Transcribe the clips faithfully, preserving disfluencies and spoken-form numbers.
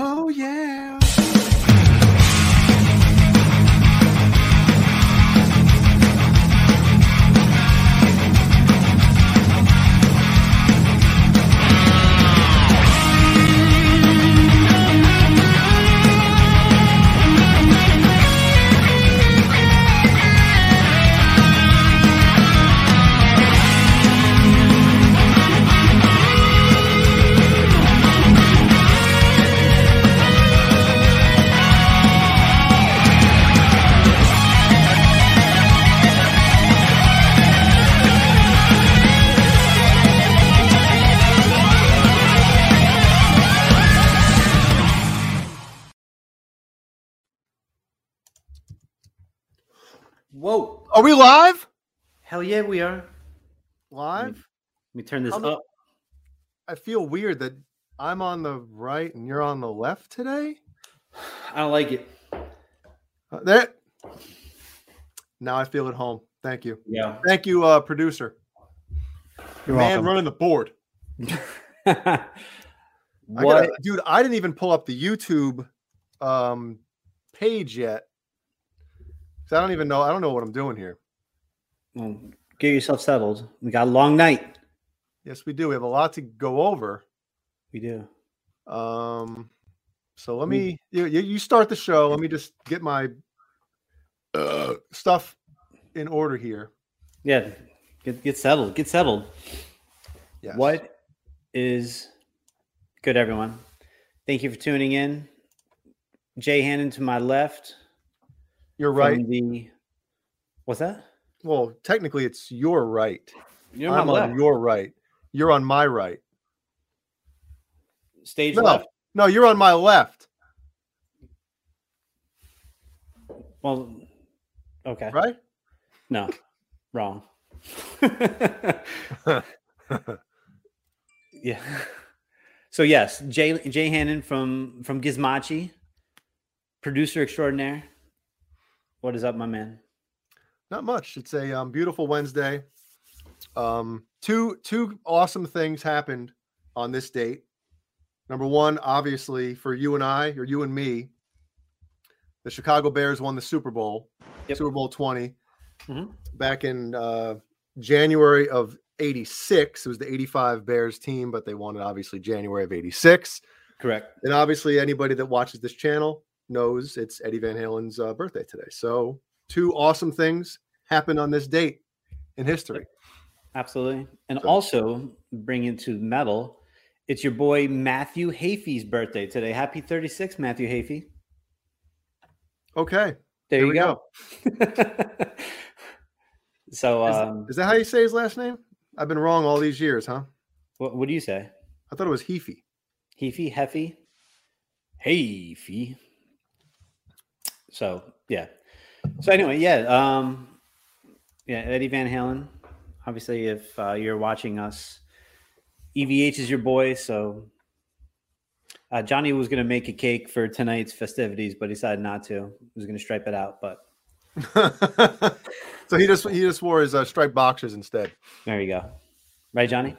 Oh, yeah. Whoa. Are we live? Hell yeah, we are. Live? Let me, let me turn this I'm, up. I feel weird that I'm on the right and you're on the left today. I don't like it. Uh, that now I feel at home. Thank you. Yeah. Thank you, uh, producer. You're Man welcome. Running the board. I gotta, dude, I didn't even pull up the YouTube um, page yet. I don't even know. I don't know what I'm doing here. Well, get yourself settled. We got a long night. Yes, we do. We have a lot to go over. We do. Um, so let we, me. You, you start the show. Let me just get my uh, stuff in order here. Yeah, get get settled. Get settled. Yes. What is good, everyone? Thank you for tuning in. Jay Hannon to my left. You're right. The, what's that? Well, technically, it's your right. You're I'm on left. Your right. You're on my right. Stage no, left. No, you're on my left. Well, okay. Right? No, wrong. Yeah. So yes, Jay Jay Hannon from from Gizmachi, producer extraordinaire. What is up, my man? Not much. It's a um, beautiful Wednesday. Um, two two awesome things happened on this date. Number one, obviously, for you and I, or you and me, the Chicago Bears won the Super Bowl, yep. Super Bowl twenty, mm-hmm. back in uh, January of eighty-six. It was the eighty-five Bears team, but they won it, obviously, January of eighty-six. Correct. And obviously, anybody that watches this channel knows it's Eddie Van Halen's uh, birthday today. So two awesome things happened on this date in history. Absolutely. And so, also bring into metal, it's your boy Matthew Hafey's birthday today. Happy thirty-six, Matthew Hafey. Okay. There you go. go. So, is, um, is that how you say his last name? I've been wrong all these years, huh? What, what do you say? I thought it was Hafey. Hafey, Hafey, Hafey. So, yeah. So, anyway, yeah. Um, yeah, Eddie Van Halen. Obviously, if uh, you're watching us, E V H is your boy. So, uh, Johnny was going to make a cake for tonight's festivities, but he decided not to. He was going to stripe it out, but. So, he just he just wore his uh, striped boxers instead. There you go. Right, Johnny?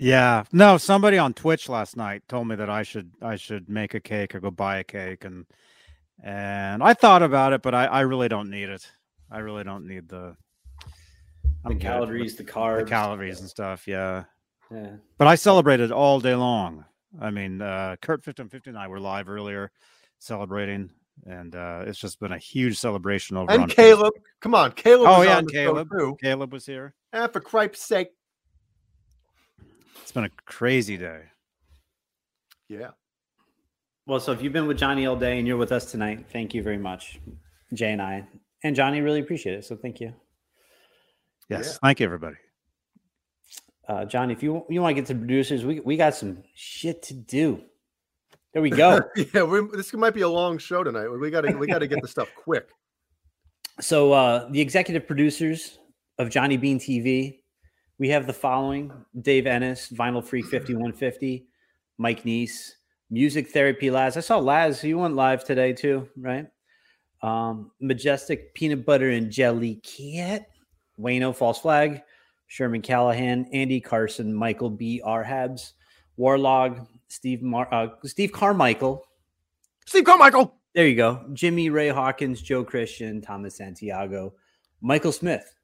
Yeah. No, somebody on Twitch last night told me that I should I should make a cake or go buy a cake, and And I thought about it, but I, I really don't need it. I really don't need the I'm the calories, the, the carbs, the calories yeah. and stuff. Yeah, yeah. But I celebrated all day long. I mean, uh, Kurt fifteen fifty and I were live earlier celebrating, and uh, it's just been a huge celebration over. And Caleb, Facebook. Come on, Caleb. Oh was yeah, on and Caleb. Too. Caleb was here. And for cripe's sake, it's been a crazy day. Yeah. Well, so if you've been with Johnny all day and you're with us tonight, thank you very much, Jay and I. And Johnny, really appreciate it, so thank you. Yes, yeah. Thank you, everybody. Uh, Johnny, if you you want to get to producers, we, we got some shit to do. There we go. Yeah, we're, this might be a long show tonight. We got to we got to get the stuff quick. So uh, the executive producers of Johnny Bean T V, we have the following: Dave Ennis, Vinyl Freak fifty-one fifty, Mike Neese, Music Therapy Laz. I saw Laz. You went live today too, right? Um, Majestic Peanut Butter and Jelly Cat. Wayno False Flag. Sherman Callahan. Andy Carson. Michael B. R. Habs. Warlog. Steve Mar- uh, Steve Carmichael. Steve Carmichael. There you go. Jimmy Ray Hawkins, Joe Christian, Thomas Santiago, Michael Smith.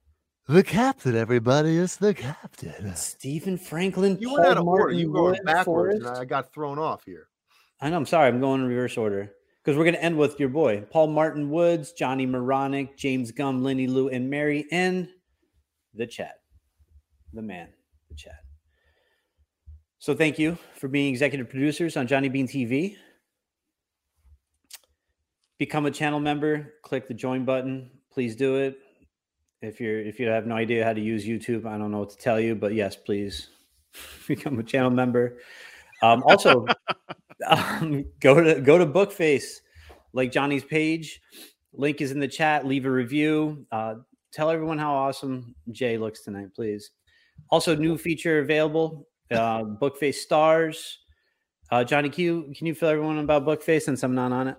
The captain, everybody, is the captain. Stephen Franklin. You went out of order. You were going backwards. And I got thrown off here. I know. I'm sorry. I'm going in reverse order because we're going to end with your boy, Paul Martin Woods, Johnny Moronic, James Gum, Lenny Lou, and Mary, and the chat. The man, the chat. So thank you for being executive producers on Johnny Bean T V. Become a channel member. Click the join button. Please do it. If you're if you have no idea how to use YouTube, I don't know what to tell you, but yes, please become a channel member. Um, also, um, go to go to Bookface, like Johnny's page. Link is in the chat. Leave a review. Uh, tell everyone how awesome Jay looks tonight, please. Also, new feature available: uh, Bookface Stars. Uh, Johnny Q, can you tell everyone about Bookface since I'm not on it?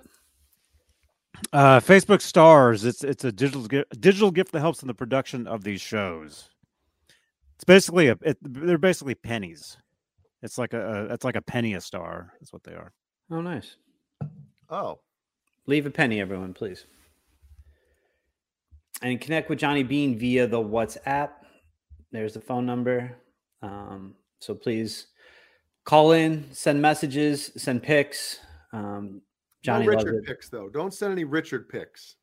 Uh, Facebook Stars. It's it's a digital digital gift that helps in the production of these shows. It's basically a it, they're basically pennies. It's like a it's like a penny a star. That's what they are. Oh, nice. Oh, leave a penny, everyone, please. And connect with Johnny Bean via the WhatsApp. There's the phone number. Um, so please call in, send messages, send pics. Um, Johnny no Richard picks, though. Don't send any Richard picks.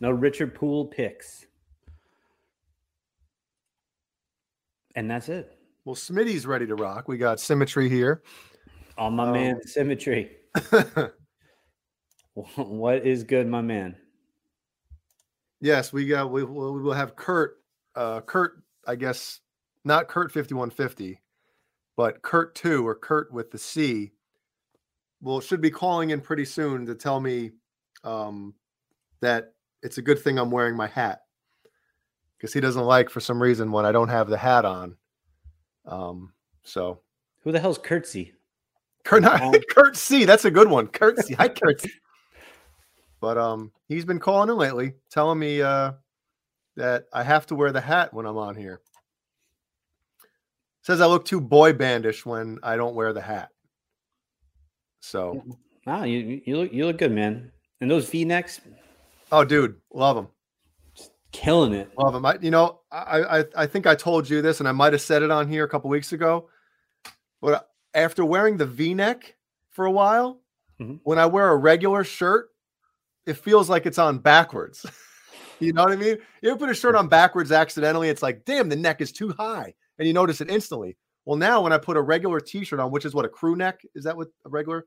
No Richard Poole picks. And that's it. Well, Smitty's ready to rock. We got Symmetry here. Oh, my um, man, Symmetry. What is good, my man? Yes, we got. We, we will have Kurt. Uh, Kurt, I guess, not Kurt fifty-one fifty, but Kurt two or Kurt with the C. Well, should be calling in pretty soon to tell me um, that it's a good thing I'm wearing my hat, because he doesn't like, for some reason, when I don't have the hat on. Um, so, who the hell's Curtsy? Kurt, um, Kurt C. That's a good one. Curtsy. Hi, Curtsy. But um, he's been calling in lately, telling me uh, that I have to wear the hat when I'm on here. Says I look too boy bandish when I don't wear the hat. So, wow, you you look you look good, man. And those V-necks, oh, dude, love them, just killing it. Love them. I, you know, I, I I think I told you this, and I might have said it on here a couple weeks ago. But after wearing the V-neck for a while, mm-hmm. when I wear a regular shirt, it feels like it's on backwards. You know what I mean? You ever put a shirt on backwards accidentally? It's like, damn, the neck is too high, and you notice it instantly. Well, now when I put a regular T-shirt on, which is what, a crew neck? Is that what a regular?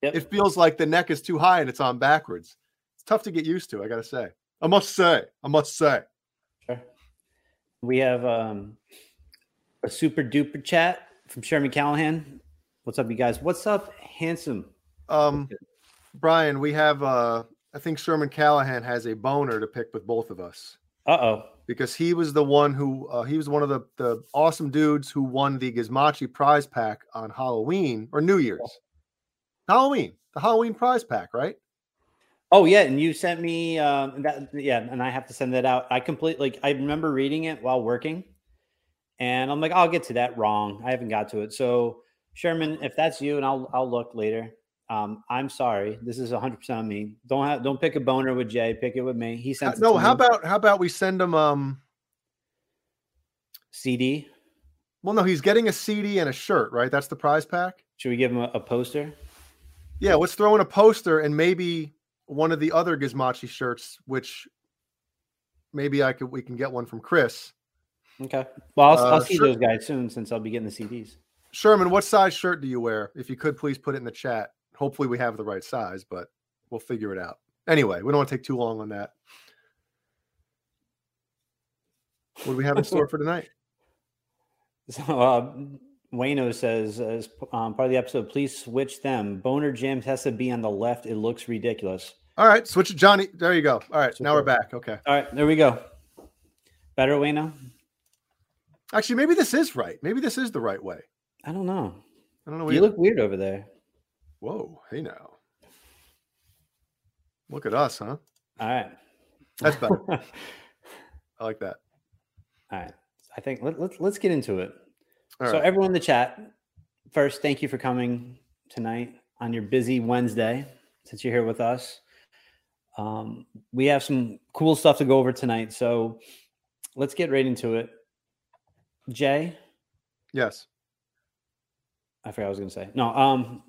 Yep. It feels like the neck is too high and it's on backwards. It's tough to get used to, I got to say. I must say. I must say. Sure. We have um, a super duper chat from Sherman Callahan. What's up, you guys? What's up, handsome? Um, Brian, we have, uh, I think Sherman Callahan has a boner to pick with both of us. Uh-oh. Because he was the one who uh, he was one of the, the awesome dudes who won the Gizmachi prize pack on Halloween or New Year's. Oh. Halloween, the Halloween prize pack, right? Oh yeah, and you sent me uh, that. Yeah, and I have to send that out. I completely like I remember reading it while working, and I'm like, I'll get to that. Wrong, I haven't got to it. So Sherman, if that's you, and I'll I'll look later. Um, I'm sorry. This is one hundred percent on me. Don't have, don't pick a boner with Jay. Pick it with me. He sends. No, it to how me. about how about we send him um C D? Well, no, he's getting a C D and a shirt, right? That's the prize pack. Should we give him a, a poster? Yeah, let's throw in a poster and maybe one of the other Gizmachi shirts. Which maybe I could we can get one from Chris. Okay. Well, I'll, uh, I'll see Sher- those guys soon since I'll be getting the C Ds. Sherman, what size shirt do you wear? If you could, please put it in the chat. Hopefully we have the right size, but we'll figure it out. Anyway, we don't want to take too long on that. What do we have in store for tonight? So, uh, Wayno says, as um, part of the episode, please switch them. Boner Jams has to be on the left. It looks ridiculous. All right, switch it, Johnny. There you go. All right, switch now over. We're back. Okay. All right, there we go. Better, Wayno? Actually, maybe this is right. Maybe this is the right way. I don't know. I don't know. You either. Look weird over there. Whoa, hey now. Look at us, huh? All right. That's better. I like that. All right. I think let, let, let's get into it. All so right. Everyone in the chat, first, thank you for coming tonight on your busy Wednesday, since you're here with us. Um, we have some cool stuff to go over tonight, so let's get right into it. Jay? Yes. I forgot what I was going to say. No. Um,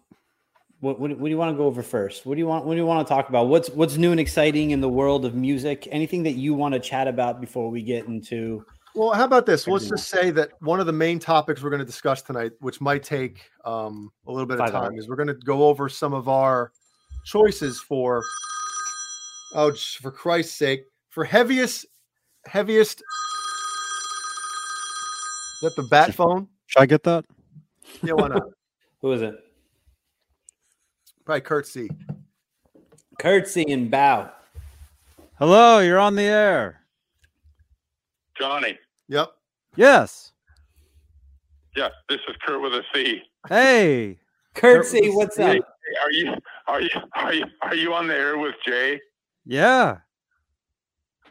what, what, what do you want to go over first? What do you want? What do you want to talk about? What's what's new and exciting in the world of music? Anything that you want to chat about before we get into? Well, how about this? Let's just say that one of the main topics we're going to discuss tonight, which might take um, a little bit of time, is we're going to go over some of our choices for, oh, for Christ's sake, for heaviest, heaviest. Is that the bat phone? Should I get that? Yeah, why not? Who is it? Probably Curtsy. Curtsy and bow. Hello, you're on the air. Johnny. Yep. Yes. Yeah, this is Kurt with a C. Hey, Curtsy, what's up? Are you are you are you are you on the air with Jay? Yeah.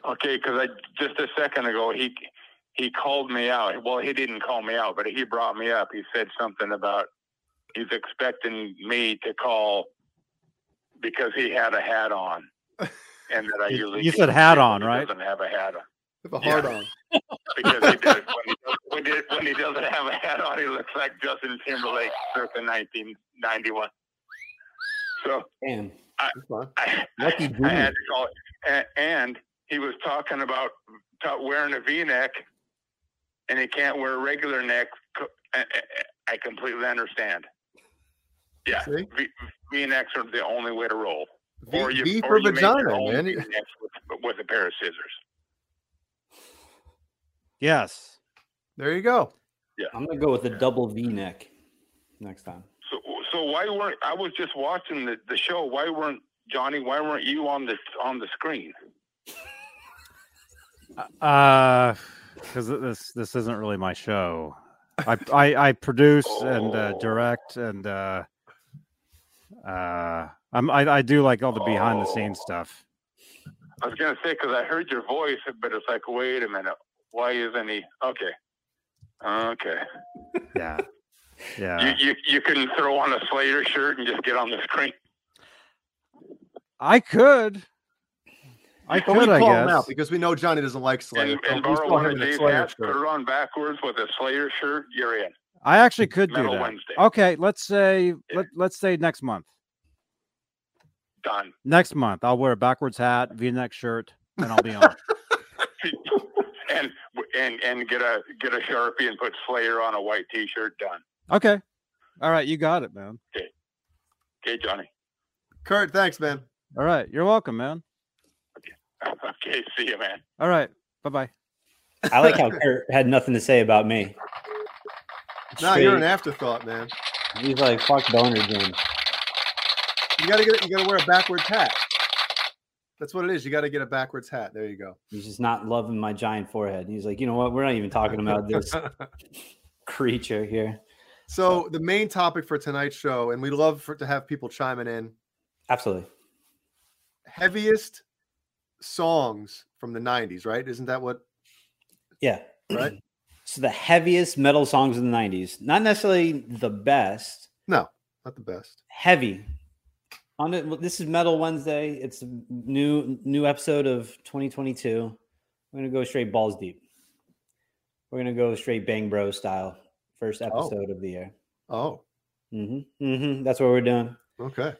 Okay, because I just a second ago he he called me out. Well, he didn't call me out, but he brought me up. He said something about he's expecting me to call because he had a hat on, and that I usually you said hat on, right? Doesn't have a hat on. Have a hard yeah. on because he does. When he, does, when he doesn't have a hat on, he looks like Justin Timberlake circa nineteen ninety-one. So Damn. I, I, I, I had to call it. And he was talking about wearing a V-neck, and he can't wear a regular neck. I completely understand. Yeah, v, V-necks are the only way to roll. V, or you, v or for you vagina, man. With, with a pair of scissors. Yes. There you go. Yeah. I'm going to go with a double V-neck next time. So so why weren't I was just watching the, the show. Why weren't Johnny, why weren't you on the on the screen? Uh cuz this this isn't really my show. I I, I produce oh. and uh, direct and uh uh I'm I I do like all the behind oh. the scenes stuff. I was going to say cuz I heard your voice but it's like wait a minute. Why isn't he okay? Okay. Yeah. Yeah. You, you you couldn't throw on a Slayer shirt and just get on the screen. I could. I could. We call I guess. Him out because we know Johnny doesn't like Slayer. And, so and one of Jay's hats, put it on backwards with a Slayer shirt. You're in. I actually could Metal do that. Wednesday. Okay, let's say yeah. let let's say next month. Done. Next month, I'll wear a backwards hat, V-neck shirt, and I'll be on. And and and get a get a Sharpie and put Slayer on a white T-shirt. Done. Okay. All right, you got it, man. Okay. Okay, Johnny. Kurt, thanks, man. All right, you're welcome, man. Okay. Okay. See you, man. All right. Bye, bye. I like how Kurt had nothing to say about me. No, nah, you're an afterthought, man. He's like fuck boner Jim. You gotta get it. You gotta wear a backwards hat. That's what it is. You got to get a backwards hat. There you go. He's just not loving my giant forehead. And he's like, you know what? We're not even talking about this creature here. So, so the main topic for tonight's show, and we love for, to have people chiming in. Absolutely. Heaviest songs from the nineties, right? Isn't that what? Yeah. Right? So the heaviest metal songs in the nineties. Not necessarily the best. No, not the best. Heavy. On it, this is Metal Wednesday. It's a new new episode of twenty twenty-two. We're gonna go straight balls deep. We're gonna go straight Bang Bro style. First episode oh. of the year. Oh, mm-hmm. Mm-hmm. That's what we're doing. Okay.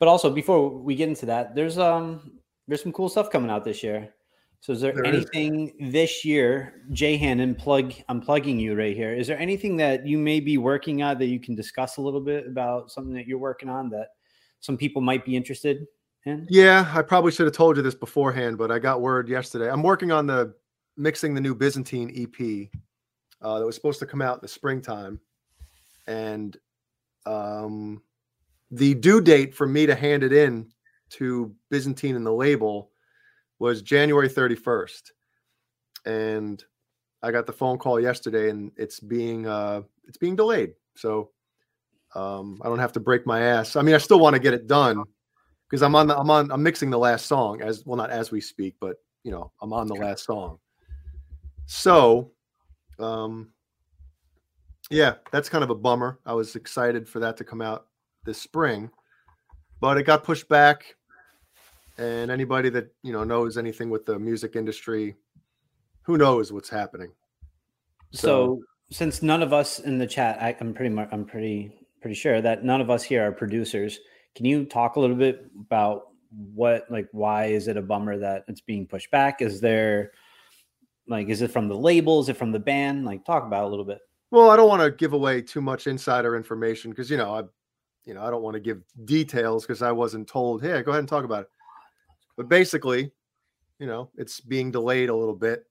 But also, before we get into that, there's um there's some cool stuff coming out this year. So, is there, there anything is. this year, Jay Hannon? Plug. I'm plugging you right here. Is there anything that you may be working on that you can discuss a little bit about something that you're working on that some people might be interested in? Yeah, I probably should have told you this beforehand, but I got word yesterday. I'm working on the mixing the new Byzantine E P uh, that was supposed to come out in the springtime. And um, the due date for me to hand it in to Byzantine and the label was January thirty-first. And I got the phone call yesterday, and it's being uh, it's being delayed. So Um, I don't have to break my ass. I mean, I still want to get it done because I'm on the, I'm on, I'm mixing the last song as well, not as we speak, but you know, I'm on the last song. So, um, yeah, that's kind of a bummer. I was excited for that to come out this spring, but it got pushed back. And anybody that, you know, knows anything with the music industry, who knows what's happening. So, so since none of us in the chat, I, I'm pretty much, I'm pretty, pretty sure that none of us here are producers. Can you talk a little bit about what, like, why is it a bummer that it's being pushed back? Is there, like, is it from the label? Is it from the band? Like, talk about it a little bit. Well, I don't want to give away too much insider information because, you know, I, you know, I don't want to give details because I wasn't told, hey, go ahead and talk about it. But basically, you know, it's being delayed a little bit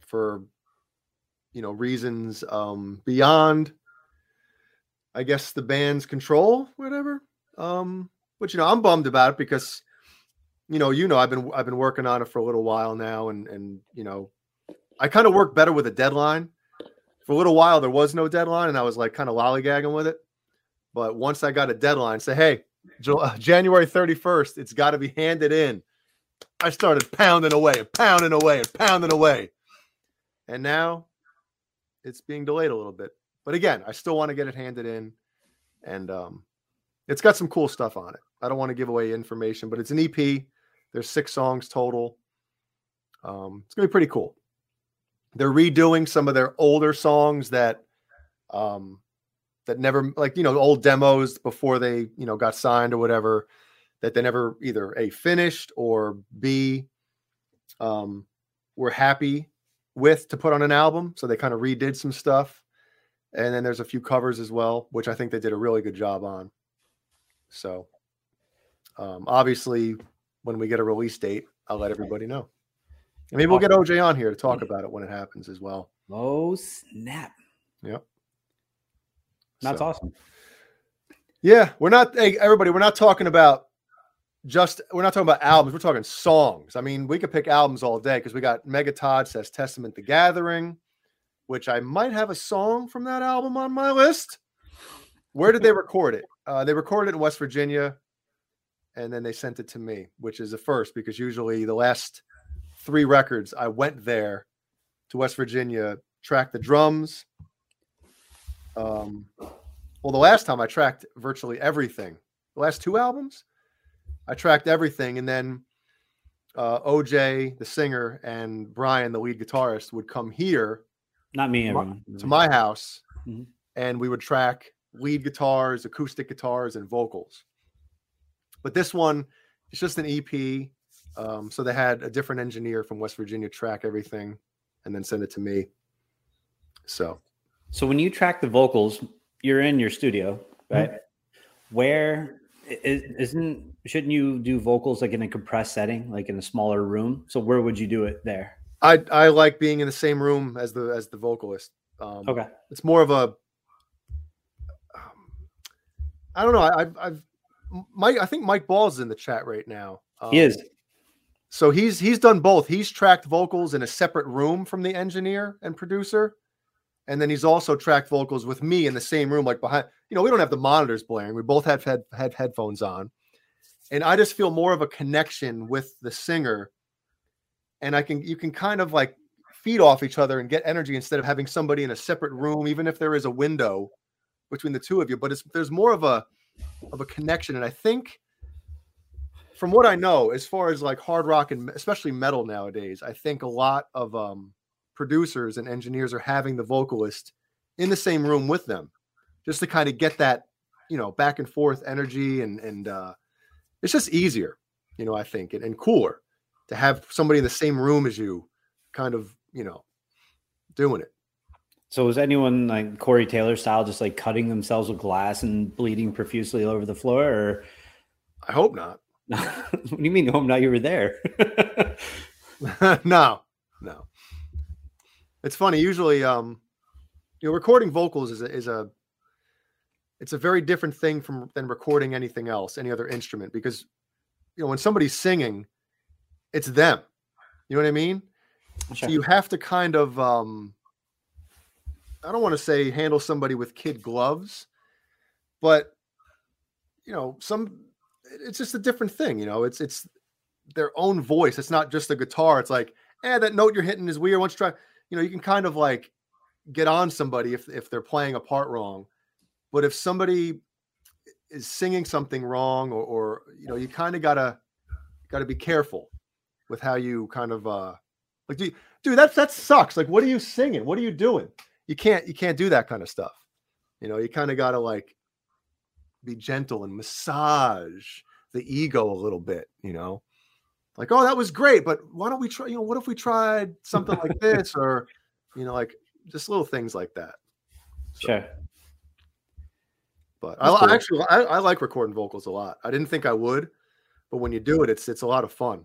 for, you know, reasons um, beyond, I guess, the band's control, whatever. Um, but, you know, I'm bummed about it because, you know, you know, I've been, I've been working on it for a little while now. And, and, you know, I kind of work better with a deadline. For a little while, there was no deadline and I was like kind of lollygagging with it. But once I got a deadline, say, hey, January thirty-first, it's got to be handed in. I started pounding away and pounding away and pounding away. And now it's being delayed a little bit. But again, I still want to get it handed in. And, um, it's got some cool stuff on it. I don't want to give away information, but it's an E P. There's six songs total. Um, it's going to be pretty cool. They're redoing some of their older songs that um, that never, like, you know, old demos before they, you know, got signed or whatever, that they never either A, finished or B, um, were happy with to put on an album. So they kind of redid some stuff. And then there's a few covers as well, which I think they did a really good job on. So, um, obviously, when we get a release date, I'll let everybody know. And maybe we'll get O J on here to talk about it when it happens as well. Oh, snap. Yep. That's so awesome. Yeah, we're not, hey, everybody, we're not talking about just, we're not talking about albums. We're talking songs. I mean, we could pick albums all day because we got Megatod says Testament the Gathering, which I might have a song from that album on my list. Where did they record it? Uh, they recorded it in West Virginia, and then they sent it to me, which is a first because usually the last three records, I went there to West Virginia, tracked the drums. Um, well, the last time I tracked virtually everything. The last two albums, I tracked everything. And then uh, O J, the singer, and Brian, the lead guitarist, would come here. Not me, everyone. To my house, mm-hmm. and we would track lead guitars, acoustic guitars, and vocals. But this one, it's just an E P. Um, so they had a different engineer from West Virginia track everything and then send it to me. So, so when you track the vocals, you're in your studio, right? Mm-hmm. Where is, isn't, shouldn't you do vocals like in a compressed setting, like in a smaller room? So where would you do it there? I, I like being in the same room as the, as the vocalist. Um, okay. It's more of a, um, I don't know. I, I've, I've, Mike, I think Mike Ball's in the chat right now. Um, he is. So he's he's done both. He's tracked vocals in a separate room from the engineer and producer. And then he's also tracked vocals with me in the same room, like behind, you know, we don't have the monitors blaring. We both have had, had headphones on. And I just feel more of a connection with the singer. And I can, you can kind of like feed off each other and get energy instead of having somebody in a separate room, even if there is a window between the two of you. But it's, there's more of a, of a connection. And I think, from what I know, as far as like hard rock and especially metal nowadays, I think a lot of um, producers and engineers are having the vocalist in the same room with them just to kind of get that, you know, back and forth energy. And, and uh, it's just easier, you know, I think, and, and cooler to have somebody in the same room as you kind of, you know, doing it. So was anyone like Corey Taylor style, just like cutting themselves with glass and bleeding profusely over the floor? Or I hope not. What do you mean? Home now you were there. no, no. It's funny. Usually, um, you know, recording vocals is a, is a, it's a very different thing from than recording anything else, any other instrument, because, you know, when somebody's singing, it's them. You know what I mean? Sure. So you have to kind of, um, I don't want to say handle somebody with kid gloves, but you know, some. It's just a different thing, you know, it's, it's their own voice. It's not just the guitar. It's like, eh, that note you're hitting is weird. Once you try, you know, you can kind of like get on somebody if, if they're playing a part wrong. But if somebody is singing something wrong, or, or you know, you kind of gotta gotta be careful with how you kind of uh like, do you, dude, that's that sucks. Like, what are you singing? What are you doing? You can't you can't do that kind of stuff. You know, you kind of gotta like be gentle and massage the ego a little bit, you know. Like, oh, that was great, but why don't we try, you know, what if we tried something like this? Or, you know, like just little things like that. So, sure. But I, cool. I actually, I, I like recording vocals a lot. I didn't think I would, but when you do it, it's, it's a lot of fun,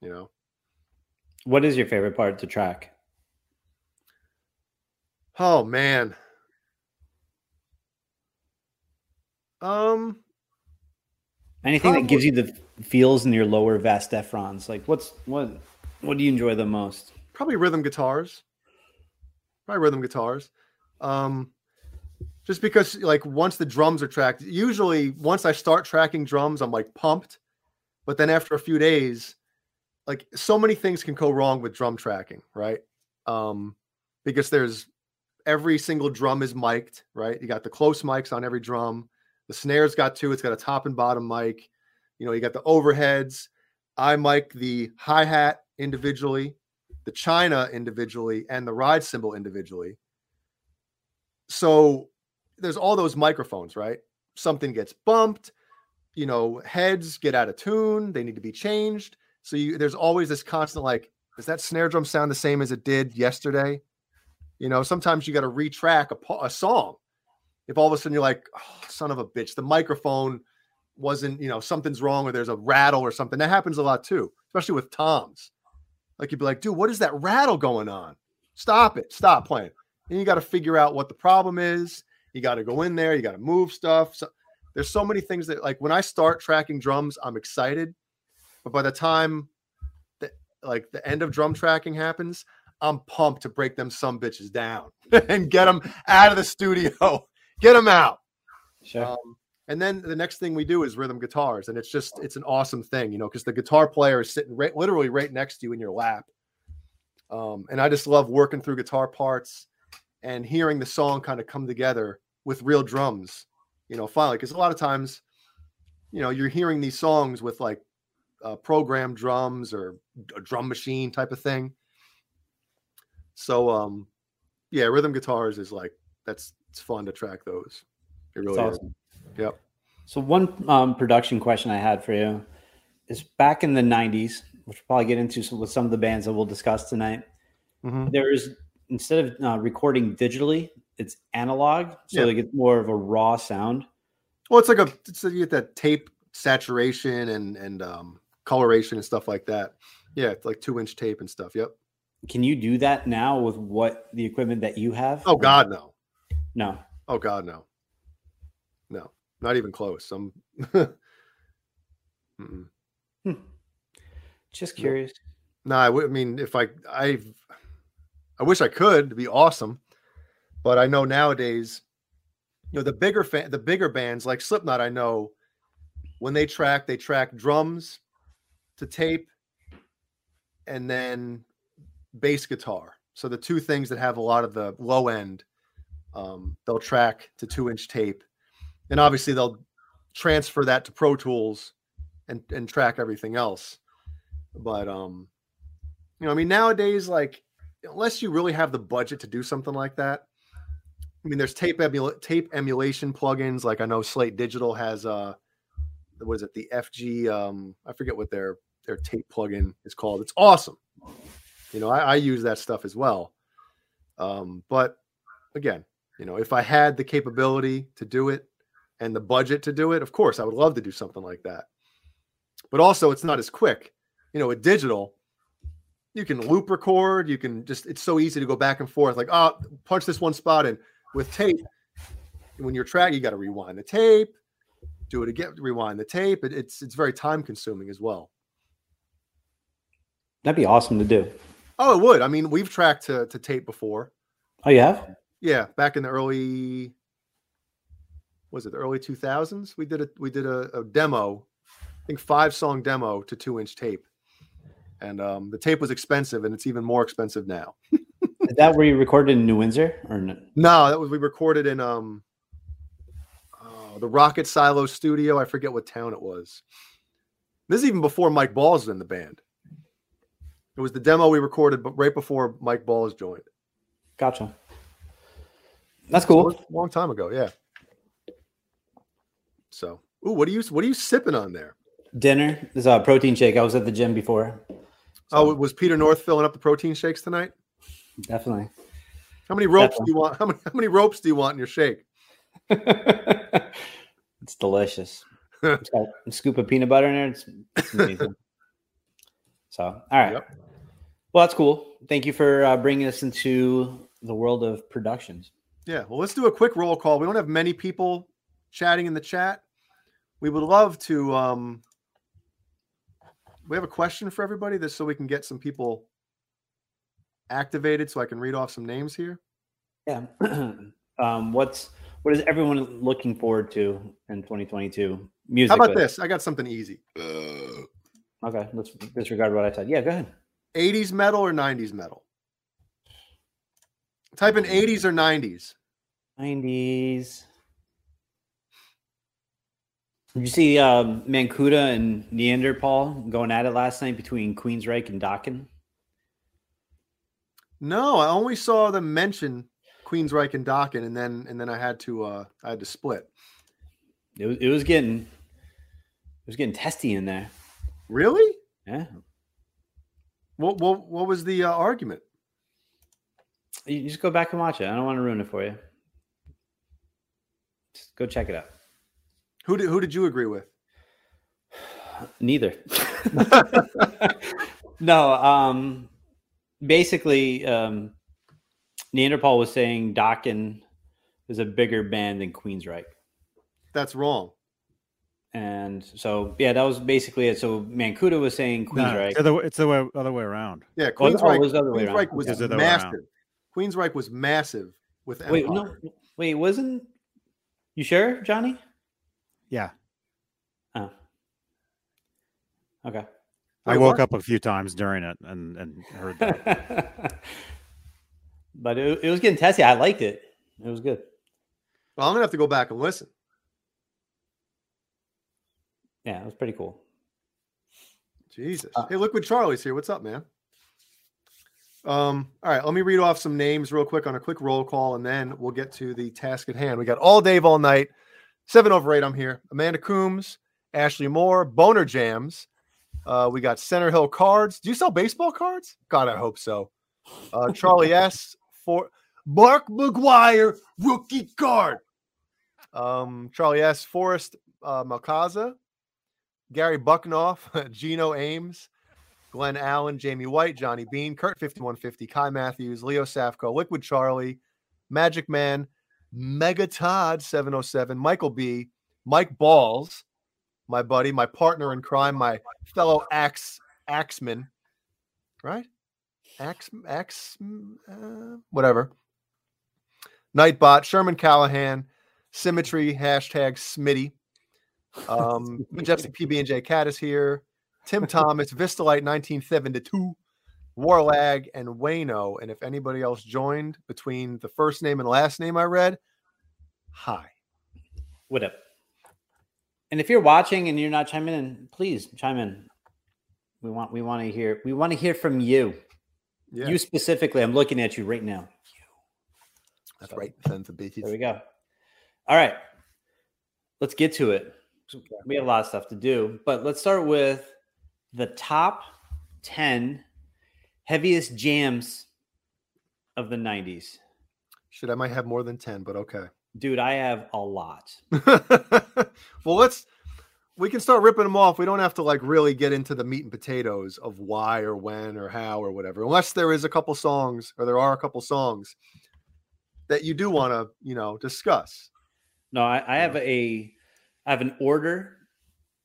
you know? What is your favorite part to track? Oh man. Um, Anything probably that gives you the feels in your lower vast ephrons, like what's what? What do you enjoy the most? Probably rhythm guitars. Probably rhythm guitars, um, just because like once the drums are tracked, usually once I start tracking drums, I'm like pumped, but then after a few days, like so many things can go wrong with drum tracking, right? Um, because there's every single drum is mic'd, right? You got the close mics on every drum. The snare's got two. It's got a top and bottom mic. You know, you got the overheads. I mic the hi-hat individually, the china individually, and the ride cymbal individually. So there's all those microphones, right? Something gets bumped. You know, heads get out of tune. They need to be changed. So you, there's always this constant like, does that snare drum sound the same as it did yesterday? You know, sometimes you got to retrack a, a song. If all of a sudden you're like, oh, son of a bitch, the microphone wasn't, you know, something's wrong, or there's a rattle or something. That happens a lot too, especially with toms. Like you'd be like, dude, what is that rattle going on? Stop it. Stop playing. And you got to figure out what the problem is. You got to go in there. You got to move stuff. So there's so many things that like when I start tracking drums, I'm excited. But by the time that like the end of drum tracking happens, I'm pumped to break them some bitches down and get them out of the studio. Get them out. Sure. Um, And then the next thing we do is rhythm guitars. And it's just, it's an awesome thing, you know, because the guitar player is sitting right, literally right next to you in your lap. Um, and I just love working through guitar parts and hearing the song kind of come together with real drums, you know, finally. Because a lot of times, you know, you're hearing these songs with like uh, programmed drums or a drum machine type of thing. So, um, yeah, rhythm guitars is like, that's, it's fun to track those. It really that's is. Awesome. Yep. So one um, production question I had for you is back in the nineties, which we'll probably get into some, with some of the bands that we'll discuss tonight. Mm-hmm. There's, instead of uh, recording digitally, it's analog. So yeah. They get more of a raw sound. Well, it's like a, it's like you get that tape saturation and, and um, coloration and stuff like that. Yeah. It's like two inch tape and stuff. Yep. Can you do that now with what the equipment that you have? Oh God, no. No. Oh God, no. No. Not even close. I'm hmm. Just curious. No, no I, w- I mean, if I, I, I wish I could. It'd be awesome, but I know nowadays, you know, the bigger fan, the bigger bands like Slipknot. I know when they track, they track drums to tape, and then bass guitar. So the two things that have a lot of the low end, um, they'll track to two inch tape. And obviously they'll transfer that to Pro Tools and, and track everything else. But, um, you know, I mean, nowadays, like, unless you really have the budget to do something like that, I mean, there's tape emula- tape emulation plugins. Like I know Slate Digital has, uh, what is it, the F G, um, I forget what their, their tape plugin is called. It's awesome. You know, I, I use that stuff as well. Um, but again, you know, if I had the capability to do it, and the budget to do it, of course, I would love to do something like that. But also, it's not as quick. You know, with digital, you can loop record. You can just, it's so easy to go back and forth. Like, oh, punch this one spot in. With tape, when you're tracking, you got to rewind the tape, do it again, rewind the tape. It, it's it's very time-consuming as well. That'd be awesome to do. Oh, it would. I mean, we've tracked to, to tape before. Oh, you have? Yeah, back in the early... was it the early two thousands? We did a we did a, a demo, I think five song demo to two inch tape, and um, the tape was expensive, and it's even more expensive now. Is that where you recorded in New Windsor or no? No, that was we recorded in um oh, the Rocket Silo Studio. I forget what town it was. This is even before Mike Balls was in the band. It was the demo we recorded, but right before Mike Balls joined. Gotcha. That's cool. So long time ago, yeah. So, ooh, what are you what are you sipping on there? Dinner. This is a protein shake. I was at the gym before. So. Oh, was Peter North filling up the protein shakes tonight? Definitely. How many ropes Definitely. do you want? How many how many ropes do you want in your shake? It's delicious. It's got a scoop of peanut butter in there. It's, it's amazing. So, all right. Yep. Well, that's cool. Thank you for uh, bringing us into the world of productions. Yeah. Well, let's do a quick roll call. We don't have many people chatting in the chat. We would love to. Um, we have a question for everybody, this so we can get some people activated, so I can read off some names here. Yeah. um, what's what is everyone looking forward to in twenty twenty-two? Music. How about this? I got something easy. Uh... Okay, let's disregard what I said. Yeah, go ahead. eighties metal or nineties metal? Type in eighties or nineties. nineties. Did you see uh, Mancuda and Neanderthal going at it last night between Queensrÿche and Dokken? No, I only saw them mention Queensrÿche and Dokken, and then and then I had to uh, I had to split. It was it was getting it was getting testy in there. Really? Yeah. What what what was the uh, argument? You just go back and watch it. I don't want to ruin it for you. Just go check it out. Who did who did you agree with? Neither. No. Um, basically, um, Neanderthal was saying Dokken is a bigger band than Queensrÿche. That's wrong. And so, yeah, that was basically it. So Mancuda was saying Queensrÿche. No, it's, it's the way, other way around. Yeah, Queensrÿche was, Queensrÿche was yeah. massive. Queensrÿche was massive with Empire. Wait, no, wait, wasn't you sure, Johnny? Yeah. Oh. Okay. Wait, I woke what? up a few times during it and, and heard that. But it, it was getting testy. I liked it. It was good. Well, I'm going to have to go back and listen. Yeah, it was pretty cool. Jesus. Uh, hey, Liquid Charlie's here. What's up, man? Um, all right, let me read off some names real quick on a quick roll call, and then we'll get to the task at hand. We got all Dave all night. Seven over eight, I'm here. Amanda Coombs, Ashley Moore, Boner Jams. Uh, we got Center Hill Cards. Do you sell baseball cards? God, I hope so. Uh, Charlie S. For Mark McGuire, rookie card. Um, Charlie S. Forrest uh, Malcaza. Gary Bucknoff, Gino Ames, Glenn Allen, Jamie White, Johnny Bean, Kurt fifty-one fifty, Kai Matthews, Leo Safko, Liquid Charlie, Magic Man, Mega Todd seven oh seven, Michael B, Mike Balls, my buddy, my partner in crime, my fellow axe axeman, right? Axe, axe, uh, whatever. Nightbot, Sherman Callahan, Symmetry, hashtag Smitty. Um, Jeffsy P B and J Cat is here. Tim Thomas, Vistalite nineteen seventy-two, Warlag, and Wayno. And if anybody else joined between the first name and last name I read, hi. What up? And if you're watching and you're not chiming in, please chime in. We want we want to hear we want to hear from you. Yeah. You specifically. I'm looking at you right now. That's so, right. Sons of bitches. There we go. All right. Let's get to it. We have a lot of stuff to do, but let's start with the top ten heaviest jams of the nineties. Shit, I might have more than ten, but okay. Dude, I have a lot. Well, let's, we can start ripping them off. We don't have to like really get into the meat and potatoes of why or when or how or whatever, unless there is a couple songs or there are a couple songs that you do want to, you know, discuss. No, I, I have a, I have an order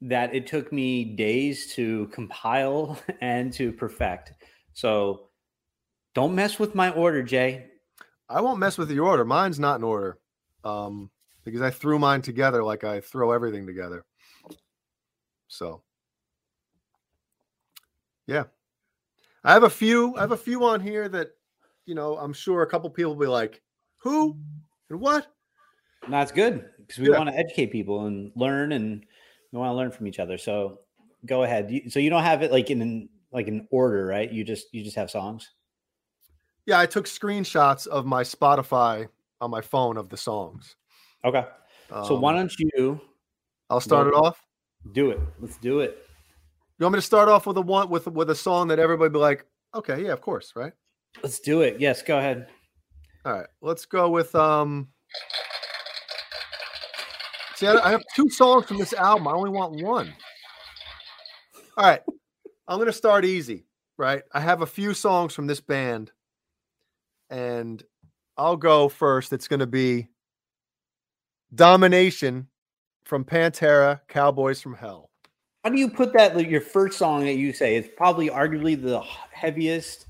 that it took me days to compile and to perfect. So don't mess with my order, Jay. I won't mess with your order. Mine's not in order um, because I threw mine together like I throw everything together. So, yeah, I have a few. I have a few on here that you know, I'm sure a couple people will be like, who and what? And that's good because we yeah. want to educate people and learn, and we want to learn from each other. So go ahead. So you don't have it like in an, like an order, right? You just, you just have songs. Yeah. I took screenshots of my Spotify on my phone of the songs. Okay. So um, why don't you, I'll start it off. Do it. Let's do it. You want me to start off with a one with, with a song that everybody be like, okay, yeah, of course. Right. Let's do it. Yes. Go ahead. All right. Let's go with, um, see, I have two songs from this album. I only want one. All right. I'm going to start easy, right? I have a few songs from this band, and I'll go first. It's going to be Domination from Pantera, Cowboys from Hell. How do you put that, like, your first song that you say is probably arguably the heaviest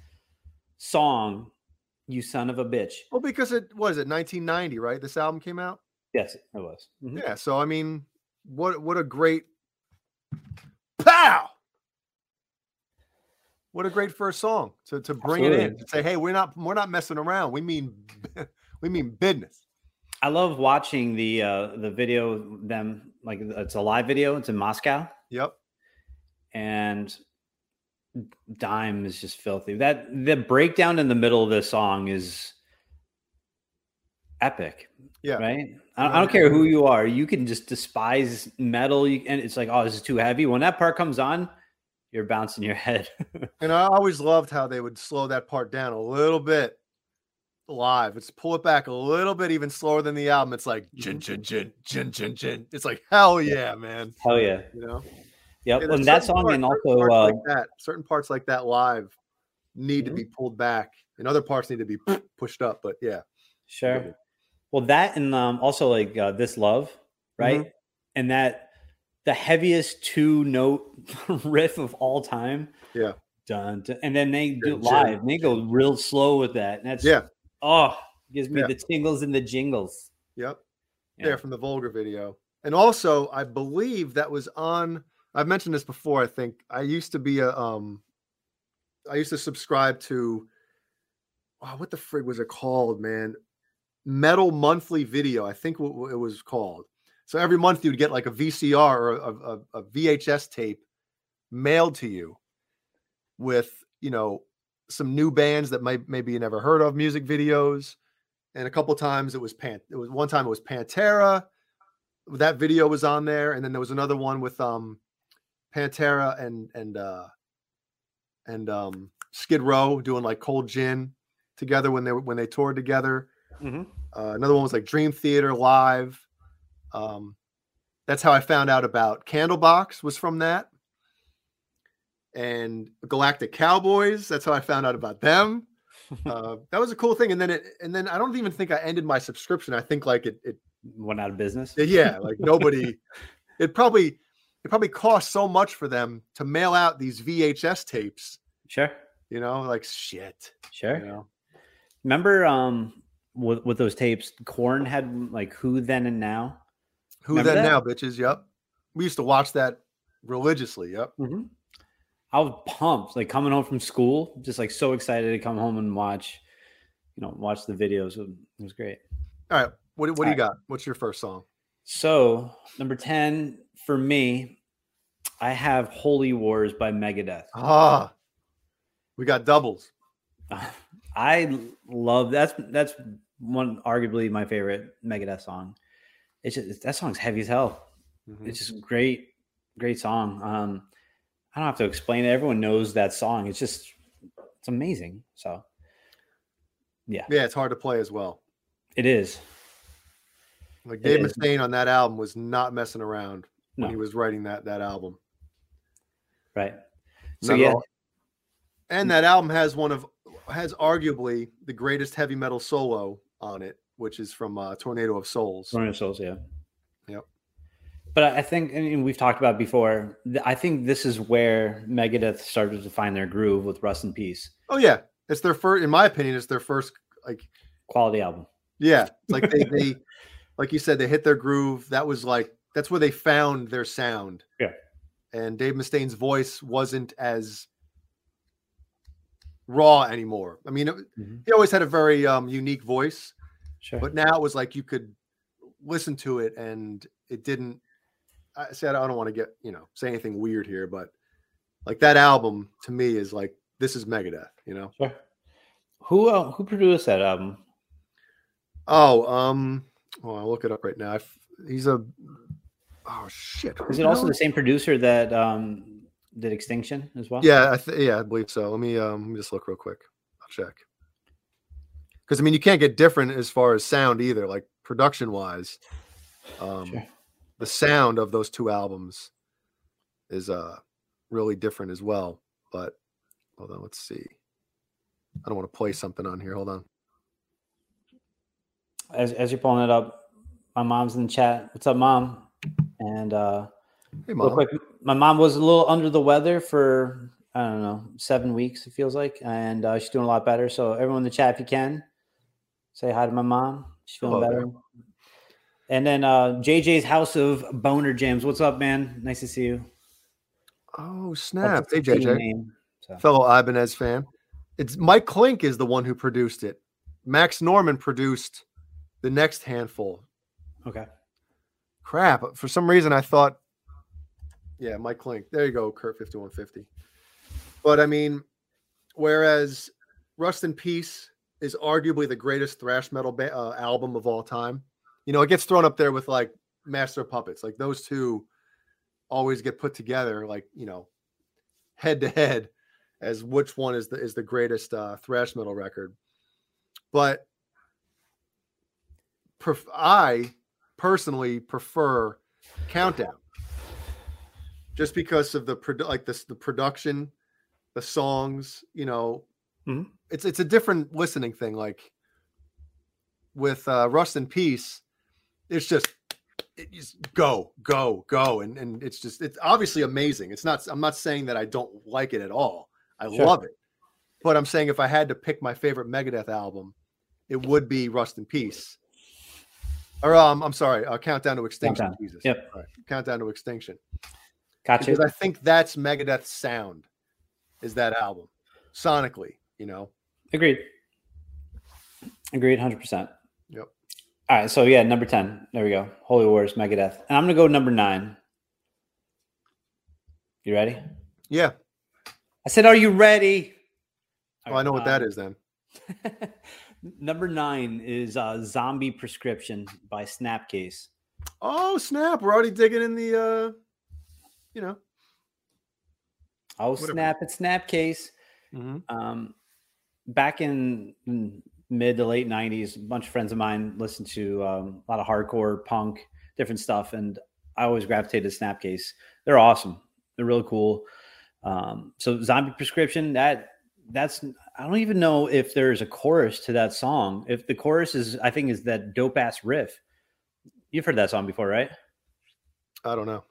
song, you son of a bitch? Well, because it, what is it, nineteen ninety, right? This album came out? Yes, it was. Mm-hmm. Yeah, so, I mean, what what a great... Pow! What a great first song to, to bring Absolutely. It in, to say, hey, we're not we're not messing around. We mean we mean business. I love watching the uh, the video of them, like it's a live video. It's in Moscow. Yep. And Dime is just filthy. That the breakdown in the middle of the song is epic. Yeah. Right. I, I don't care who you are. You can just despise metal, you, and it's like, oh, this is too heavy. When that part comes on, you're bouncing your head. And I always loved how they would slow that part down a little bit live. It's pull it back a little bit, even slower than the album. It's like, chin, chin, chin, chin, chin, chin. It's like, hell yeah, man. Hell yeah. You know? Yep. And, and that song, parts, and also uh, like that, certain parts like that live need mm-hmm. to be pulled back, and other parts need to be pushed up. But yeah. Sure. Really. Well, that, and um, also like uh, This Love, right? Mm-hmm. And that, the heaviest two note riff of all time. Yeah. Dun, dun, and then they do it live and they go real slow with that. And that's, yeah. Oh, gives me yeah. the tingles and the jingles. Yep. Yeah. There from the Vulgar video. And also I believe that was on, I've mentioned this before. I think I used to be a, um, I used to subscribe to, oh, what the frig was it called, man? Metal Monthly Video. I think what it was called. So every month you would get like a V C R or a, a, a V H S tape mailed to you with, you know, some new bands that might, maybe you never heard of, music videos. And a couple times it was Pan, it was one time it was Pantera. That video was on there. And then there was another one with um, Pantera and, and, uh, and um, Skid Row doing like Cold Gin together when they were, when they toured together. Mm-hmm. Uh, another one was like Dream Theater Live. Um, that's how I found out about Candlebox was from that, and Galactic Cowboys. That's how I found out about them. Uh, that was a cool thing. And then it, and then I don't even think I ended my subscription. I think like it, it went out of business. Yeah. Like nobody, it probably, it probably cost so much for them to mail out these V H S tapes. Sure. You know, like shit. Sure. You know? Remember, um, with, with those tapes, Korn had like Who Then and Now. Who Remember Then that? Now, bitches. Yep. We used to watch that religiously. Yep. Mm-hmm. I was pumped, like coming home from school, just like so excited to come home and watch, you know, watch the videos. It was great. All right. What, what do All you right. got? What's your first song? So number ten for me, I have Holy Wars by Megadeth. Ah, we got doubles. I love that's that's one, arguably my favorite Megadeth song. It's just, that song's heavy as hell. Mm-hmm. It's just great, great song. Um, I don't have to explain it. Everyone knows that song. It's just, it's amazing. So, yeah. Yeah, it's hard to play as well. It is. Like Dave Mustaine on that album was not messing around when no. he was writing that that album. Right. So, not yeah. All. And that album has one of, has arguably the greatest heavy metal solo on it, which is from uh, Tornado of Souls. Tornado of Souls, yeah. Yep. But I think, and we've talked about before, I think this is where Megadeth started to find their groove with Rust in Peace. Oh, yeah. It's their first, in my opinion, it's their first, like... quality album. Yeah. Like, they, they like you said, they hit their groove. That was like, that's where they found their sound. Yeah. And Dave Mustaine's voice wasn't as raw anymore. I mean, it, mm-hmm. he always had a very um, unique voice, sure. but now it was like you could listen to it and it didn't. I said, I don't want to get, you know, say anything weird here, but like that album to me is like, this is Megadeth, you know? Sure. Who, uh, who produced that album? Oh, um, well, I'll look it up right now. I've, he's a, oh shit. Is it also the same producer that, um, did Extinction as well? Yeah. I th- yeah, I believe so. Let me, um, let me just look real quick. I'll check. Cause I mean, you can't get different as far as sound either. Like production wise, um, sure. the sound of those two albums is uh really different as well. But hold on, let's see. I don't want to play something on here. Hold on. As as you're pulling it up, my mom's in the chat. What's up, Mom? And uh hey, Mom. Real quick, my mom was a little under the weather for I don't know seven weeks. It feels like, and uh, she's doing a lot better. So everyone in the chat, if you can, say hi to my mom. She's feeling Hello, better. Man. And then uh, J J's House of Boner Jams. What's up, man? Nice to see you. Oh, snap. Hey, J J. Name, so. Fellow Ibanez fan. It's Mike Klink is the one who produced it. Max Norman produced the next handful. Okay. Crap. For some reason, I thought, yeah, Mike Klink. There you go, Kurt fifty-one fifty. But, I mean, whereas Rust in Peace is arguably the greatest thrash metal ba- uh, album of all time. You know, it gets thrown up there with like Master of Puppets. Like those two always get put together, like, you know, head to head as which one is the, is the greatest uh, thrash metal record. But perf- I personally prefer Countdown just because of the, produ- like this, the production, the songs, you know, mm-hmm. it's, it's a different listening thing. Like with uh, Rust in Peace, it's just, it just go, go, go. And and it's just, it's obviously amazing. It's not, I'm not saying that I don't like it at all. I sure. love it. But I'm saying if I had to pick my favorite Megadeth album, it would be Rust in Peace. Or um, I'm sorry, uh, Countdown to Extinction. Countdown. Jesus. Yep. All right. Countdown to Extinction. Gotcha. Because I think that's Megadeth's sound is that album. Sonically, you know? Agreed. Agreed one hundred percent. Yep. All right, so yeah, number ten. There we go. Holy Wars, Megadeth. And I'm going to go number nine. You ready? Yeah. I said, are you ready? Well, right, I know um, what that is then. Number nine is uh, Zombie Prescription by Snapcase. Oh, snap. We're already digging in the, uh, you know. Oh, whatever. Snap. It's Snapcase. Mm-hmm. Um, back in... in mid to late nineties, a bunch of friends of mine listened to um, a lot of hardcore, punk, different stuff, and I always gravitated to Snapcase. They're awesome. They're really cool. Um, so Zombie Prescription, that that's I don't even know if there's a chorus to that song. If the chorus is, I think, is that dope-ass riff. You've heard that song before, right? I don't know.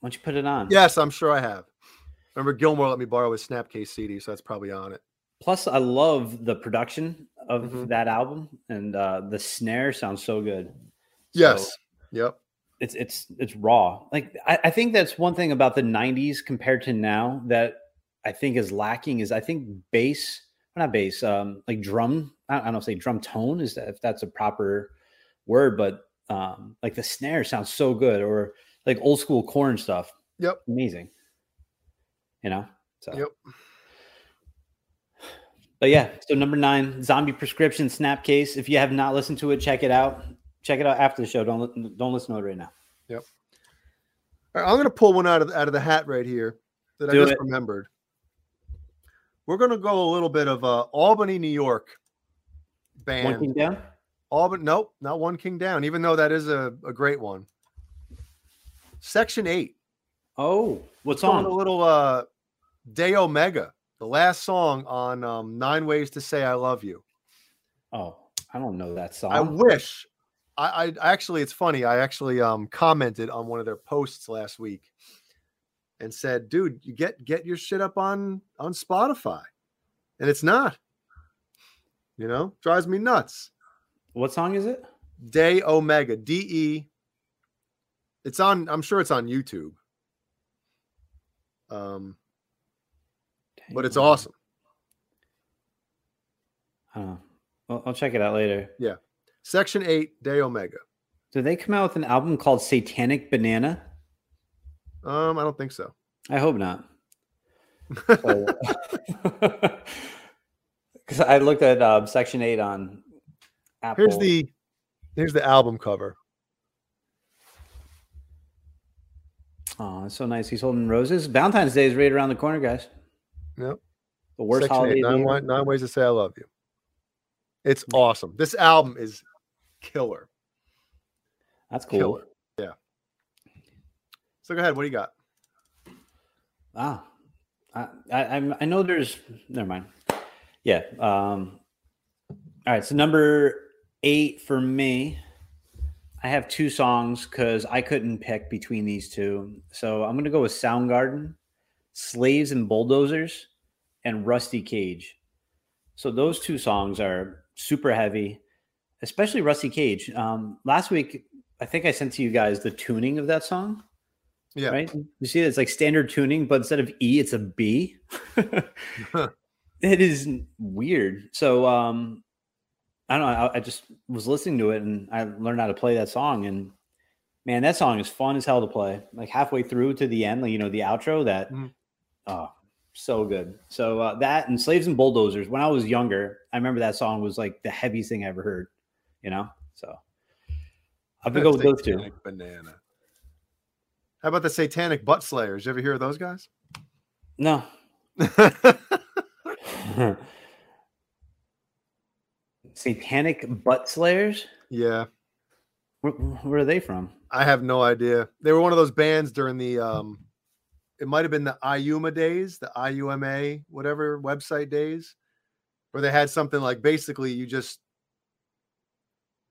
Why don't you put it on? Yes, I'm sure I have. Remember, Gilmore let me borrow his Snapcase C D, so that's probably on it. Plus, I love the production of mm-hmm. that album, and uh, the snare sounds so good. Yes. So yep. It's it's it's raw. Like I, I think that's one thing about the nineties compared to now that I think is lacking is I think bass, not bass, um, like drum. I don't, I don't say drum tone is that if that's a proper word, but um, like the snare sounds so good, or like old school Korn stuff. Yep. Amazing. You know. So. Yep. But yeah, so number nine, Zombie Prescription, Snapcase. If you have not listened to it, check it out. Check it out after the show. Don't don't listen to it right now. Yep. All right, I'm going to pull one out of out of the hat right here that Do I just it. remembered. We're going to go a little bit of uh, Albany, New York band. One King Down? Albany, nope, not One King Down, even though that is a, a great one. Section eight. Oh, what's on? A little uh, De Omega. The last song on um, Nine Ways to Say I Love You. Oh, I don't know that song. I wish. I, I actually, it's funny. I actually um, commented on one of their posts last week and said, dude, you get, get your shit up on, on Spotify. And it's not. You know, drives me nuts. What song is it? De Omega. D E. It's on, I'm sure it's on YouTube. Um. But it's awesome. I don't know. I'll, I'll check it out later. Yeah. Section eight, Day Omega. Did they come out with an album called Satanic Banana? Um, I don't think so. I hope not. Because I looked at uh, Section eight on Apple. Here's the here's the album cover. Oh, it's so nice. He's holding roses. Valentine's Day is right around the corner, guys. Yep. The worst Section holiday. Eight, nine, one, nine ways to say I love you. It's awesome. This album is killer. That's cool. Killer. Yeah. So go ahead. What do you got? Ah, I, I, I know there's. Never mind. Yeah. Um, all right. So number eight for me. I have two songs because I couldn't pick between these two. So I'm going to go with Soundgarden, Slaves and Bulldozers, and Rusty Cage. So those two songs are super heavy, especially Rusty Cage. Um, last week, I think I sent to you guys the tuning of that song. Yeah. Right? You see, it's like standard tuning, but instead of E, it's a B. It is weird. So, um, I don't know. I, I just was listening to it and I learned how to play that song. And man, that song is fun as hell to play. Like halfway through to the end, like, you know, the outro that, mm-hmm. oh, so good. So uh, that and Slaves and Bulldozers. When I was younger, I remember that song was like the heaviest thing I ever heard, you know? So I'll go with those two. Banana. How about the Satanic Butt Slayers? You ever hear of those guys? No. Satanic Butt Slayers? Yeah. Where, where are they from? I have no idea. They were one of those bands during the, um, it might have been the I U M A days, the I U M A, whatever website days, where they had something like basically you just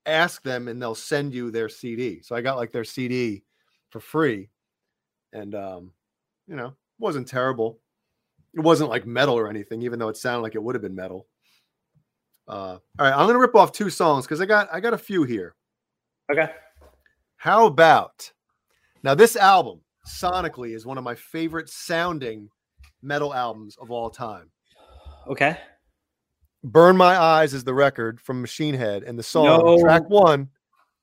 ask them and they'll send you their C D. So I got like their C D for free. And, um, you know, it wasn't terrible. It wasn't like metal or anything, even though it sounded like it would have been metal. Uh, all right, I'm gonna rip off two songs because I got I got a few here. Okay. How about now? This album sonically is one of my favorite sounding metal albums of all time. Okay. Burn My Eyes is the record from Machine Head, and the song no. track one,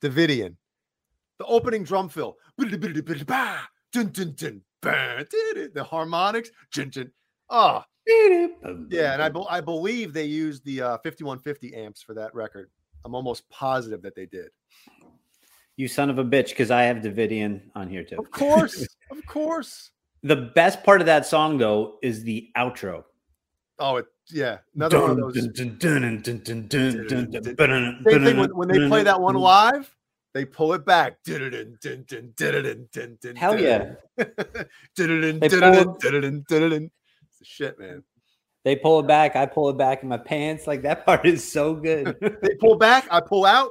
Davidian. The opening drum fill, the harmonics, ah. Oh. Yeah, and I, be- I believe they used the uh, fifty-one fifty amps for that record. I'm almost positive that they did. You son of a bitch, because I have Davidian on here too. Of course, of course. The best part of that song, though, is the outro. Oh, it, yeah. Another one of those. Same thing when, when they play that one live, they pull it back. Hell yeah. Shit, man. They pull it back. I pull it back in my pants. Like that part is so good. They pull back. I pull out.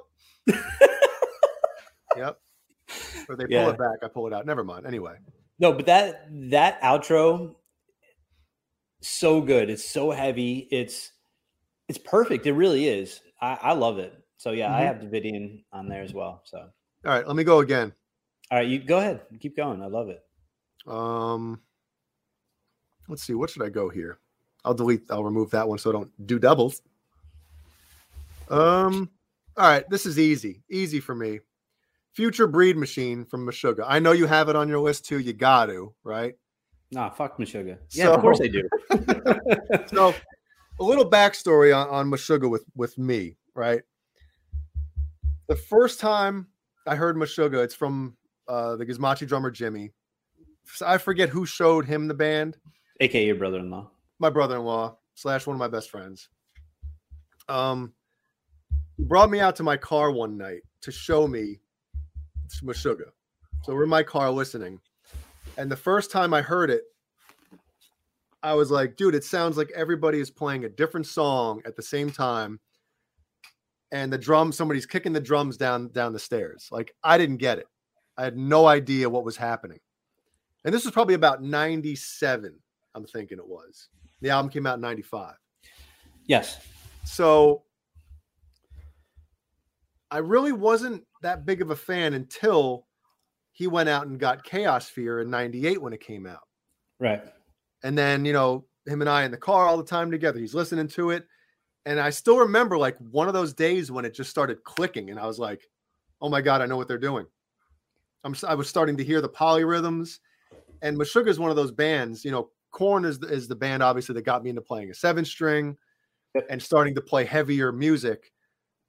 Yep. Or they yeah. pull it back. I pull it out. Never mind. Anyway. No, but that that outro, so good. It's so heavy. It's it's perfect. It really is. I, I love it. So yeah, mm-hmm. I have Davidian on there as well. So all right, let me go again. All right, you go ahead. Keep going. I love it. Um. Let's see. What should I go here? I'll delete. I'll remove that one so I don't do doubles. Um. All right. This is easy. Easy for me. Future Breed Machine from Meshuggah. I know you have it on your list too. You got to, right? Nah, fuck Meshuggah. Yeah, so, of course I do. So a little backstory on, on Meshuggah with, with me, right? The first time I heard Meshuggah, it's from uh, the Gizmachi drummer, Jimmy. I forget who showed him the band. A K A your brother-in-law. My brother-in-law slash one of my best friends. Um, he brought me out to my car one night to show me Meshuggah. So we're in my car listening. And the first time I heard it, I was like, dude, it sounds like everybody is playing a different song at the same time. And the drum, somebody's kicking the drums down, down the stairs. Like, I didn't get it. I had no idea what was happening. And this was probably about ninety-seven. I'm thinking it was. The album came out in ninety-five. Yes. So I really wasn't that big of a fan until he went out and got Chaos Fear in ninety-eight when it came out. Right. And then, you know, him and I in the car all the time together. He's listening to it. And I still remember like one of those days when it just started clicking and I was like, oh my God, I know what they're doing. I'm, I was starting to hear the polyrhythms, and Meshuggah is one of those bands, you know, Korn is the, is the band obviously that got me into playing a seven string and starting to play heavier music.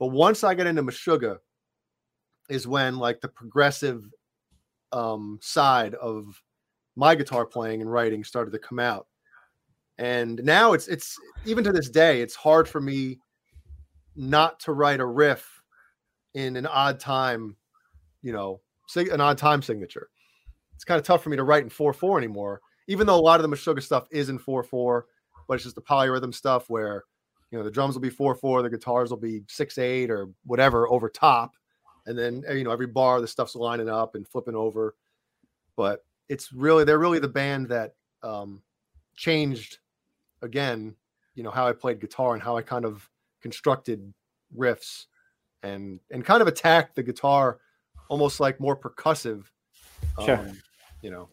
But once I got into Meshuggah is when like the progressive um, side of my guitar playing and writing started to come out. And now it's, it's even to this day, it's hard for me not to write a riff in an odd time, you know, sig- an odd time signature. It's kind of tough for me to write in four four anymore, even though a lot of the Meshuggah stuff is in four four, but it's just the polyrhythm stuff where, you know, the drums will be four four, the guitars will be six eight or whatever over top. And then, you know, every bar, the stuff's lining up and flipping over. But it's really, they're really the band that um, changed again, you know, how I played guitar and how I kind of constructed riffs and and kind of attacked the guitar almost like more percussive, um, sure. you know,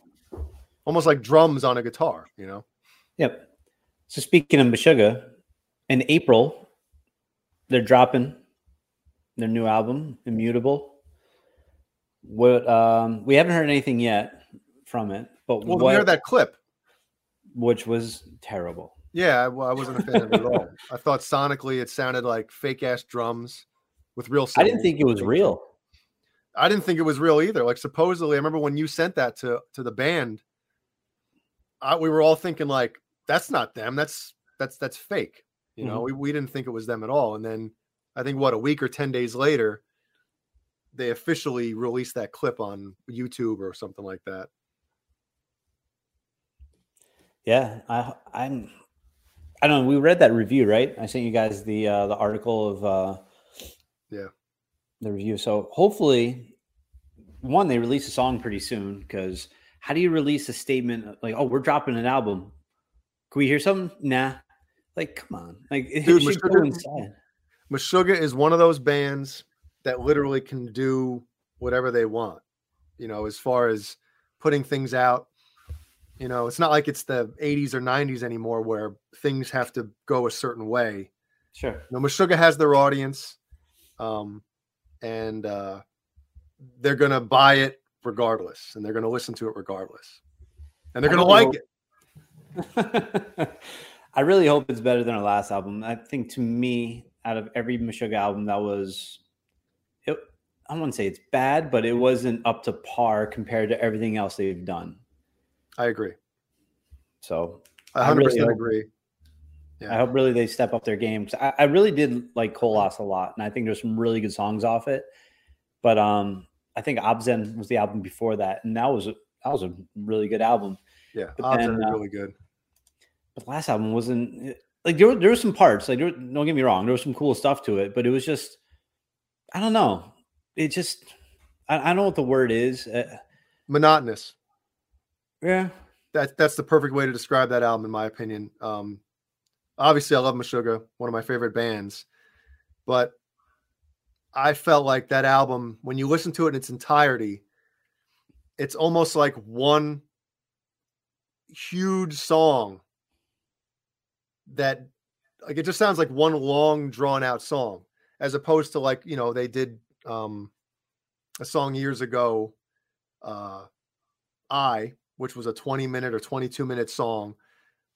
almost like drums on a guitar, you know? Yep. So speaking of Meshuggah, in April, they're dropping their new album, Immutable. What um, we haven't heard anything yet from it, but well, what, we heard that clip, which was terrible. Yeah, well, I wasn't a fan of it at all. I thought sonically it sounded like fake ass drums with real sound. I didn't think it was real. I didn't think it was real either. Like supposedly, I remember when you sent that to to the band, I, we were all thinking like, "That's not them. That's that's that's fake." You know, mm-hmm. we, we didn't think it was them at all. And then I think what a week or ten days later, they officially released that clip on YouTube or something like that. Yeah, I, I'm. I don't know. We read that review, right? I sent you guys the uh, the article of uh, yeah the review. So hopefully, one, they release a song pretty soon, because how do you release a statement like, "Oh, we're dropping an album"? Can we hear something? Nah. Like, come on. Like, it Dude, should Meshuggah, go inside. Meshuggah is one of those bands that literally can do whatever they want, you know, as far as putting things out. You know, it's not like it's the eighties or nineties anymore where things have to go a certain way. Sure. You know, Meshuggah has their audience, um, and uh, they're going to buy it regardless, and they're going to listen to it regardless, and they're going to like it. I really hope it's better than our last album. I think to me, out of every Meshuggah album, that was, it, I wouldn't say it's bad, but it wasn't up to par compared to everything else they've done. I agree. So I one hundred percent really hope, agree. Yeah. I hope really they step up their game. I, I really did like Kolos a lot, and I think there's some really good songs off it. But um, I think Obzen was the album before that, and that was a, that was a really good album. Yeah, but Obzen was uh, really good. But the last album wasn't like there. Were, there were some parts. Like, there, don't get me wrong, there was some cool stuff to it, but it was just, I don't know. It just, I, I don't know what the word is. Uh, Monotonous. Yeah, that's that's the perfect way to describe that album, in my opinion. Um, obviously, I love Meshuggah, one of my favorite bands, but I felt like that album, when you listen to it in its entirety, it's almost like one huge song. That like it just sounds like one long drawn out song, as opposed to like, you know, they did um a song years ago, uh I, which was a twenty minute or twenty-two minute song,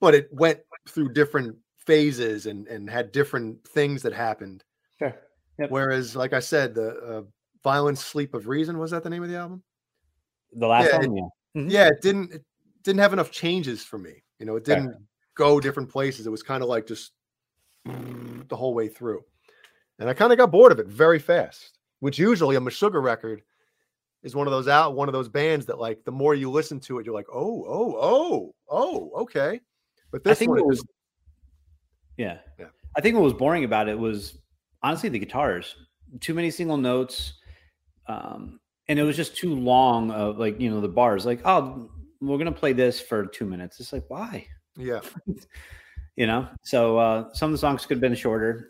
but it went through different phases and and had different things that happened. Sure. Yep. Whereas, like I said, the uh, Violent Sleep of Reason, was that the name of the album? The last album, yeah. It, mm-hmm. yeah, it didn't it didn't have enough changes for me. You know, it didn't. Fair. Go different places. It was kind of like just the whole way through, and I kind of got bored of it very fast, which usually a Meshuggah record is one of those out one of those bands that, like, the more you listen to it, you're like, oh oh oh oh okay. But this I think one it was just... yeah. yeah I think what was boring about it was honestly the guitars, too many single notes, um and it was just too long of, like, you know, the bars, like, oh, we're gonna play this for two minutes. It's like, why? Yeah. You know, so uh, some of the songs could have been shorter.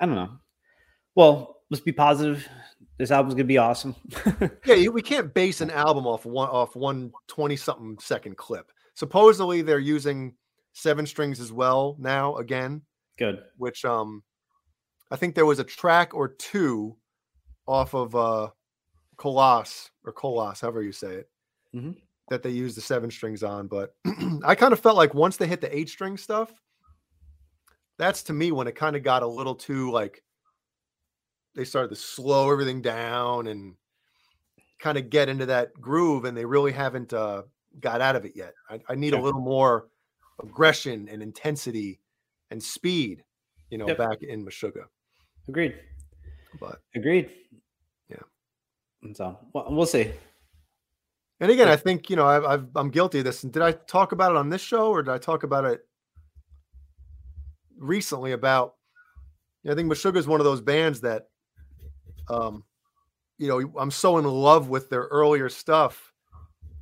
I don't know. Well, let's be positive. This album's going to be awesome. Yeah, we can't base an album off one off one twenty-something second clip. Supposedly, they're using seven strings as well now, again. Good. Which um, I think there was a track or two off of uh, Coloss or Coloss, however you say it, mm-hmm. that they used the seven strings on. But I kind of felt like once they hit the eight string stuff, that's to me when it kind of got a little too like they started to slow everything down and kind of get into that groove, and they really haven't uh, got out of it yet. I, I need yeah. a little more aggression and intensity and speed, you know, yep. back in Meshuggah. Agreed. But agreed. Yeah. And so well, we'll see. And again, yeah. I think, you know, I've, I've, I'm guilty of this. And did I talk about it on this show, or did I talk about it recently about, you know, I think Meshuggah is one of those bands that, um, you know, I'm so in love with their earlier stuff,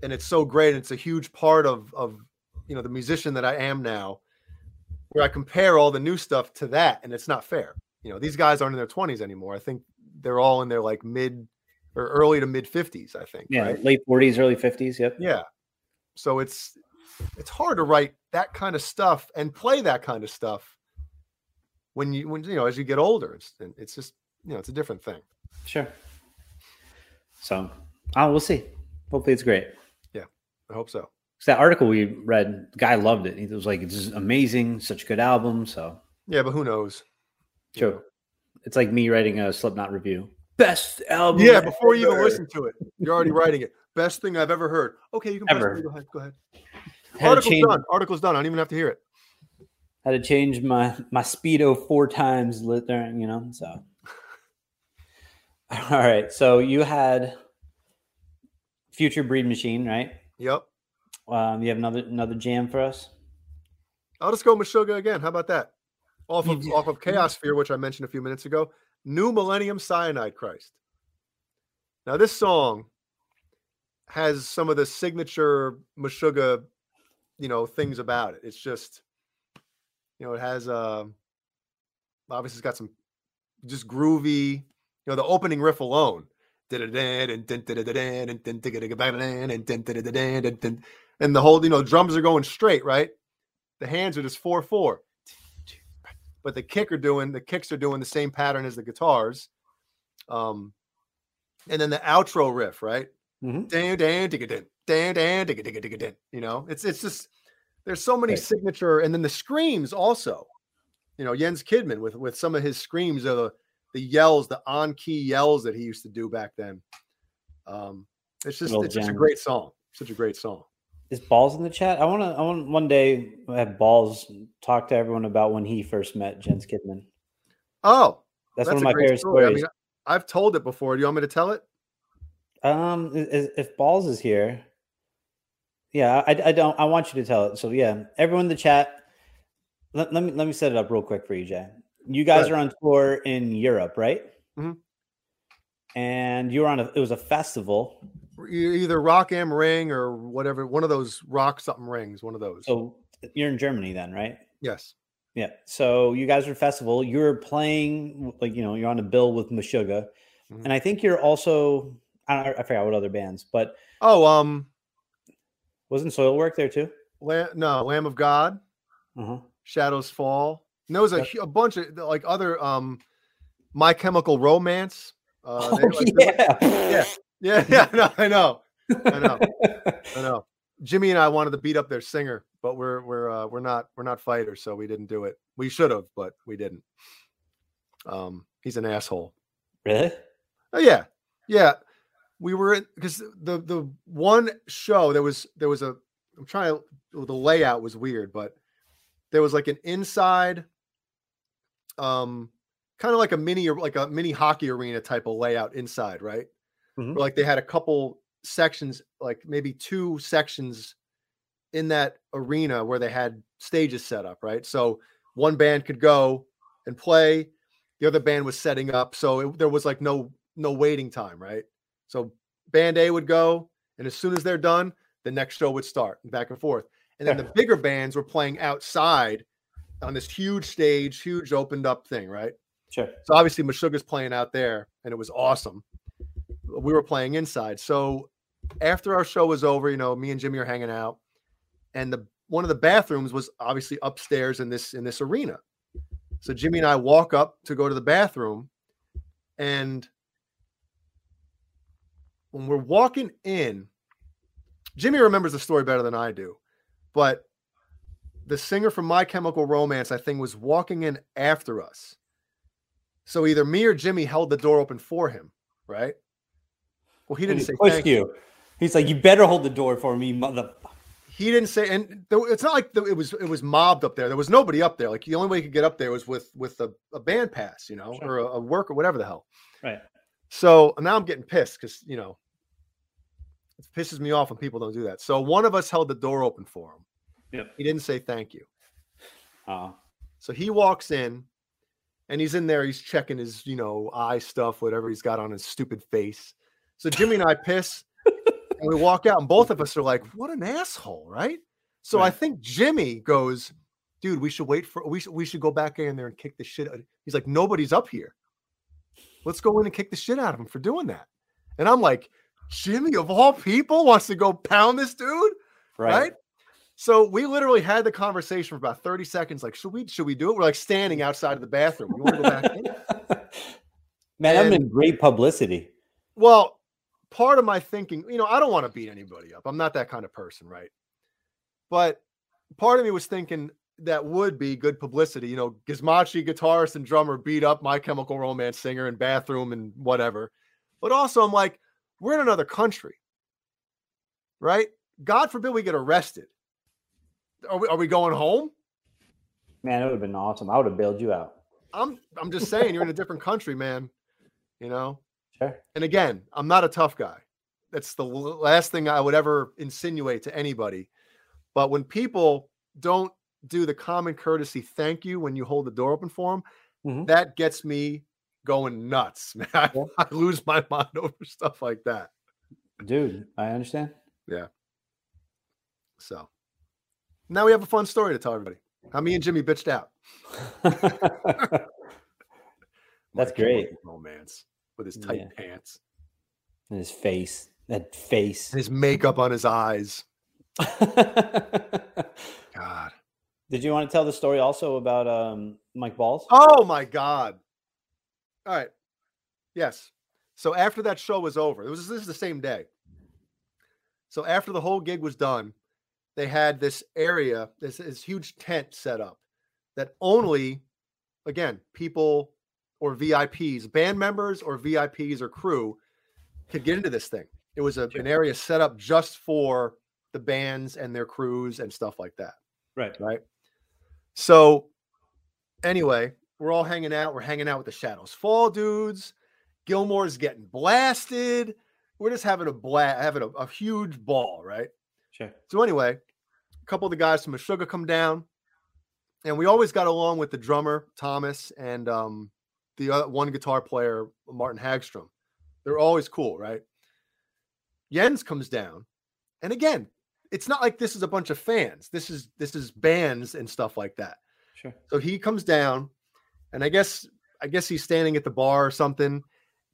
and it's so great. And it's a huge part of, of, you know, the musician that I am now, where I compare all the new stuff to that, and it's not fair. You know, these guys aren't in their twenties anymore. I think they're all in their like mid or early to mid fifties, I think. Yeah, right? Late forties, early fifties. Yep. Yeah. So it's it's hard to write that kind of stuff and play that kind of stuff when you when you know as you get older. It's it's just, you know, it's a different thing. Sure. So oh, we'll see. Hopefully it's great. Yeah, I hope so. So that article we read, the guy loved it. He was like, "It's just amazing, such a good album." So yeah, but who knows? Sure, yeah. It's like me writing a Slipknot review. Best album. Yeah, before you even listen to it, you're already writing it. Best thing I've ever heard. Okay, you can ever. Pass it. Go ahead. Go ahead. Had Article's change, done. Article's done. I don't even have to hear it. Had to change my my Speedo four times, you know. So all right. So you had Future Breed Machine, right? Yep. Um, you have another another jam for us? I'll just go Meshuggah again. How about that? Off of off of Chaos Sphere, which I mentioned a few minutes ago. New Millennium Cyanide Christ. Now this song has some of the signature Meshuggah, you know, things about it. It's just, you know, it has uh, obviously it's got some just groovy, you know, the opening riff alone. And the whole, you know, drums are going straight, right? The hands are just four four, but the kick are doing the kicks are doing the same pattern as the guitars, um, and then the outro riff, right? Mm-hmm. You know, it's it's just there's so many right. signature, and then the screams also, you know, Jens Kidman with with some of his screams are the the yells, the on key yells that he used to do back then. Um, it's just it's just a great song, such a great song. Is Balls in the chat? I want to. I want one day have Balls talk to everyone about when he first met Jens Kidman. Oh, that's, that's one of my favorite story. stories. I mean, I've told it before. Do you want me to tell it? Um, if, if Balls is here, yeah, I, I don't. I want you to tell it. So yeah, everyone in the chat, let, let me let me set it up real quick for you, Jay. You guys are on tour in Europe, right? Mm-hmm. And you were on a. It was a festival. Either Rock Am Ring or whatever, one of those rock something rings, one of those. So you're in Germany then, right? Yes. Yeah. So you guys are festival. You're playing, like, you know, you're on a bill with Meshuggah, mm-hmm. and I think you're also. I, don't, I forgot what other bands, but oh, um, wasn't Soilwork there too? Lam- no, Lamb of God, uh-huh. Shadows Fall. And there was a, a bunch of like other um, My Chemical Romance. Uh, oh, like, yeah. Like, yeah. Yeah, yeah, no, I know, I know, I know. Jimmy and I wanted to beat up their singer, but we're we're uh, we're not we're not fighters, so we didn't do it. We should have, but we didn't. Um, he's an asshole. Really? Oh yeah, yeah. We were in because the the one show there was there was a I'm trying to, the layout was weird, but there was like an inside, um, kind of like a mini like a mini hockey arena type of layout inside, right? Mm-hmm. Like they had a couple sections, like maybe two sections in that arena where they had stages set up, right? So one band could go and play, the other band was setting up, so it, there was like no no waiting time, right? So band A would go, and as soon as they're done, the next show would start, back and forth. And then the bigger bands were playing outside on this huge stage, huge opened up thing, right? Sure. So obviously Meshuggah's playing out there, and it was awesome. We were playing inside. So after our show was over, you know, me and Jimmy are hanging out, and the one of the bathrooms was obviously upstairs in this in this arena. So Jimmy and I walk up to go to the bathroom, and when we're walking in, Jimmy remembers the story better than I do, but the singer from My Chemical Romance, I think, was walking in after us. So either me or Jimmy held the door open for him, right? Well, he didn't he say thank you. you. He's like, you better hold the door for me, motherfucker. He didn't say, and it's not like it was it was mobbed up there. There was nobody up there. Like, the only way you could get up there was with with a, a band pass, you know, sure. or a, a work or whatever the hell. Right. So now I'm getting pissed because, you know, it pisses me off when people don't do that. So one of us held the door open for him. Yep. He didn't say thank you. Uh, so he walks in, and he's in there. He's checking his, you know, eye stuff, whatever he's got on his stupid face. So Jimmy and I piss. And we walk out, and both of us are like, "What an asshole!" Right? So right. I think Jimmy goes, "Dude, we should wait for we should we should go back in there and kick the shit out." He's like, "Nobody's up here. Let's go in and kick the shit out of him for doing that." And I'm like, "Jimmy of all people wants to go pound this dude, right?" right? So we literally had the conversation for about thirty seconds. Like, should we should we do it? We're like standing outside of the bathroom. You want to go back in? Man, and, I'm in great publicity. Well. Part of my thinking, you know, I don't want to beat anybody up. I'm not that kind of person, right? But part of me was thinking that would be good publicity. You know, Gizmachi, guitarist and drummer, beat up My Chemical Romance singer in bathroom and whatever. But also I'm like, we're in another country, right? God forbid we get arrested. Are we, are we going home? Man, it would have been awesome. I would have bailed you out. I'm, I'm just saying, you're in a different country, man, you know? And again, I'm not a tough guy. That's the last thing I would ever insinuate to anybody. But when people don't do the common courtesy thank you when you hold the door open for them, mm-hmm. that gets me going nuts. Man, I, yeah. I lose my mind over stuff like that. Dude, I understand. Yeah. So now we have a fun story to tell everybody. How me and Jimmy bitched out. That's great. Romance. With his tight yeah. pants. And his face. That face. And his makeup on his eyes. God. Did you want to tell the story also about um, Mike Balls? Oh, my God. All right. Yes. So after that show was over, it was this is the same day. So after the whole gig was done, they had this area, this, this huge tent set up that only, again, people... or V I Ps, band members or V I Ps or crew could get into this thing. It was a, an area set up just for the bands and their crews and stuff like that. Right. Right. So anyway, we're all hanging out. We're hanging out with the Shadows Fall dudes. Gilmore's getting blasted. We're just having a blast, having a, a huge ball. Right. Sure. So anyway, a couple of the guys from Meshuggah come down, and we always got along with the drummer, Thomas, and, um, the other one guitar player, Martin Hagstrom. They're always cool, right? Jens comes down. And again, it's not like this is a bunch of fans. This is this is bands and stuff like that. Sure. So he comes down, and I guess I guess he's standing at the bar or something.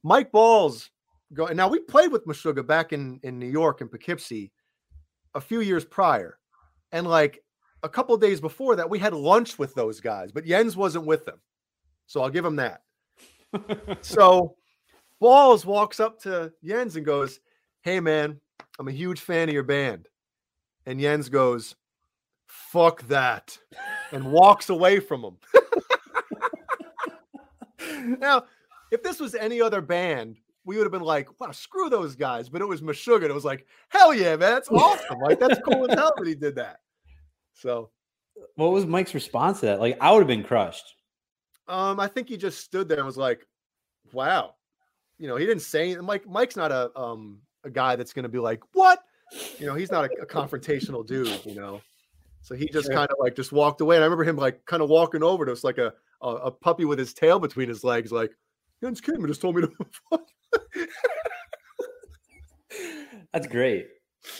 Mike Balls go, and now we played with Meshuggah back in, in New York and Poughkeepsie a few years prior. And like a couple of days before that, we had lunch with those guys, but Jens wasn't with them. So I'll give him that. So Balls walks up to Jens and goes, "Hey, man, I'm a huge fan of your band." And Jens goes, "Fuck that," and walks away from him. Now, if this was any other band, we would have been like, wow, screw those guys. But it was Meshuggah. It was like, hell yeah, man, that's awesome. Like, that's cool as hell that he did that. So what was Mike's response to that? Like, I would have been crushed. Um, I think he just stood there and was like, wow, you know, he didn't say anything. Mike, Mike's not a, um, a guy that's going to be like, what, you know, he's not a, a confrontational dude, you know? So he just kind of like just walked away. And I remember him like kind of walking over to us like a, a, a puppy with his tail between his legs. Like, Jens Kim just told me to. That's great.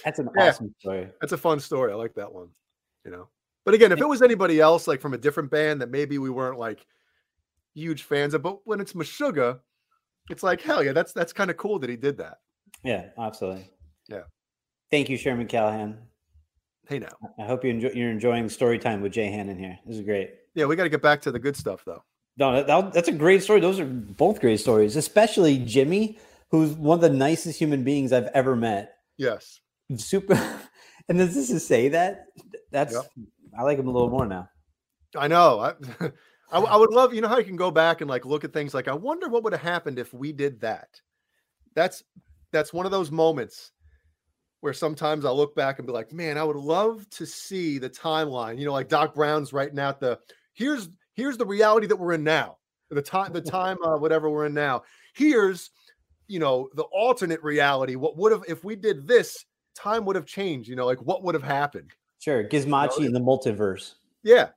That's an yeah, awesome story. That's a fun story. I like that one, you know? But again, if it was anybody else, like from a different band that maybe we weren't like huge fans of, but when it's Meshuggah, it's like, hell yeah, that's that's kind of cool that he did that. Yeah, absolutely. Yeah. Thank you, Sherman Callahan. Hey now. I hope you enjoy, you're enjoying story time with Jay Hannon here. This is great. Yeah, we got to get back to the good stuff, though. No, that, that's a great story. Those are both great stories, especially Jimmy, who's one of the nicest human beings I've ever met. Yes. Super. And does this is say that? That's yep. I like him a little more now. I know. I, I I would love, you know how you can go back and like look at things like, I wonder what would have happened if we did that. That's that's one of those moments where sometimes I'll look back and be like, man, I would love to see the timeline. You know, like Doc Brown's right now at the here's here's the reality that we're in now. The time the time uh, whatever we're in now. Here's, you know, the alternate reality. What would have if we did this, time would have changed, you know, like what would have happened? Sure, Gizmachi, you know, in the multiverse. Yeah.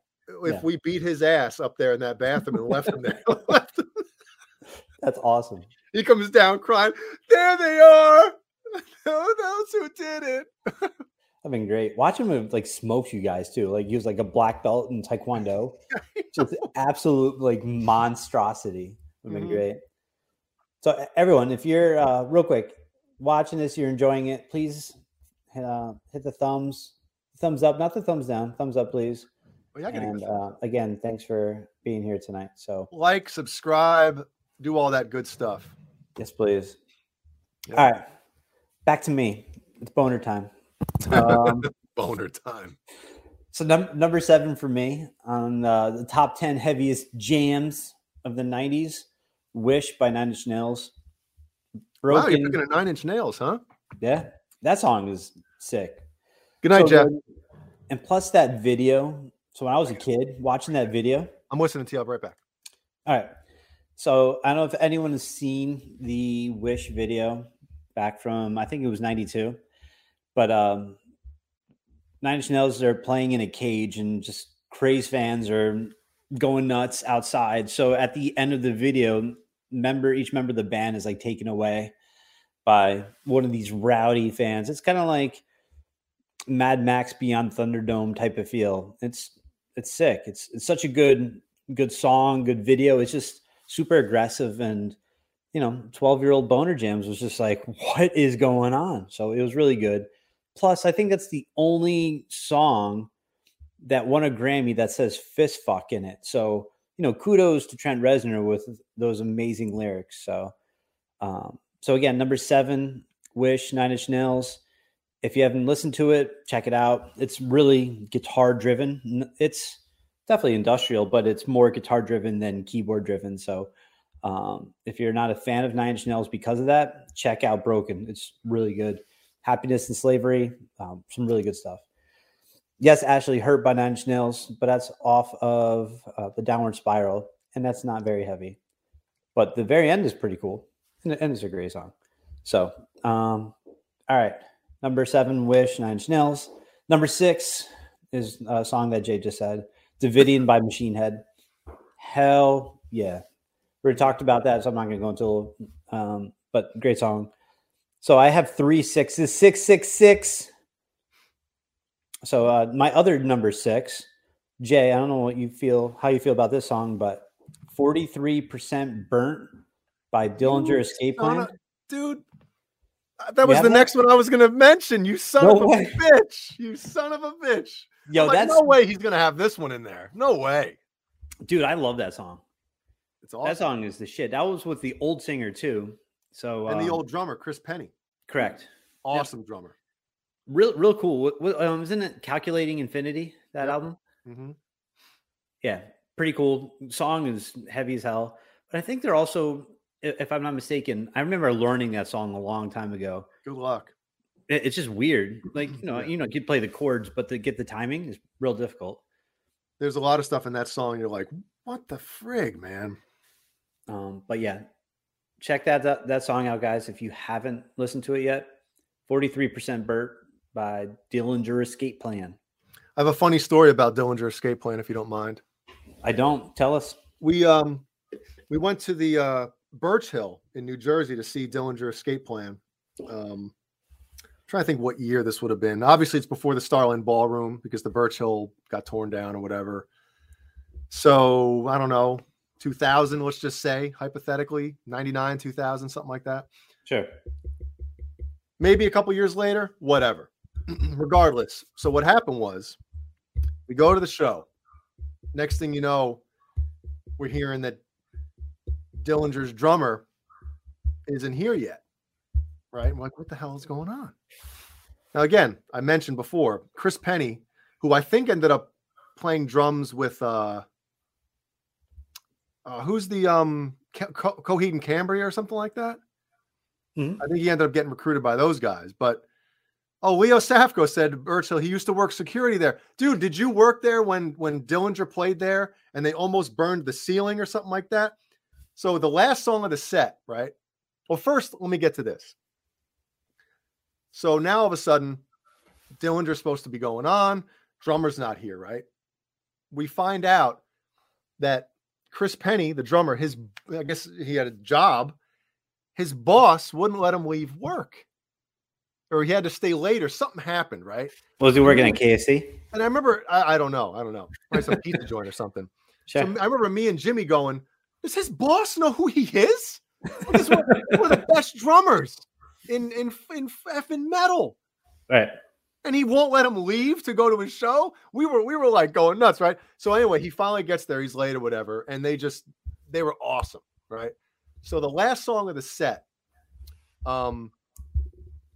If yeah. we beat his ass up there in that bathroom and left him there. Left him. That's awesome. He comes down crying. There they are. Those who did it. That'd been great. Watch him like smoke you guys too. Like he was like a black belt in Taekwondo. Just absolute like monstrosity. That'd been mm-hmm. great. So everyone, if you're uh, real quick watching this, you're enjoying it, please hit, uh, hit the thumbs, thumbs up, not the thumbs down, thumbs up, please. Oh, yeah, and uh, again, thanks for being here tonight. So like, subscribe, do all that good stuff. Yes, please. Yep. All right. Back to me. It's boner time. Um, boner time. So num- number seven for me on uh, the top ten heaviest jams of the nineties, Wish by Nine Inch Nails. Broken. Wow, you're looking at Nine Inch Nails, huh? Yeah. That song is sick. Good night, so, Jeff. And plus that video. So when I was a kid watching that video. I'm listening to you. I'll be right back. All right. So I don't know if anyone has seen the Wish video back from, I think it was ninety-two. But um, Nine Inch Nails are playing in a cage and just craze fans are going nuts outside. So at the end of the video, member each member of the band is like taken away by one of these rowdy fans. It's kind of like Mad Max Beyond Thunderdome type of feel. It's it's sick. It's it's such a good good song, good video. It's just super aggressive, and you know, twelve-year-old boner jams was just like, what is going on? So it was really good. Plus, I think that's the only song that won a Grammy that says fist fuck in it. So you know, kudos to Trent Reznor with those amazing lyrics. So, um, so again, number seven, Wish, Nine Inch Nails. If you haven't listened to it, check it out. It's really guitar driven. It's definitely industrial, but it's more guitar driven than keyboard driven. So, um, if you're not a fan of Nine Inch Nails because of that, check out Broken. It's really good. Happiness and Slavery, um, some really good stuff. Yes, Ashley, Hurt by Nine Inch Nails, but that's off of uh, the Downward Spiral, and that's not very heavy. But the very end is pretty cool, and the end is a great song. So, um, all right, number seven, Wish, Nine Inch Nails. Number six is a song that Jay just said, Davidian by Machine Head. Hell yeah. We already talked about that, so I'm not going to go into it, um, but great song. So I have three sixes, six, six, six. So uh, my other number six, Jay, I don't know what you feel, how you feel about this song, but forty-three percent Burnt by Dillinger Ooh, Escape Plan. Of, dude, that was the that? next one I was going to mention. You son no of way. a bitch. You son of a bitch. Yo, like, that's no way he's going to have this one in there. No way. Dude, I love that song. It's awesome. That song is the shit. That was with the old singer too. So And um, the old drummer, Chris Penny. Correct. Awesome yeah. drummer. Real, real cool. What, what, um, isn't it Calculating Infinity, that yep. album? Mm-hmm. Yeah, pretty cool. Song is heavy as hell. But I think they're also, if I'm not mistaken, I remember learning that song a long time ago. Good luck. It, it's just weird. Like, you know, yeah. you know, you play the chords, but to get the timing is real difficult. There's a lot of stuff in that song. You're like, what the frig, man? Um, but yeah, check that, that, that song out, guys, if you haven't listened to it yet. forty-three percent Burt. By Dillinger Escape Plan. I have a funny story about Dillinger Escape Plan, if you don't mind. I don't. Tell us. We um we went to the uh, Birch Hill in New Jersey to see Dillinger Escape Plan. Um, I'm trying to think what year this would have been. Obviously, it's before the Starland Ballroom because the Birch Hill got torn down or whatever. So I don't know, two thousand. Let's just say hypothetically, ninety-nine, two thousand, something like that. Sure. Maybe a couple years later, whatever. Regardless, so what happened was we go to the show. Next thing you know, we're hearing that Dillinger's drummer isn't here yet, right? I'm like, what the hell is going on? Now, again, I mentioned before, Chris Penny, who I think ended up playing drums with uh, uh who's the um Co- Coheed and Cambria or something like that. Mm-hmm. I think he ended up getting recruited by those guys. But oh, Leo Safko said Birchill, he used to work security there. Dude, did you work there when when Dillinger played there and they almost burned the ceiling or something like that? So the last song of the set, right? Well, first, let me get to this. So now all of a sudden, Dillinger's supposed to be going on. Drummer's not here, right? We find out that Chris Penny, the drummer, his, I guess he had a job. His boss wouldn't let him leave work, or he had to stay late, or something happened, right? Was he working at K F C? And I remember, I, I don't know, I don't know, probably some pizza joint or something. Sure. So I remember me and Jimmy going, does his boss know who he is? One of the best drummers in, in, in effing metal. Right. And he won't let him leave to go to his show. We were we were like going nuts, right? So anyway, he finally gets there. He's late or whatever, and they just they were awesome, right? So the last song of the set, um,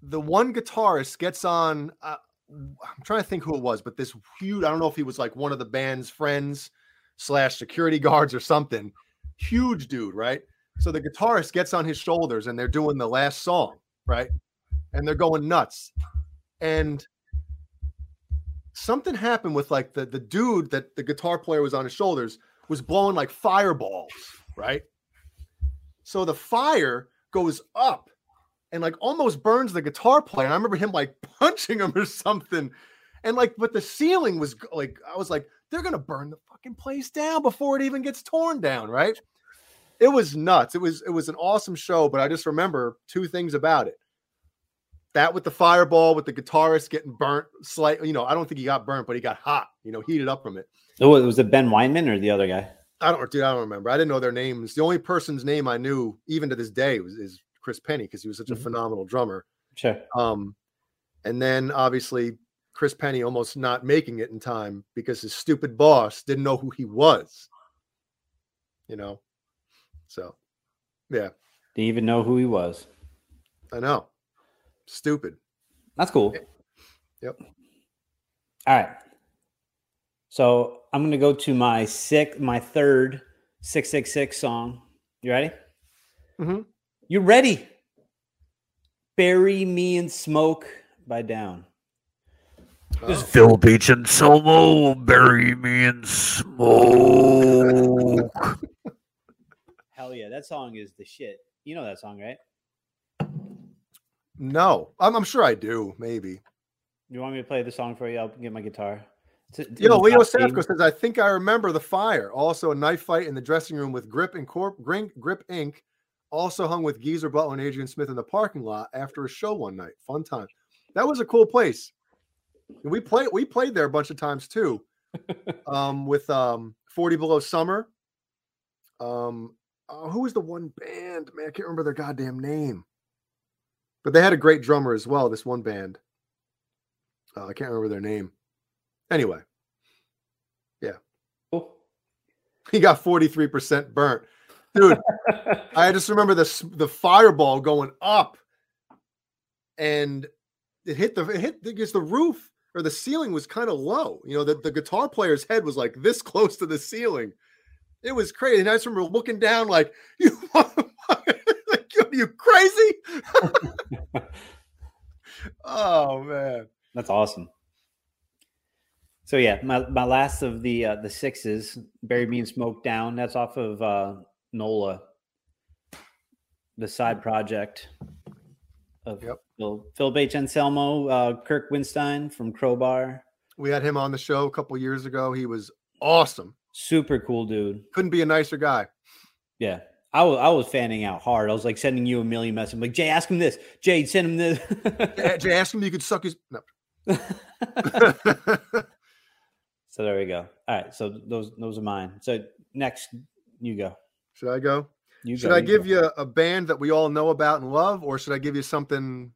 the one guitarist gets on. Uh, I'm trying to think who it was, but this huge. I don't know if he was like one of the band's friends slash security guards or something. Huge dude, right? So the guitarist gets on his shoulders, and they're doing the last song, right? And they're going nuts, and something happened with like the, the dude that the guitar player was on his shoulders was blowing like fireballs, right? So the fire goes up and like almost burns the guitar player. And I remember him like punching him or something. And like, but the ceiling was like, I was like, they're going to burn the fucking place down before it even gets torn down, right? It was nuts. It was, it was an awesome show, but I just remember two things about it. That with the fireball, with the guitarist getting burnt slightly, you know, I don't think he got burnt, but he got hot, you know, heated up from it. Oh, it was it Ben Weinman or the other guy? I don't, dude, I don't remember. I didn't know their names. The only person's name I knew, even to this day, was is Chris Penny because he was such mm-hmm. a phenomenal drummer. Sure. Um, and then obviously Chris Penny almost not making it in time because his stupid boss didn't know who he was. You know, so yeah, didn't even know who he was. I know. Stupid. That's cool. Yep. All right. So I'm gonna go to my six, my third six six six song. You ready? Mm-hmm. You ready? "Bury Me in Smoke" by Down. Oh. This is Phil Beach and solo. Bury me in smoke. Hell yeah, that song is the shit. You know that song, right? No, I'm, I'm sure I do. Maybe. You want me to play the song for you? I'll get my guitar. You know, Leo Safko says, I think I remember the fire. Also, a knife fight in the dressing room with Grip and Corp, Grip, Grip Incorporated. Also hung with Geezer Butler and Adrian Smith in the parking lot after a show one night. Fun time. That was a cool place. We played. We played there a bunch of times too, um, with um, forty Below Summer. Um, uh, who was the one band? Man, I can't remember their goddamn name. But they had a great drummer as well, this one band. Uh, I can't remember their name. Anyway. Yeah. Cool. He got forty-three percent burnt. Dude, I just remember the, the fireball going up. And it hit the it hit because the roof or the ceiling was kind of low. You know, the, the guitar player's head was like this close to the ceiling. It was crazy. And I just remember looking down like, you motherfucker. Are you crazy? Oh man, that's awesome. So yeah, my, my last of the uh, the sixes, "Bury Me in Smoke" Down. That's off of uh, NOLA, the side project of yep. Phil, Phil Bache Anselmo, uh, Kirk Winstein from Crowbar. We had him on the show a couple years ago. He was awesome, super cool dude. Couldn't be a nicer guy. Yeah. I was I was fanning out hard. I was like sending you a million messages. I'm like, Jay, ask him this. Jay, send him this. Jay, Jay, ask him you could suck his. No. So there we go. All right. So those those are mine. So next, you go. Should I go? You should go, I you give go. You a band that we all know about and love, or should I give you something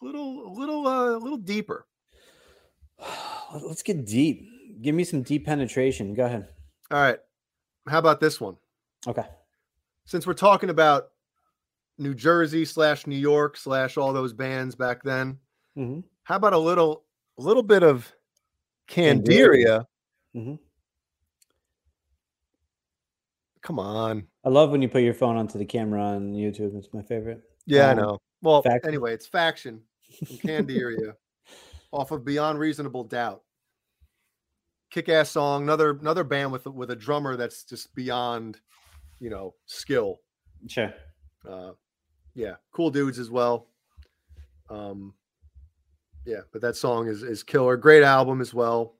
a little a little uh, a little deeper? Let's get deep. Give me some deep penetration. Go ahead. All right. How about this one? Okay. Since we're talking about New Jersey slash New York slash all those bands back then, mm-hmm. how about a little, a little bit of Candiria? Mm-hmm. Come on. I love when you put your phone onto the camera on YouTube. It's my favorite. Yeah, um, I know. Well, faction. Anyway, it's Faction from Candiria off of Beyond Reasonable Doubt. Kick-ass song. Another another band with with a drummer that's just beyond, you know, skill. Sure. Uh, yeah, cool dudes as well. Um, yeah, but that song is is killer. Great album as well,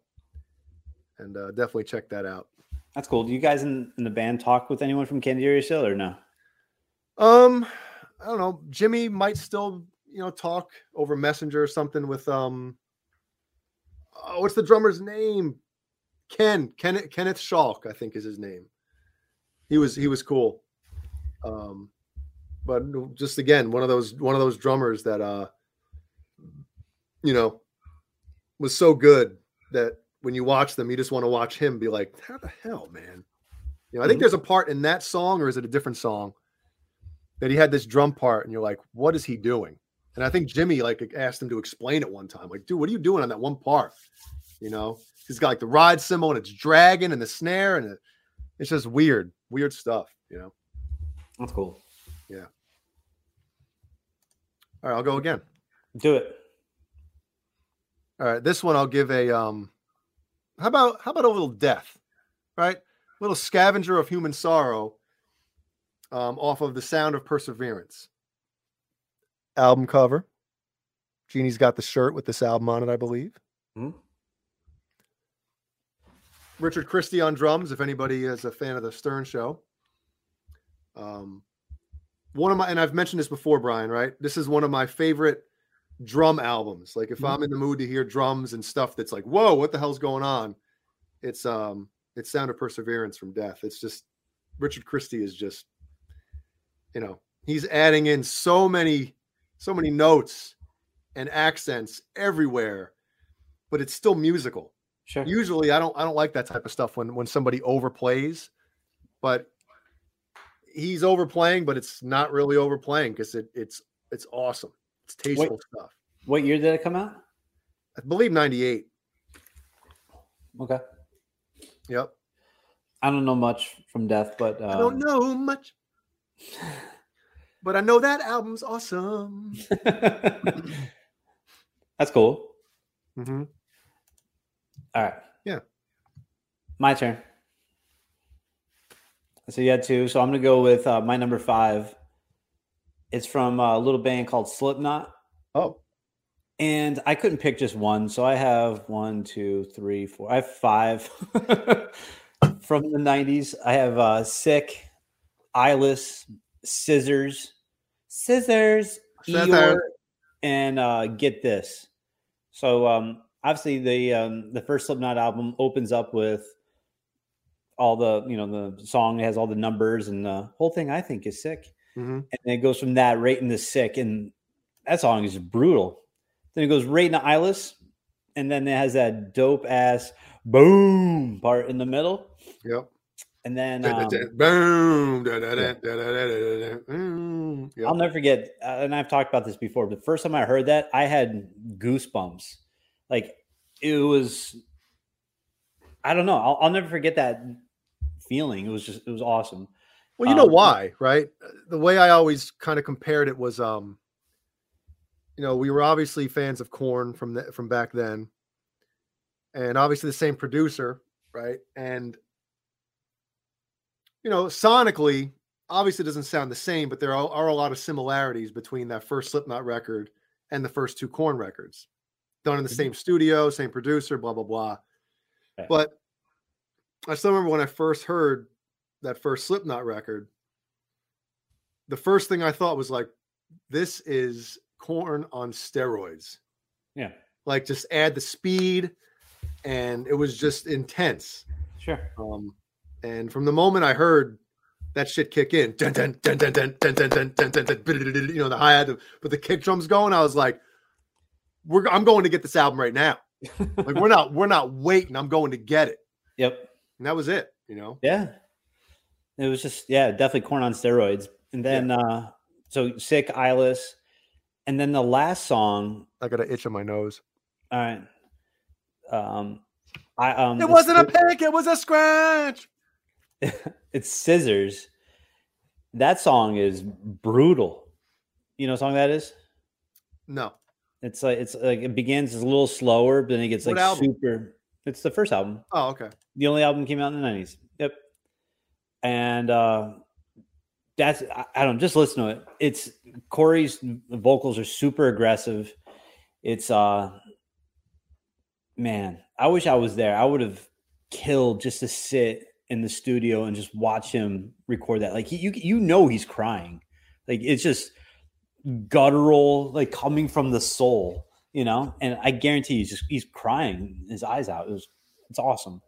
and uh, definitely check that out. That's cool. Do you guys in, in the band talk with anyone from Candiria still or no? Um, I don't know. Jimmy might still, you know, talk over Messenger or something with um. Oh, what's the drummer's name? Ken, Kenneth, Kenneth Schalk, I think is his name. He was, he was cool. Um, but just again, one of those, one of those drummers that, uh, you know, was so good that when you watch them, you just want to watch him be like, how the hell, man? You know, I think there's a part in that song, or is it a different song, that he had this drum part and you're like, what is he doing? And I think Jimmy like asked him to explain it one time. Like, dude, what are you doing on that one part? You know, he's got like the ride cymbal and it's dragging and the snare and it, it's just weird, weird stuff, you know? That's cool. Yeah. All right, I'll go again. Do it. All right, this one I'll give a, um, how about, how about a little Death, right? A little Scavenger of Human Sorrow um, off of The Sound of Perseverance. Album cover. Jeannie's got the shirt with this album on it, I believe. Mm-hmm. Richard Christie on drums, if anybody is a fan of the Stern Show. Um, one of my, and I've mentioned this before, Brian, right? This is one of my favorite drum albums. Like if mm-hmm. I'm in the mood to hear drums and stuff that's like, whoa, what the hell's going on? It's um, it's Sound of Perseverance from Death. It's just, Richard Christie is just, you know, he's adding in so many, so many notes and accents everywhere, but it's still musical. Sure. Usually I don't I don't like that type of stuff when when somebody overplays, but he's overplaying, but it's not really overplaying because it it's it's awesome. It's tasteful what, stuff. What year did it come out? I believe ninety-eight. Okay. Yep. I don't know much from Death, but um... I don't know much. But I know that album's awesome. That's cool. Mm-hmm. All right. Yeah. My turn. So you had two. So I'm going to go with uh, my number five. It's from a little band called Slipknot. Oh. And I couldn't pick just one. So I have one, two, three, four. I have five from the nineties. I have uh, Sick, Eyeless, Scissors, Scissors, Eeyore, and uh, Get This. So um, obviously the um, the first Slipknot album opens up with all the, you know, the song has all the numbers and the whole thing I think is sick. Mm-hmm. And then it goes from that right into Sick, and that song is brutal. Then it goes right into Eyeless, and then it has that dope ass boom part in the middle. Yep. And then um, boom, da, da, da, da, da, da, da. Yep. I'll never forget. Uh, and I've talked about this before, but the first time I heard that, I had goosebumps. Like it was, I don't know. I'll, I'll never forget that feeling. It was just, it was awesome. Well, you know um, why, right? The way I always kind of compared it was, um, you know, we were obviously fans of Korn from the, from back then, and obviously the same producer, right? And you know, sonically, obviously it doesn't sound the same, but there are, are a lot of similarities between that first Slipknot record and the first two Korn records. Done in the same studio, same producer, blah, blah, blah. Okay. But I still remember when I first heard that first Slipknot record, the first thing I thought was like, this is Korn on steroids. Yeah. Like just add the speed, and it was just intense. Sure. Um, And from the moment I heard that shit kick in, dun, dun, dun, dun, dun, dun, dun, dun, dun, dun, dun, you know, the hi-hat with the kick drums going, I was like, "We're I'm going to get this album right now. Like we're not we're not waiting. I'm going to get it." Yep. And that was it. you know? Yeah. It was just, yeah, definitely Korn on steroids. And then, yeah. uh, so Sick, Eyeless. And then the last song. I got an itch on my nose. All right. Um, I, um, it wasn't a pick. It was a scratch. It's Scissors. That song is brutal. You know what song that is? No. It's like, it's like it begins as a little slower, but then it gets what like album? super. It's the first album. Oh, okay. The only album came out in the nineties. Yep. And uh, that's, I, I don't just listen to it. It's Corey's vocals are super aggressive. It's, uh, man, I wish I was there. I would have killed just to sit in the studio and just watch him record that. Like he, you, you know, he's crying. Like it's just guttural, like coming from the soul, you know. And I guarantee he's just he's crying his eyes out. It was, it's awesome.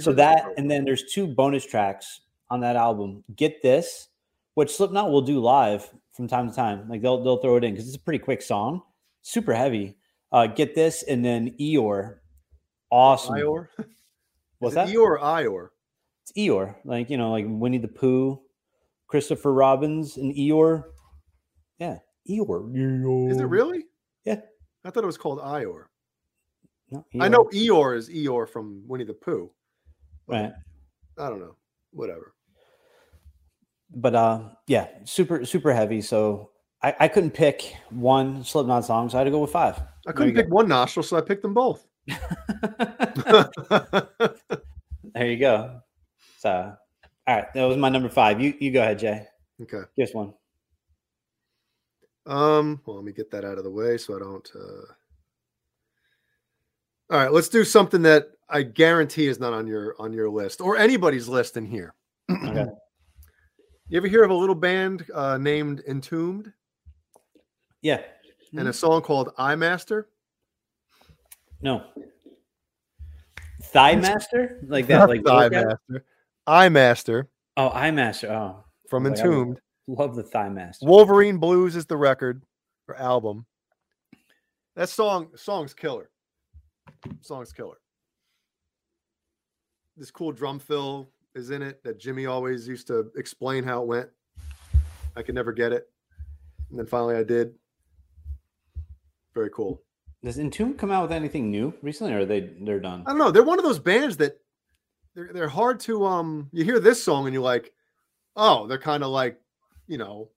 So that, and then there's two bonus tracks on that album. Get This, which Slipknot will do live from time to time. Like they'll they'll throw it in because it's a pretty quick song, super heavy. Uh, Get This, and then Eeyore. Awesome. Eeyore? What's that? Eeyore or Ior? It's Eeyore. Like, you know, like Winnie the Pooh, Christopher Robbins, and Eeyore. Yeah. Eeyore. Eeyore. Is it really? Yeah. I thought it was called Ior. No, I know Eeyore is Eeyore from Winnie the Pooh. Right. I don't know. Whatever. But uh, yeah, super, super heavy. So I, I couldn't pick one Slipknot song, so I had to go with five. I couldn't pick go. one nostril, so I picked them both. There you go. So, all right, that was my number five. You you go ahead, Jay. Okay, here's one. Um, well, let me get that out of the way so I don't. Uh... All right, let's do something that I guarantee is not on your on your list or anybody's list in here. Okay. You ever hear of a little band uh, named Entombed? Yeah, and mm-hmm. a song called "I Master." No. Thigh Master? Like that? Like Thigh Master. Eye Master. Oh, Eye Master. Oh. From like, Entombed. Love the Thigh Master. Wolverine Blues is the record or album. That song, song's killer. Song's killer. This cool drum fill is in it that Jimmy always used to explain how it went. I could never get it. And then finally I did. Very cool. Does Entombed come out with anything new recently, or are they they're done? I don't know. They're one of those bands that they're they're hard to um. You hear this song and you're like, oh, they're kind of like, you know,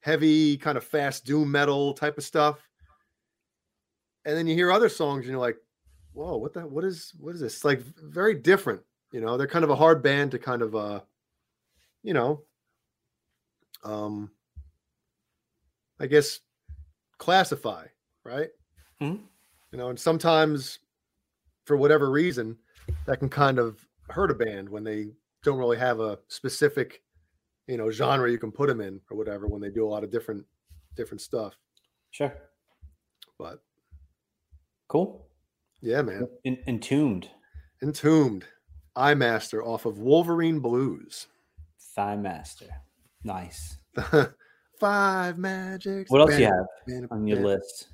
heavy kind of fast doom metal type of stuff. And then you hear other songs and you're like, whoa, what the what is what is this? Like very different, you know. They're kind of a hard band to kind of uh, you know, um, I guess classify, right? Mm-hmm. You know, and sometimes for whatever reason that can kind of hurt a band when they don't really have a specific, you know, genre you can put them in or whatever, when they do a lot of different different stuff. Sure. But cool. Yeah, man. En- entombed. Entombed. Eye Master off of Wolverine Blues. Thigh Master. Nice. Five Magics. What else band, do you have band, on your band. list?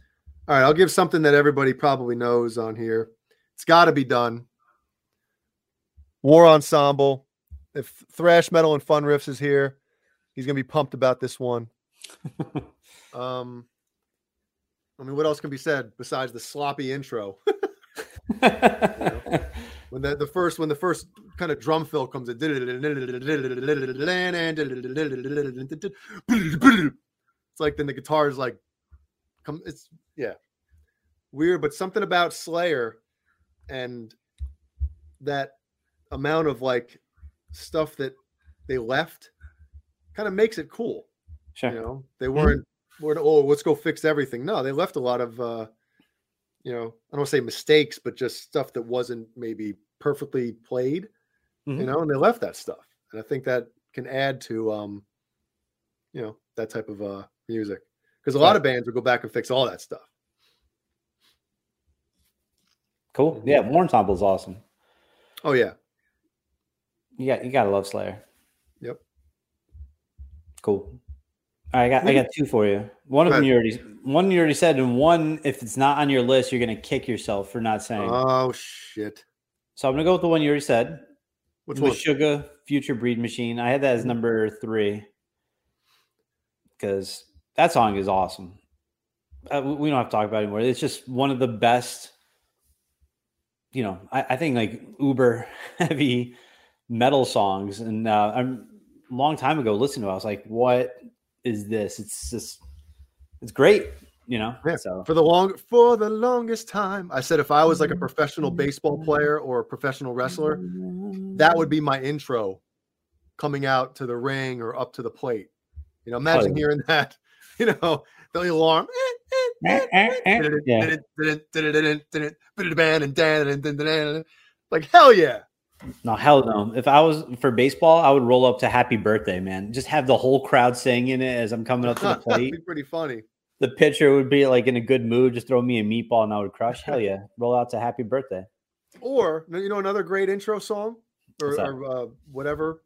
All right, I'll give something that everybody probably knows on here. It's got to be done. War Ensemble. If thrash metal and fun riffs is here, he's going to be pumped about this one. um, I mean, what else can be said besides the sloppy intro? You know? When the, the first when the first kind of drum fill comes in, it's like then the guitar is like, come it's. Yeah. Weird, but something about Slayer and that amount of like stuff that they left kind of makes it cool. Sure. You know, they weren't, mm-hmm. weren't, oh, let's go fix everything. No, they left a lot of, uh, you know, I don't want to say mistakes, but just stuff that wasn't maybe perfectly played, mm-hmm. you know, and they left that stuff. And I think that can add to, um, you know, that type of uh, music. Because a lot of bands would go back and fix all that stuff. Cool. Yeah, War Ensemble is awesome. Oh, yeah. You got, you got to love Slayer. Yep. Cool. All right, I got I got two for you. One of them you already one you already said, and one, if it's not on your list, you're going to kick yourself for not saying. Oh, shit. So I'm going to go with the one you already said. Which one? Meshuggah, Future Breed Machine. I had that as number three because that song is awesome. Uh, we don't have to talk about it anymore. It's just one of the best, you know, I, I think like uber heavy metal songs. And uh, I'm a long time ago listening to it, I was like, what is this? It's just, it's great. You know, yeah. so. for the long for the longest time, I said if I was like a professional baseball player or a professional wrestler, that would be my intro, coming out to the ring or up to the plate. You know, imagine oh, yeah. hearing that. You know, the alarm. Like hell yeah! No hell no. If I was for baseball, I would roll up to "Happy Birthday," man. Just have the whole crowd singing it as I'm coming up to the plate. That'd be pretty funny. The pitcher would be like in a good mood, just throw me a meatball and I would crush. Hell yeah. Roll out to Happy Birthday. Or, you know, another great intro song or, or uh, whatever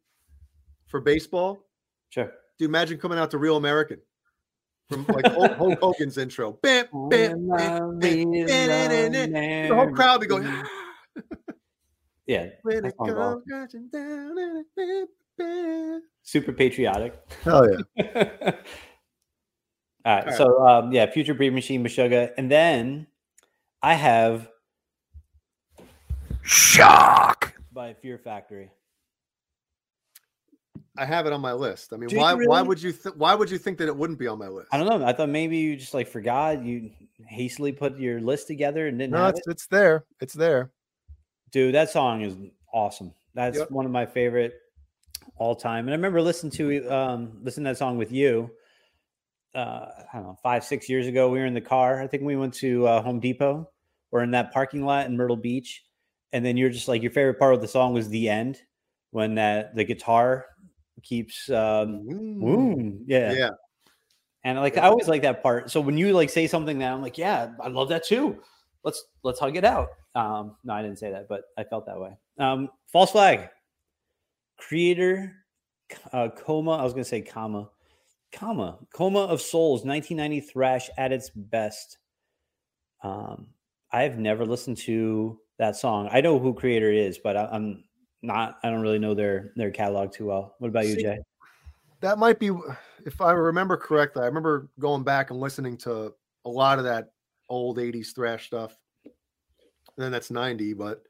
for baseball. Sure. Do you imagine coming out to Real American from like Hulk Hogan's intro? Bam, bam, bam, bam, bam, bam, bam, bam. The whole crowd would be going. Yeah. When it comes crashing down and bam, bam. Super patriotic. Hell yeah. All right, All right, so um, yeah, Future Breed Machine, Meshuggah, and then I have Shock by Fear Factory. I have it on my list. I mean, Did why? Really? Why would you? Th- why would you think that it wouldn't be on my list? I don't know. I thought maybe you just like forgot. You hastily put your list together and didn't. No, have it's, it. it's there. It's there, dude. That song is awesome. That's yep. one of my favorite all time. And I remember listening to um, listening to that song with you. Uh, I don't know, five, six years ago, we were in the car. I think we went to uh, Home Depot or in that parking lot in Myrtle Beach. And then you're just like, your favorite part of the song was the end when that the guitar keeps, um, boom. Yeah. yeah. And like, yeah. I always like that part. So when you like say something that I'm like, yeah, I love that too. Let's, let's hug it out. Um, no, I didn't say that, but I felt that way. Um, False Flag, Kreator, uh, Coma. I was going to say comma. Coma, Coma of Souls, nineteen ninety thrash at its best. Um, I've never listened to that song. I know who Kreator is, but I, I'm not. I don't really know their their catalog too well. What about See, you, Jay? That might be, if I remember correctly. I remember going back and listening to a lot of that old eighties thrash stuff. And then that's ninety, but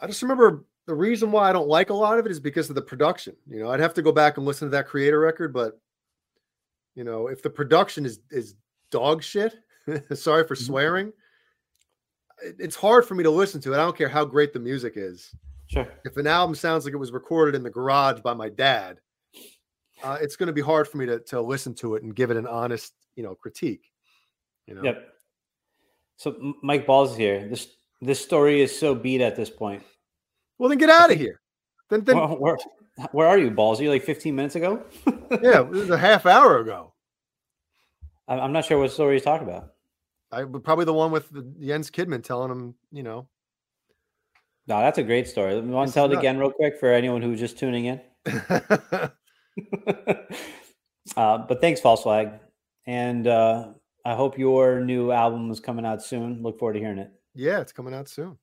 I just remember. The reason why I don't like a lot of it is because of the production. You know, I'd have to go back and listen to that Kreator record, but you know, if the production is is dog shit, sorry for swearing, it's hard for me to listen to it. I don't care how great the music is. Sure. If an album sounds like it was recorded in the garage by my dad, uh, it's going to be hard for me to to listen to it and give it an honest, you know, critique. You know. Yep. So Mike Ball's here. This this story is so beat at this point. Well, then get out of here. Then, then where, where, where are you, Balls? Are you like fifteen minutes ago? Yeah, it was a half hour ago. I'm not sure what story he's talking about. I probably the one with the Jens Kidman telling him, you know. No, that's a great story. Let me want to tell it again real quick for anyone who was just tuning in. uh, but thanks, False Flag, and uh, I hope your new album is coming out soon. Look forward to hearing it. Yeah, it's coming out soon.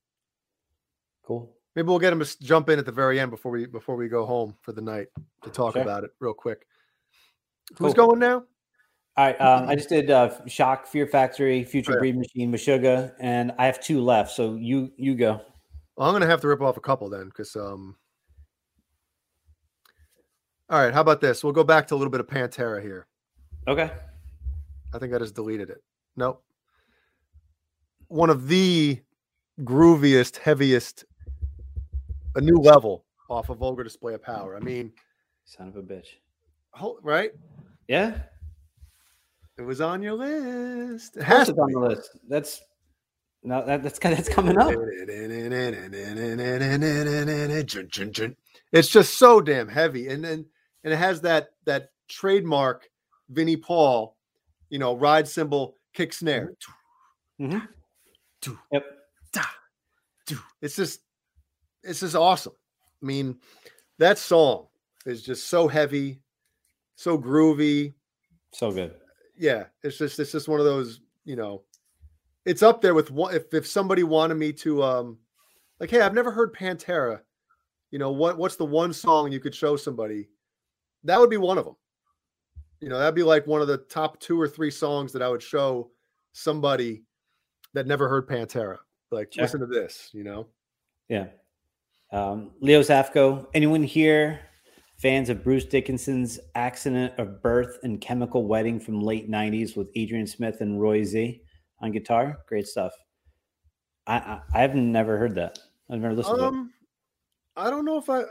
Cool. Maybe we'll get him to jump in at the very end before we before we go home for the night to talk sure. about it real quick. Who's cool. going now? All right, um, I just did uh, Shock, Fear Factory, Future oh, yeah. Breed Machine, Meshuggah, and I have two left. So you you go. Well, I'm gonna have to rip off a couple then, because. Um... All right, how about this? We'll go back to a little bit of Pantera here. Okay. I think I just deleted it. Nope. One of the grooviest, heaviest. A new level off a Vulgar Display of Power. I mean, son of a bitch. Right? Yeah. It was on your list. It has to be on the list. That's no, that, that's that's coming up. It's just so damn heavy, and then and it has that that trademark Vinnie Paul, you know, ride cymbal, kick snare. Mm-hmm. Yep. It's just. This is awesome. I mean, that song is just so heavy, so groovy, so good. Yeah, it's just it's just one of those, you know, it's up there with one. If if somebody wanted me to, um, like, hey, I've never heard Pantera, you know, what what's the one song you could show somebody? That would be one of them. You know, that'd be like one of the top two or three songs that I would show somebody that never heard Pantera. Like, sure. Listen to this, you know? Yeah. Um, Leo Zafko, anyone here fans of Bruce Dickinson's Accident of Birth and Chemical Wedding from late nineties with Adrian Smith and Roy Z on guitar? Great stuff. I, I, I've never heard that. I've never listened um, to it. I don't know if I,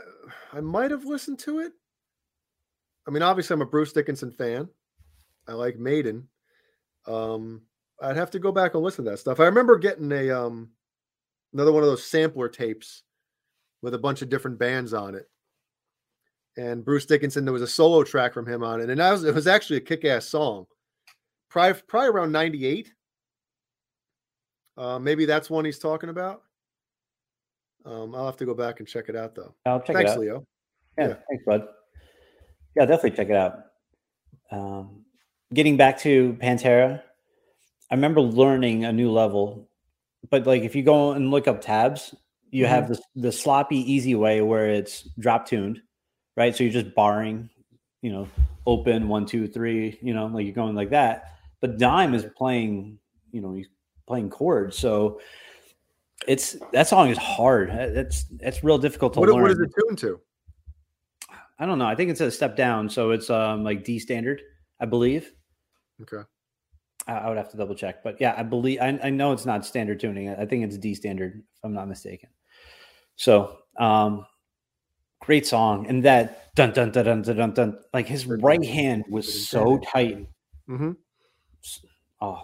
I might have listened to it. I mean, obviously, I'm a Bruce Dickinson fan. I like Maiden. Um, I'd have to go back and listen to that stuff. I remember getting a um, another one of those sampler tapes with a bunch of different bands on it. And Bruce Dickinson, there was a solo track from him on it. And I was, it was actually a kick-ass song. Probably, probably around ninety-eight. Uh, maybe that's one he's talking about. Um, I'll have to go back and check it out, though. I'll check thanks, it out. Leo. Yeah, yeah, thanks, bud. Yeah, definitely check it out. Um, getting back to Pantera, I remember learning a new level, but like if you go and look up tabs, you mm-hmm. have the, the sloppy, easy way where it's drop tuned, right? So you're just barring, you know, open one, two, three, you know, like you're going like that. But Dime is playing, you know, he's playing chords. So it's, that song is hard. It's, it's real difficult to what, learn. What is it tuned to? I don't know. I think it's a step down, so it's um, like D standard, I believe. Okay, I, I would have to double check, but yeah, I believe I, I know it's not standard tuning. I think it's D standard, if I'm not mistaken. So, um, great song, and that dun dun dun dun dun dun, dun like his right hand was so tight. Mm-hmm. Oh,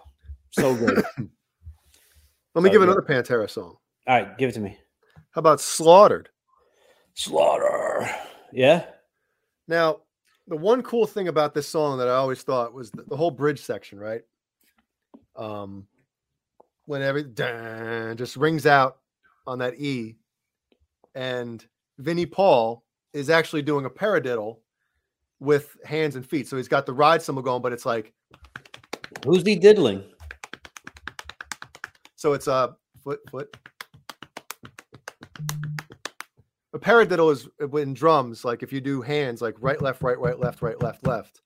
so good. Let me so give good. another Pantera song. All right, give it to me. How about Slaughtered? Slaughter. Yeah. Now, the one cool thing about this song that I always thought was the, the whole bridge section, right? Um, when every dun, just rings out on that E, and Vinnie Paul is actually doing a paradiddle with hands and feet. So he's got the ride cymbal going, but it's like, who's he diddling? So it's a uh, foot, foot. A paradiddle is in drums, like if you do hands, like right, left, right, right, left, right, left, left.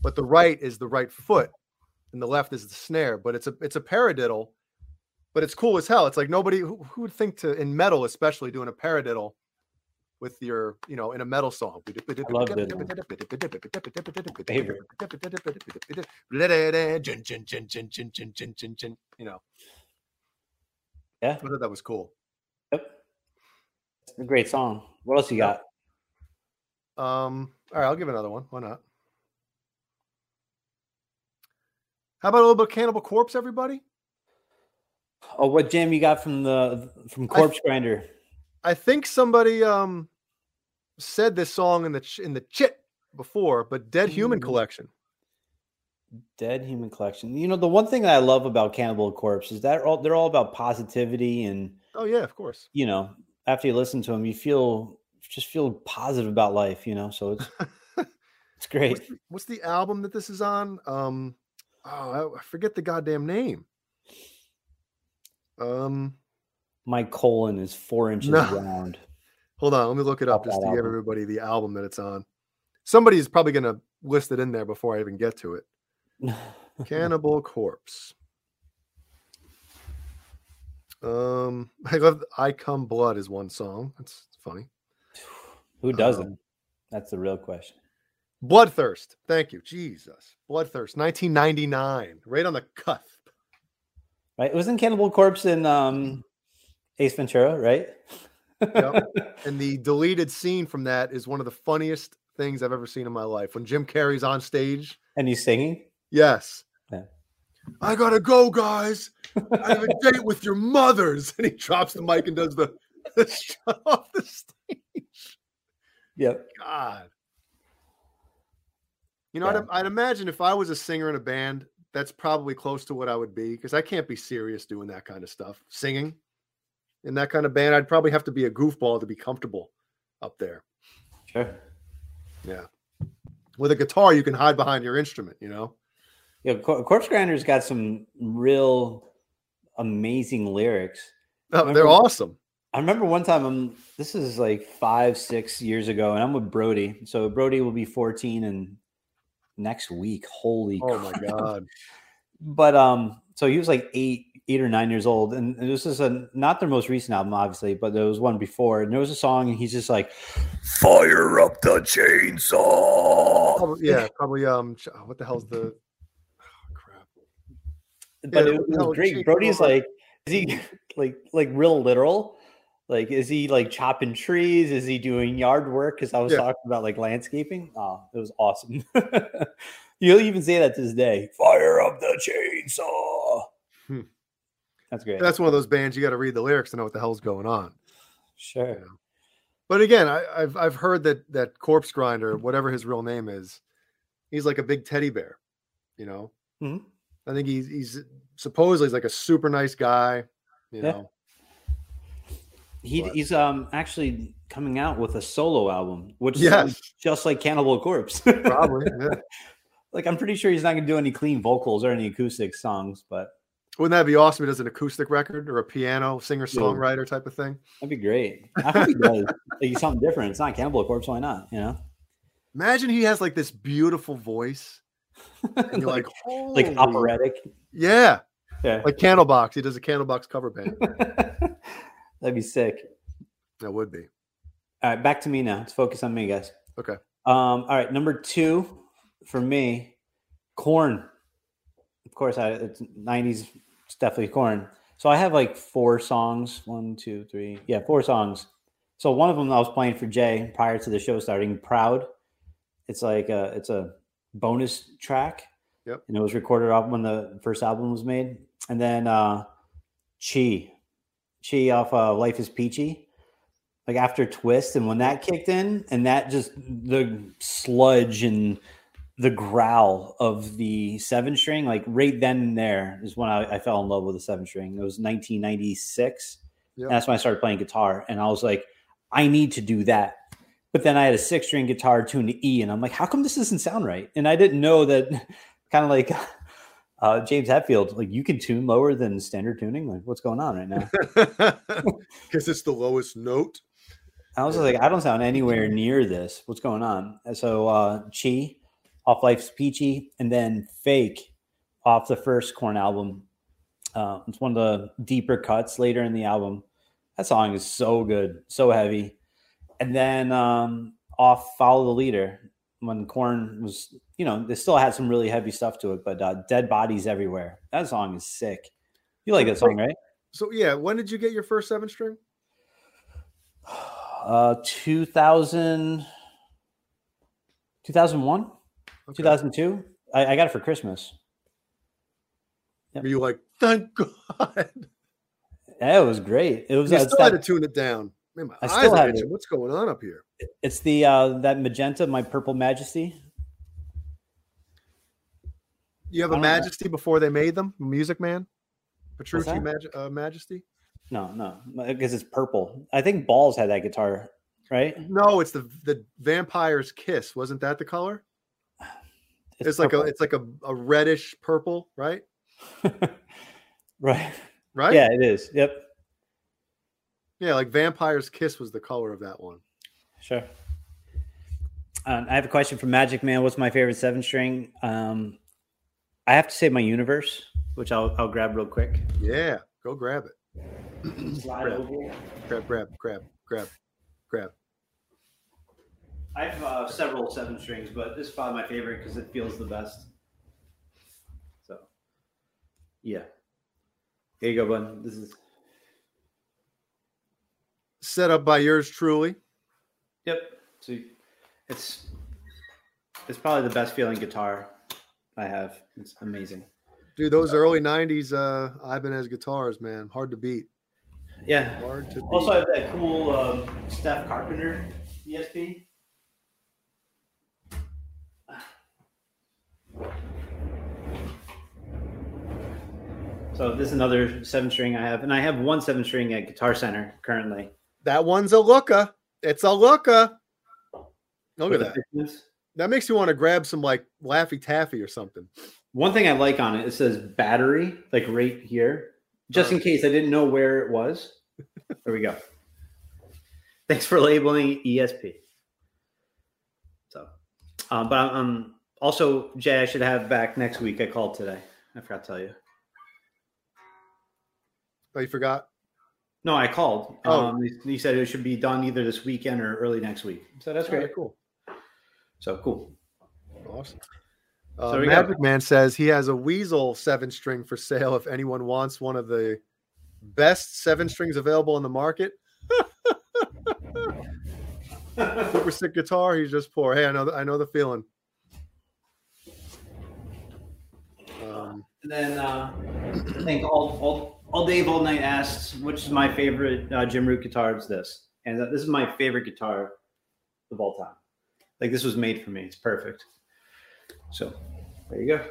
But the right is the right foot, and the left is the snare. But it's a it's a paradiddle, but it's cool as hell. It's like nobody who, who would think to in metal, especially doing a paradiddle with your, you know, in a metal song. I love it. You know, yeah, I thought that was cool. Yep. A great song. What else you got? Um, all right, I'll give another one. Why not? How about a little bit of Cannibal Corpse, everybody? Oh, what jam you got from the from Corpse I th- Grinder? I think somebody um said this song in the ch- in the chit before, but Dead mm-hmm. Human Collection. Dead Human Collection. You know, the one thing that I love about Cannibal Corpse is that all, they're all about positivity and oh yeah, of course. You know. After you listen to them, you feel just feel positive about life, you know. So it's it's great. What's the, what's the album that this is on? Um, oh, I forget the goddamn name. Um, my colon is four inches no. round. Hold on, let me look it up Not just to album. give everybody the album that it's on. Somebody's probably gonna list it in there before I even get to it. Cannibal Corpse. Um, I love I Come Blood is one song. That's funny. Who doesn't? Um, That's the real question. Bloodthirst. Thank you. Jesus. Bloodthirst. nineteen ninety-nine. Right on the cusp. Right. It was in Cannibal Corpse in um, Ace Ventura, right? Yep. And the deleted scene from that is one of the funniest things I've ever seen in my life. When Jim Carrey's on stage. And he's singing? Yes. Yeah. I gotta go, guys. I have a date with your mothers. And he drops the mic and does the, the shut off the stage. Yep. God. You know, yeah. I'd, I'd imagine if I was a singer in a band, that's probably close to what I would be, because I can't be serious doing that kind of stuff. Singing in that kind of band, I'd probably have to be a goofball to be comfortable up there. Sure. Yeah. With a guitar, you can hide behind your instrument, you know? Yeah, Cor- Corpse Grinder's got some real amazing lyrics. Oh, they're awesome. I remember one time, I'm, this is like five, six years ago, and I'm with Brody. So Brody will be fourteen and next week. Holy oh crap. My God. But um, so he was like eight, eight or nine years old. And this is a, not their most recent album, obviously, but there was one before. And there was a song, and he's just like, fire up the chainsaw. Probably, yeah, probably. Um, what the hell's the oh, crap? But yeah, it was no, great. Geez, Brody's oh like, is he like, like real literal? Like, is he like chopping trees? Is he doing yard work? Because I was yeah. talking about like landscaping. Oh, it was awesome. You'll even say that to this day. Fire up the chainsaw. Hmm. That's great. That's one of those bands you got to read the lyrics to know what the hell's going on. Sure. You know? But again, I, I've I've heard that that Corpse Grinder, whatever his real name is, he's like a big teddy bear. You know, mm-hmm. I think he's he's supposedly he's like a super nice guy. You yeah. know. He, he's um actually coming out with a solo album, which yes. is just like Cannibal Corpse. Probably, yeah. Like, I'm pretty sure he's not going to do any clean vocals or any acoustic songs, but... Wouldn't that be awesome if he does an acoustic record or a piano, singer-songwriter yeah. type of thing? That'd be great. I hope he does like, something different. It's not Cannibal Corpse, why not, you know? Imagine he has, like, this beautiful voice. And you're like, like, holy... Like operatic? Yeah. yeah. Like Candlebox. He does a Candlebox cover band. That'd be sick. That would be. All right, back to me now. Let's focus on me, guys. Okay. Um. All right, number two for me, Korn. Of course, I it's nineties. It's definitely Korn. So I have like four songs. One, two, three. Yeah, four songs. So one of them I was playing for Jay prior to the show starting, Proud. It's like a, it's a bonus track. Yep. And it was recorded off when the first album was made. And then uh, Chi. Chi off uh, Life is Peachy, like after Twist, and when that kicked in, and that just the sludge and the growl of the seven string, like right then and there is when I, I fell in love with the seven string. It was nineteen ninety-six. Yep. And that's when I started playing guitar, and I was like, I need to do that. But then I had a six string guitar tuned to E, and I'm like, how come this doesn't sound right? And I didn't know that, kind of like Uh, James Hetfield, like, you can tune lower than standard tuning. Like, what's going on right now? Because it's the lowest note. I was like, I don't sound anywhere near this. What's going on? And so uh, Chi off Life's Peachy, and then Fake off the first Korn album. Uh, it's one of the deeper cuts later in the album. That song is so good, so heavy. And then um, off Follow the Leader, when Korn was, you know, they still had some really heavy stuff to it, but uh, Dead Bodies Everywhere. That song is sick. You like that song, right? So, yeah. When did you get your first seven string? Uh, two thousand, two thousand one, okay. two thousand two. I, I got it for Christmas. Yep. Were you like, thank God? Yeah, it was great. It was. You uh, still had that- to tune it down. Man, my I eyes still have it. What's going on up here? It's the uh, that magenta, My Purple Majesty. You have a Majesty know. Before they made them, Music Man, Petrucci Mag- uh, Majesty. No, no, because it's purple. I think Balls had that guitar, right? No, it's the the Vampire's Kiss. Wasn't that the color? It's, it's like a it's like a, a reddish purple, right? Right, right. Yeah, it is. Yep. Yeah, like Vampire's Kiss was the color of that one. Sure. Um, I have a question from Magic Man. What's my favorite seven string? Um, I have to say my Universe, which I'll I'll grab real quick. Yeah, go grab it. Slide grab, over. Grab, grab, grab, grab, grab. I have uh, several seven strings, but this is probably my favorite because it feels the best. So, yeah. Here you go, bud. This is... Set up by yours truly. Yep. So it's it's probably the best feeling guitar I have. It's amazing. Dude, those early nineties uh, Ibanez guitars, man, hard to beat. Yeah. Hard to beat. Also, I have that cool uh, Steph Carpenter E S P. So this is another seven string I have, and I have one seven string at Guitar Center currently. That one's a Looker. It's a Looker. Look at that. Thickness. That makes you want to grab some like Laffy Taffy or something. One thing I like on it, it says battery, like right here, just in case I didn't know where it was. There we go. Thanks for labeling E S P. So, um, but I'm um, also, Jay, I should have back next week. I called today. I forgot to tell you. Oh, you forgot? No, I called. Oh. Um, he, he said it should be done either this weekend or early next week. So that's great. Right, cool. So cool. Awesome. Uh, so Magic got- Man says he has a Weasel seven string for sale. If anyone wants one of the best seven strings available in the market. Super sick guitar. He's just poor. Hey, I know. The, I know the feeling. Um, and then uh, I think all all all Dave all night asks, which is my favorite uh, Jim Root guitar? Is this? And this is my favorite guitar of all time. Like this was made for me. It's perfect. So there you go.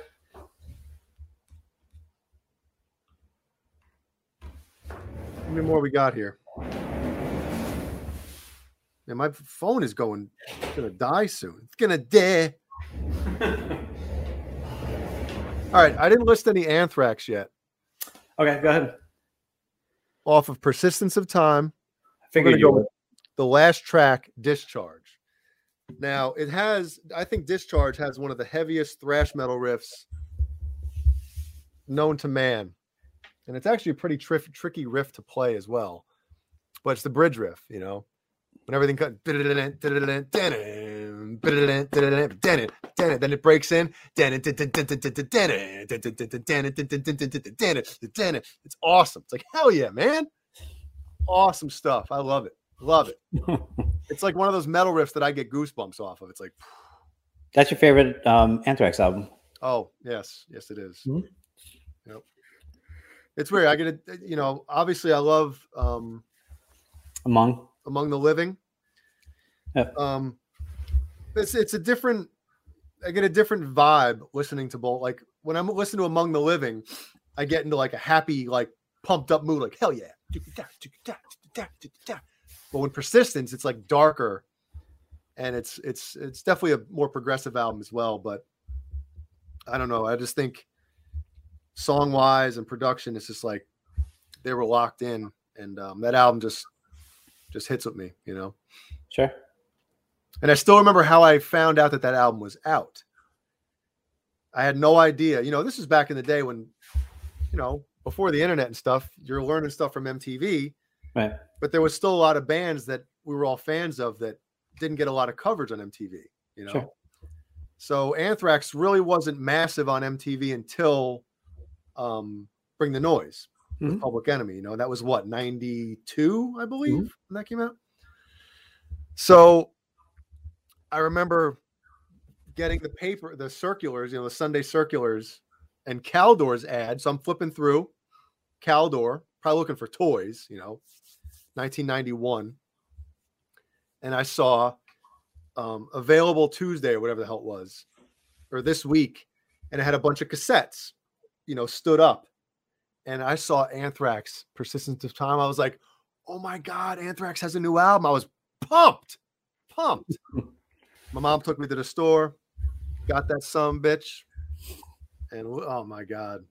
How many more we got here? And my phone is going, it's going to die soon. It's going to die. All right. I didn't list any Anthrax yet. Okay. Go ahead. Off of Persistence of Time. I figured we're gonna go with the last track, Discharge. Now, it has, I think Discharge has one of the heaviest thrash metal riffs known to man. And it's actually a pretty tri- tricky riff to play as well. But it's the bridge riff, you know. When everything cuts, then it breaks in. It's awesome. It's like, hell yeah, man. Awesome stuff. I love it. Love it. It's like one of those metal riffs that I get goosebumps off of. It's like. That's your favorite um, Anthrax album. Oh, yes. Yes, it is. Mm-hmm. Yep. It's weird. I get it. You know, obviously I love. Um, Among. Among the Living. Yep. Um, it's it's a different, I get a different vibe listening to both. Like when I'm listening to Among the Living, I get into like a happy, like pumped up mood, like hell yeah. But when Persistence, it's like darker, and it's it's it's definitely a more progressive album as well. But I don't know. I just think song wise and production, it's just like they were locked in, and um, that album just. Just hits with me, you know? Sure. And I still remember how I found out that that album was out. I had no idea. You know, this is back in the day when, you know, before the internet and stuff, you're learning stuff from M T V. Right. But there was still a lot of bands that we were all fans of that didn't get a lot of coverage on M T V, you know? Sure. So Anthrax really wasn't massive on M T V until um, Bring the Noise. Mm-hmm. Public Enemy, you know, that was what, ninety-two, I believe, mm-hmm. when that came out. So I remember getting the paper, the circulars, you know, the Sunday circulars and Caldor's ad. So I'm flipping through Caldor, probably looking for toys, you know, nineteen ninety-one. And I saw um, available Tuesday or whatever the hell it was, or this week. And it had a bunch of cassettes, you know, stood up. And I saw Anthrax, Persistence of Time. I was like, oh, my God, Anthrax has a new album. I was pumped, pumped. My mom took me to the store, got that some bitch. And, oh, my God,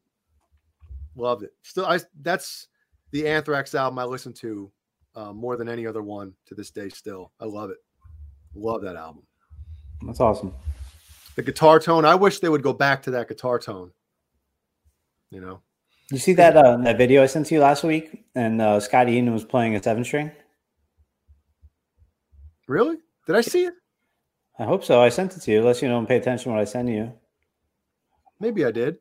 loved it. Still, I that's the Anthrax album I listen to uh, more than any other one to this day still. I love it. Love that album. That's awesome. The guitar tone. I wish they would go back to that guitar tone, you know. You see that uh, that video I sent to you last week, and uh, Scott Ian was playing a seven string. Really? Did I see it? I hope so. I sent it to you, unless you don't pay attention to what I send you. Maybe I did.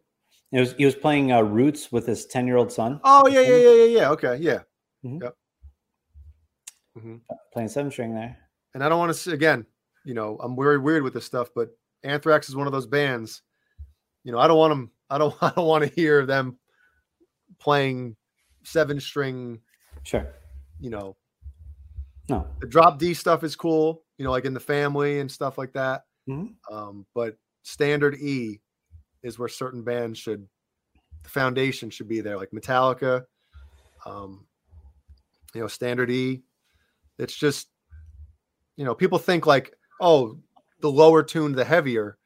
It was he was playing uh, Roots with his ten year old son. Oh yeah, yeah, yeah, yeah, yeah. Okay, yeah. Mm-hmm. Yep. Mm-hmm. Playing seven string there. And I don't want to again. You know, I'm very weird with this stuff, but Anthrax is one of those bands. You know, I don't want them. I don't. I don't want to hear them. Playing seven string, sure, you know, no, the drop D stuff is cool, you know, like in The Family and stuff like that. Mm-hmm. Um, but standard E is where certain bands should, the foundation should be there, like Metallica, um, you know, standard E. It's just, you know, people think like, oh, the lower tuned, the heavier,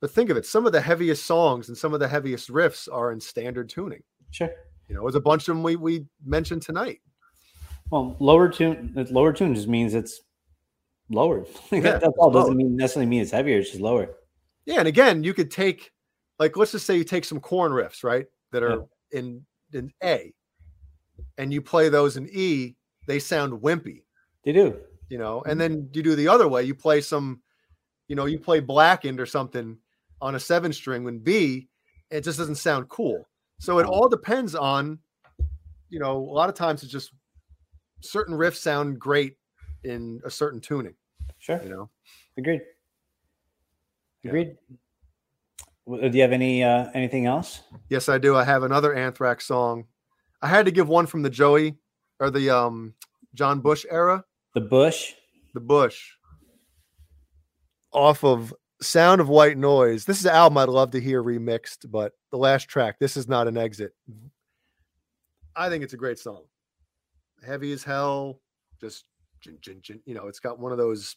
but think of it, some of the heaviest songs and some of the heaviest riffs are in standard tuning. Sure. You know, it was a bunch of them we, we mentioned tonight. Well, lower tune, lower tune just means it's lower. Yeah, That's all. Lower. Doesn't mean necessarily mean it's heavier. It's just lower. Yeah, and again, you could take, like, let's just say you take some Korn riffs, right, that are yeah. in in A, and you play those in E. They sound wimpy. They do. You know, and then you do the other way. You play some, you know, you play Blackened or something on a seven string when B, it just doesn't sound cool. So it all depends on, you know, a lot of times it's just certain riffs sound great in a certain tuning. Sure. You know, agreed. Agreed. Yeah. Do you have any uh, anything else? Yes, I do. I have another Anthrax song. I had to give one from the Joey or the um, John Bush era. The Bush. The Bush. Off of Sound of White Noise. This is an album I'd love to hear remixed, but the last track, This Is Not an Exit. I think it's a great song. Heavy as hell. Just, you know, it's got one of those,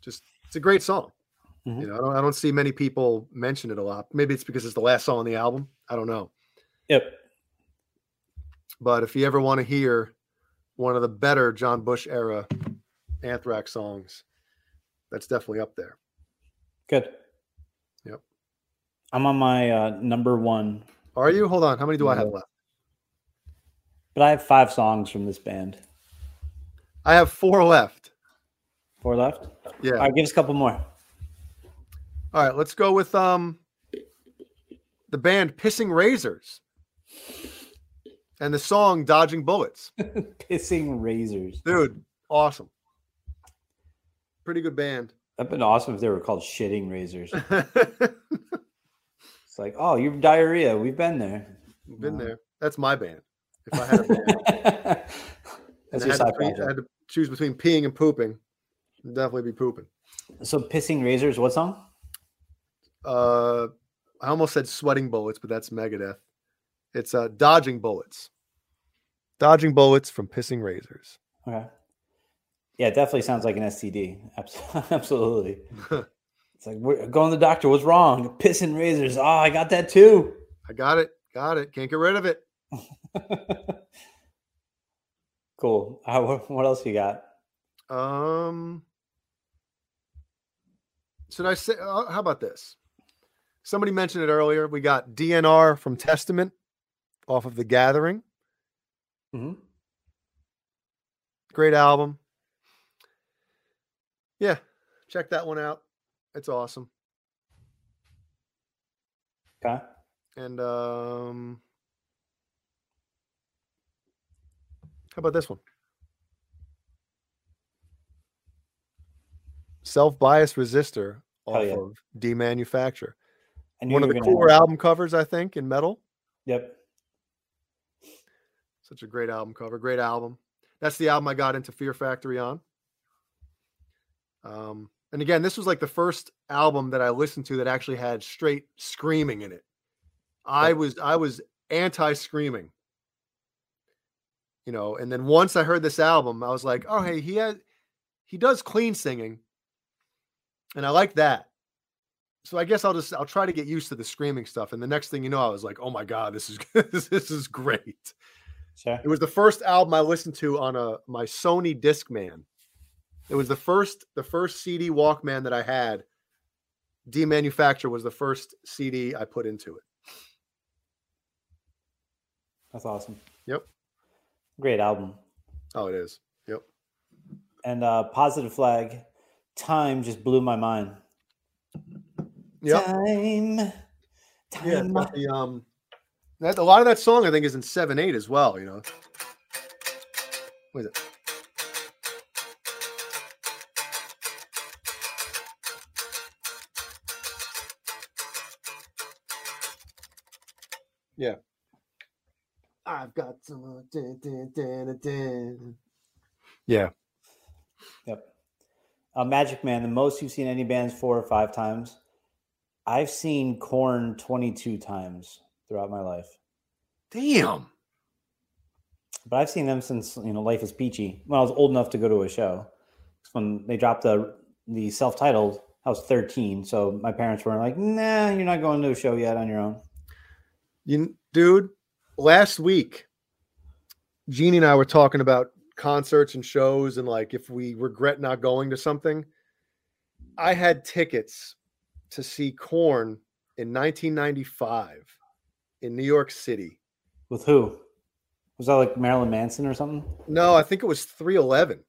just, it's a great song. Mm-hmm. You know, I don't, I don't see many people mention it a lot. Maybe it's because it's the last song on the album. I don't know. Yep. But if you ever want to hear one of the better John Bush era Anthrax songs, that's definitely up there. Good. Yep. I'm on my uh, number one. Are you? Hold on. How many do I have left? But I have five songs from this band. I have four left. Four left? Yeah. All right, give us a couple more. All right, let's go with um, the band Pissing Razors and the song Dodging Bullets. Pissing Razors. Dude, awesome. Pretty good band. That'd been awesome if they were called Shitting Razors. It's like, oh, you've diarrhea. We've been there. We've been uh, there. That's my band. If I had a band. That's I, had between, I had to choose between peeing and pooping. I'd definitely be pooping. So Pissing Razors, what song? Uh, I almost said Sweating Bullets, but that's Megadeth. It's uh, Dodging Bullets. Dodging Bullets from Pissing Razors. Okay. Yeah, it definitely sounds like an S T D. Absolutely. It's like, we're going to the doctor. What's wrong? Pissing Razors. Oh, I got that too. I got it. Got it. Can't get rid of it. Cool. Uh, what else you got? Um, should I say, uh, how about this? Somebody mentioned it earlier. We got D N R from Testament off of The Gathering. Mm-hmm. Great album. Yeah, check that one out. It's awesome. Okay. And um, how about this one? Self-Biased Resistor off oh, yeah. of Demanufacture. One of the cooler album covers, I think, in metal. Yep. Such a great album cover. Great album. That's the album I got into Fear Factory on. Um, and again, this was like the first album that I listened to that actually had straight screaming in it. I was, I was anti-screaming, you know, and then once I heard this album, I was like, oh, hey, he has, he does clean singing and I like that. So I guess I'll just, I'll try to get used to the screaming stuff. And the next thing you know, I was like, oh my God, this is, this, this is great. Sure. It was the first album I listened to on a, my Sony Discman. It was the first the first C D Walkman that I had. Demanufacture was the first C D I put into it. That's awesome. Yep. Great album. Oh, it is. Yep. And uh, Positive Flag, Time just blew my mind. Yep. Time. Time. Yeah, but the, um, that, a lot of that song, I think, is in seven eight as well, you know. What is it? Yeah. I've got some. Dun, dun, dun, dun. Yeah. Yep. Uh, Magic Man, the most you've seen any bands four or five times. I've seen Korn twenty-two times throughout my life. Damn. But I've seen them since, you know, Life is Peachy. When I was old enough to go to a show. When they dropped the, the self-titled, I was thirteen. So my parents were like, nah, you're not going to a show yet on your own. You, dude, last week, Jeannie and I were talking about concerts and shows, and like if we regret not going to something, I had tickets to see Korn in nineteen ninety-five in New York City. With who? Was that like Marilyn Manson or something? No, I think it was three eleven.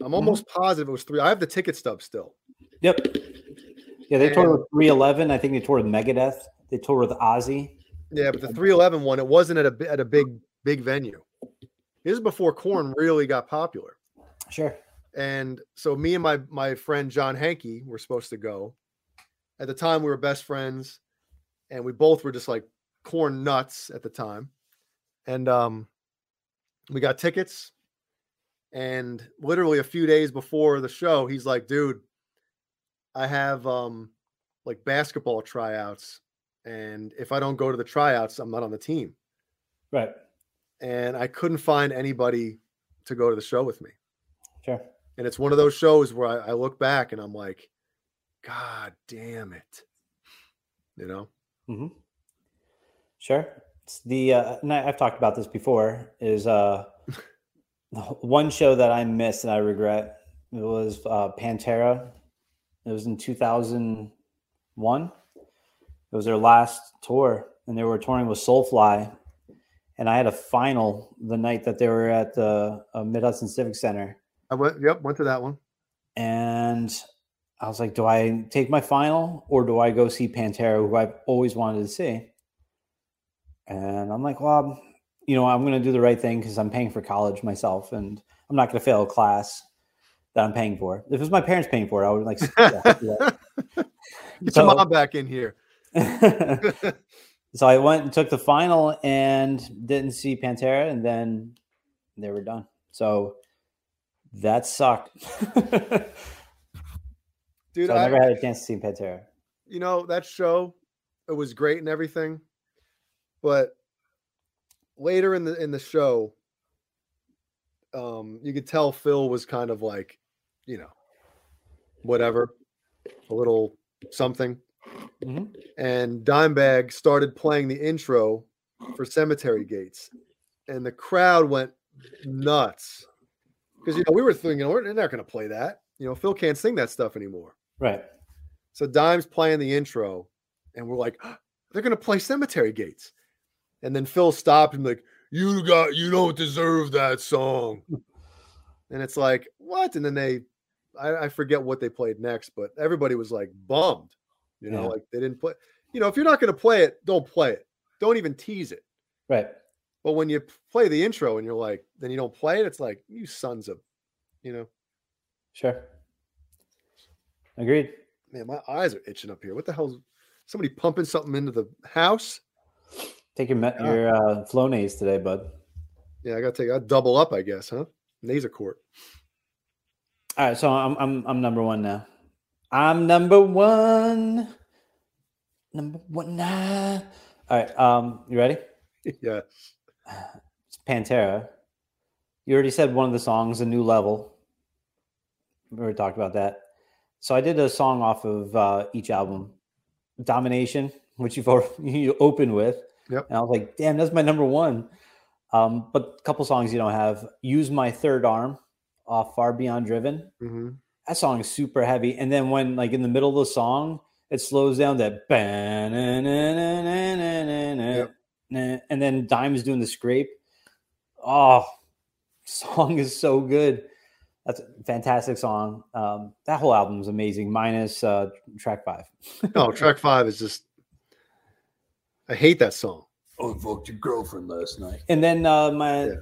I'm almost mm-hmm. positive it was three. I have the ticket stub still. Yep. Yeah, they and, toured with three eleven. I think they toured with Megadeth. They toured with Ozzy. Yeah, but the three eleven one, it wasn't at a at a big big venue. This is before Korn really got popular. Sure. And so me and my my friend John Hankey were supposed to go. At the time, we were best friends, and we both were just like Korn nuts at the time. And um, we got tickets. And literally a few days before the show, he's like, dude, I have um, like basketball tryouts. And if I don't go to the tryouts, I'm not on the team. Right. And I couldn't find anybody to go to the show with me. Sure. And it's one of those shows where I, I look back and I'm like, God damn it. You know? Mm-hmm. Sure. It's the, uh, and I've talked about this before, is uh, one show that I missed and I regret. It was uh, Pantera. It was in two thousand one. It was their last tour, and they were touring with Soulfly. And I had a final the night that they were at the uh, Mid-Hudson Civic Center. I went, yep, went to that one. And I was like, do I take my final or do I go see Pantera, who I've always wanted to see? And I'm like, well, you know, I'm going to do the right thing because I'm paying for college myself, and I'm not going to fail a class that I'm paying for. If it was my parents paying for it, I would like, yeah, yeah. Get so, your mom back in here. So I went and took the final and didn't see Pantera, and then they were done. So that sucked. Dude, so I, I never had a chance to see Pantera. You know, that show, it was great and everything. But later in the in the show, um, you could tell Phil was kind of like, you know, whatever, a little something. Mm-hmm. And Dimebag started playing the intro for Cemetery Gates, and the crowd went nuts because, you know, we were thinking, we're not going to play that. You know, Phil can't sing that stuff anymore. Right. So Dime's playing the intro, and we're like, oh, they're going to play Cemetery Gates. And then Phil stopped and like, you got, you don't deserve that song. And it's like, what? And then they, I, I forget what they played next, but everybody was like bummed. You know, yeah. like they didn't play, you know, if you're not going to play it, don't play it. Don't even tease it. Right. But when you play the intro and you're like, then you don't play it. It's like, you sons of, you know. Sure. Agreed. Man, my eyes are itching up here. What the hell? Somebody pumping something into the house? Take your, yeah. your uh, Flonase today, bud. Yeah, I got to take, I'll double up, I guess, huh? Nasacort. All right. So I'm, I'm, I'm number one now. I'm number one. Number one. Nah. All right. Um, you ready? Yeah. It's Pantera. You already said one of the songs, A New Level. We already talked about that. So I did a song off of uh, each album. Domination, which you've you opened with. Yep. And I was like, damn, that's my number one. Um, but a couple songs you don't have. Use My Third Arm off Far Beyond Driven. Mm-hmm. That song is super heavy. And then when, like, in the middle of the song, it slows down that ban, na, na, na, na, na, na, na, and then Dime is doing the scrape. Oh, song is so good. That's a fantastic song. Um, that whole album is amazing, minus uh, track five. No, track five is just, I hate that song. Oh, invoked your girlfriend last night. And then uh, my yeah.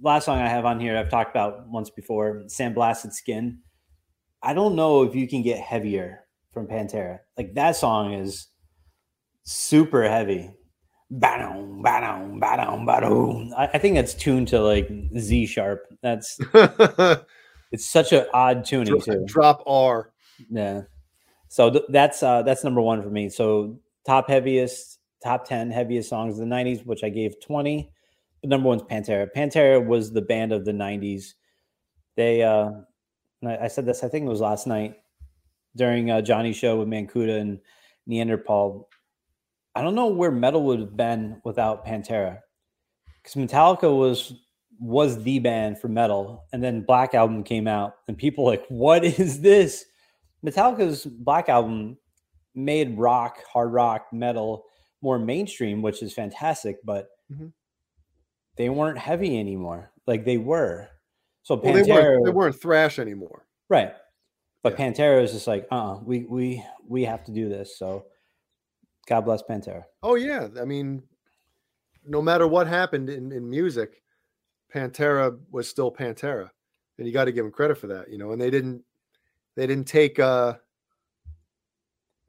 last song I have on here, I've talked about once before, Sandblasted Skin. I don't know if you can get heavier from Pantera. Like, that song is super heavy. Ba-dum, ba-dum, ba-dum, ba-dum. I, I think that's tuned to like Z sharp. That's it's such an odd tuning drop, too. Drop R. Yeah. So th- that's uh, that's number one for me. So top heaviest, top ten heaviest songs of the nineties, which I gave twenty. But number one's Pantera. Pantera was the band of the nineties. They. Uh, And I said this, I think it was last night during uh, Johnny's show with Mancuda and Neanderthal. I don't know where metal would have been without Pantera, because Metallica was was the band for metal, and then Black Album came out, and people were like, what is this? Metallica's Black Album made rock, hard rock, metal more mainstream, which is fantastic, but mm-hmm. they weren't heavy anymore. Like they were. So Pantera, well, they, weren't, they weren't thrash anymore. Right. But yeah. Pantera is just like, uh-uh, we, we, we have to do this. So God bless Pantera. Oh yeah. I mean, no matter what happened in, in music, Pantera was still Pantera, and you got to give them credit for that, you know, and they didn't, they didn't take, uh,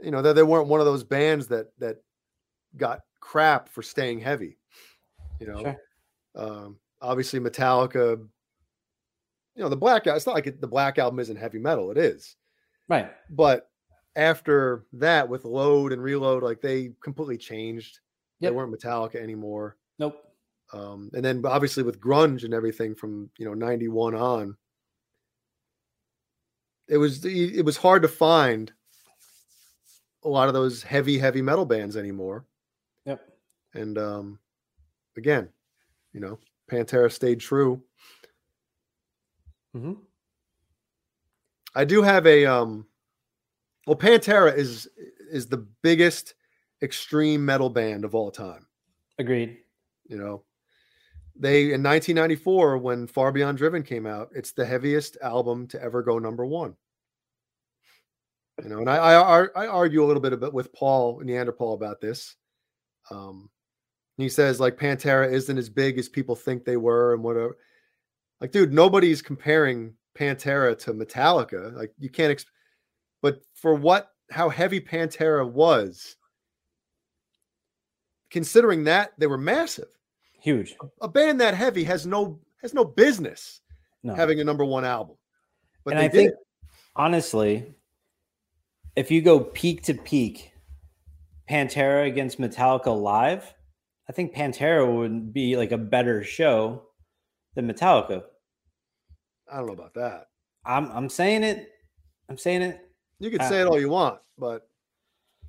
you know, they, they weren't one of those bands that, that got crap for staying heavy, you know, sure. um, obviously Metallica, you know, the Black Album, it's not like it, the Black Album isn't heavy metal. It is. Right. But after that, with Load and Reload, like they completely changed. Yep. They weren't Metallica anymore. Nope. Um, and then obviously with grunge and everything from, you know, ninety-one on, it was, it was hard to find a lot of those heavy, heavy metal bands anymore. Yep. And, um, again, you know, Pantera stayed true. Mm-hmm. I do have a, um, well, Pantera is, is the biggest extreme metal band of all time. Agreed. You know, they, in nineteen ninety-four, when Far Beyond Driven came out, it's the heaviest album to ever go number one. You know, and I, I, I argue a little bit about, with Paul, Neanderthal, about this. Um, he says, like, Pantera isn't as big as people think they were and whatever. Like, dude, nobody's comparing Pantera to Metallica. Like, you can't, exp- but for what, how heavy Pantera was, considering that they were massive. Huge. A band that heavy has no has no business no. having a number one album. But and they I did. think, honestly, if you go peak to peak, Pantera against Metallica live, I think Pantera would be like a better show than Metallica. I don't know about that. I'm I'm saying it. I'm saying it. You can uh, say it all you want, but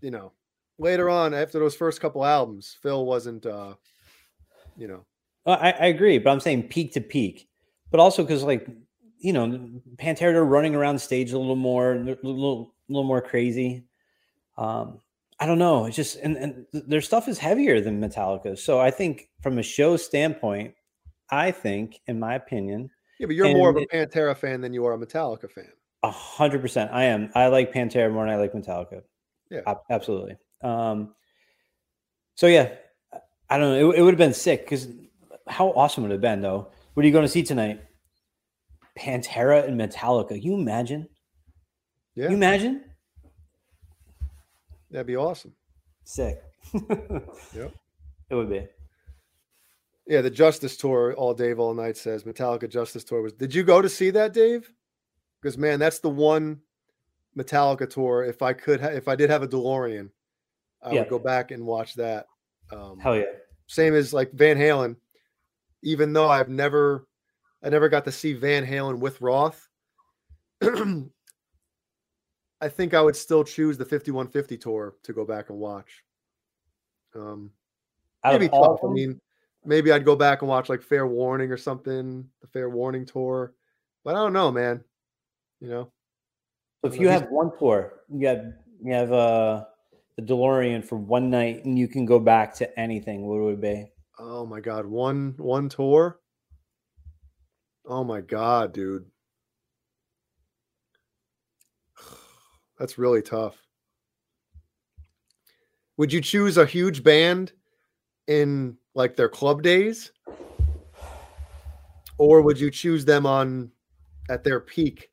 you know, later on after those first couple albums, Phil wasn't. Uh, You know, I, I agree, but I'm saying peak to peak, but also because, like, you know, Pantera are running around stage a little more, a little, a little more crazy. Um, I don't know. It's just, and, and their stuff is heavier than Metallica. So I think from a show standpoint, I think, in my opinion. Yeah, but you're more of a Pantera fan than you are a Metallica fan. A hundred percent. I am. I like Pantera more than I like Metallica. Yeah, I, absolutely. Um, so yeah. I don't know. It, it would have been sick because how awesome would it have been, though? What are you going to see tonight? Pantera and Metallica. You imagine? Yeah. You imagine? That'd be awesome. Sick. Yep. It would be. Yeah, the Justice Tour, All Dave, All Night says, Metallica Justice Tour was. Did you go to see that, Dave? Because, man, that's the one Metallica tour. If I could, ha- if I did have a DeLorean, I yeah. would go back and watch that. Um, Hell yeah! Same as like Van Halen. Even though I've never, I never got to see Van Halen with Roth, I think I would still choose the fifty-one fifty tour to go back and watch. Um, maybe tough. I mean, maybe I'd go back and watch like Fair Warning or something, the Fair Warning tour. But I don't know, man. You know, if you have one tour, you have you have uh. DeLorean for one night and you can go back to anything, what would it be? Oh my god, one one tour? Oh my god, dude. That's really tough. Would you choose a huge band in like their club days? Or would you choose them on at their peak,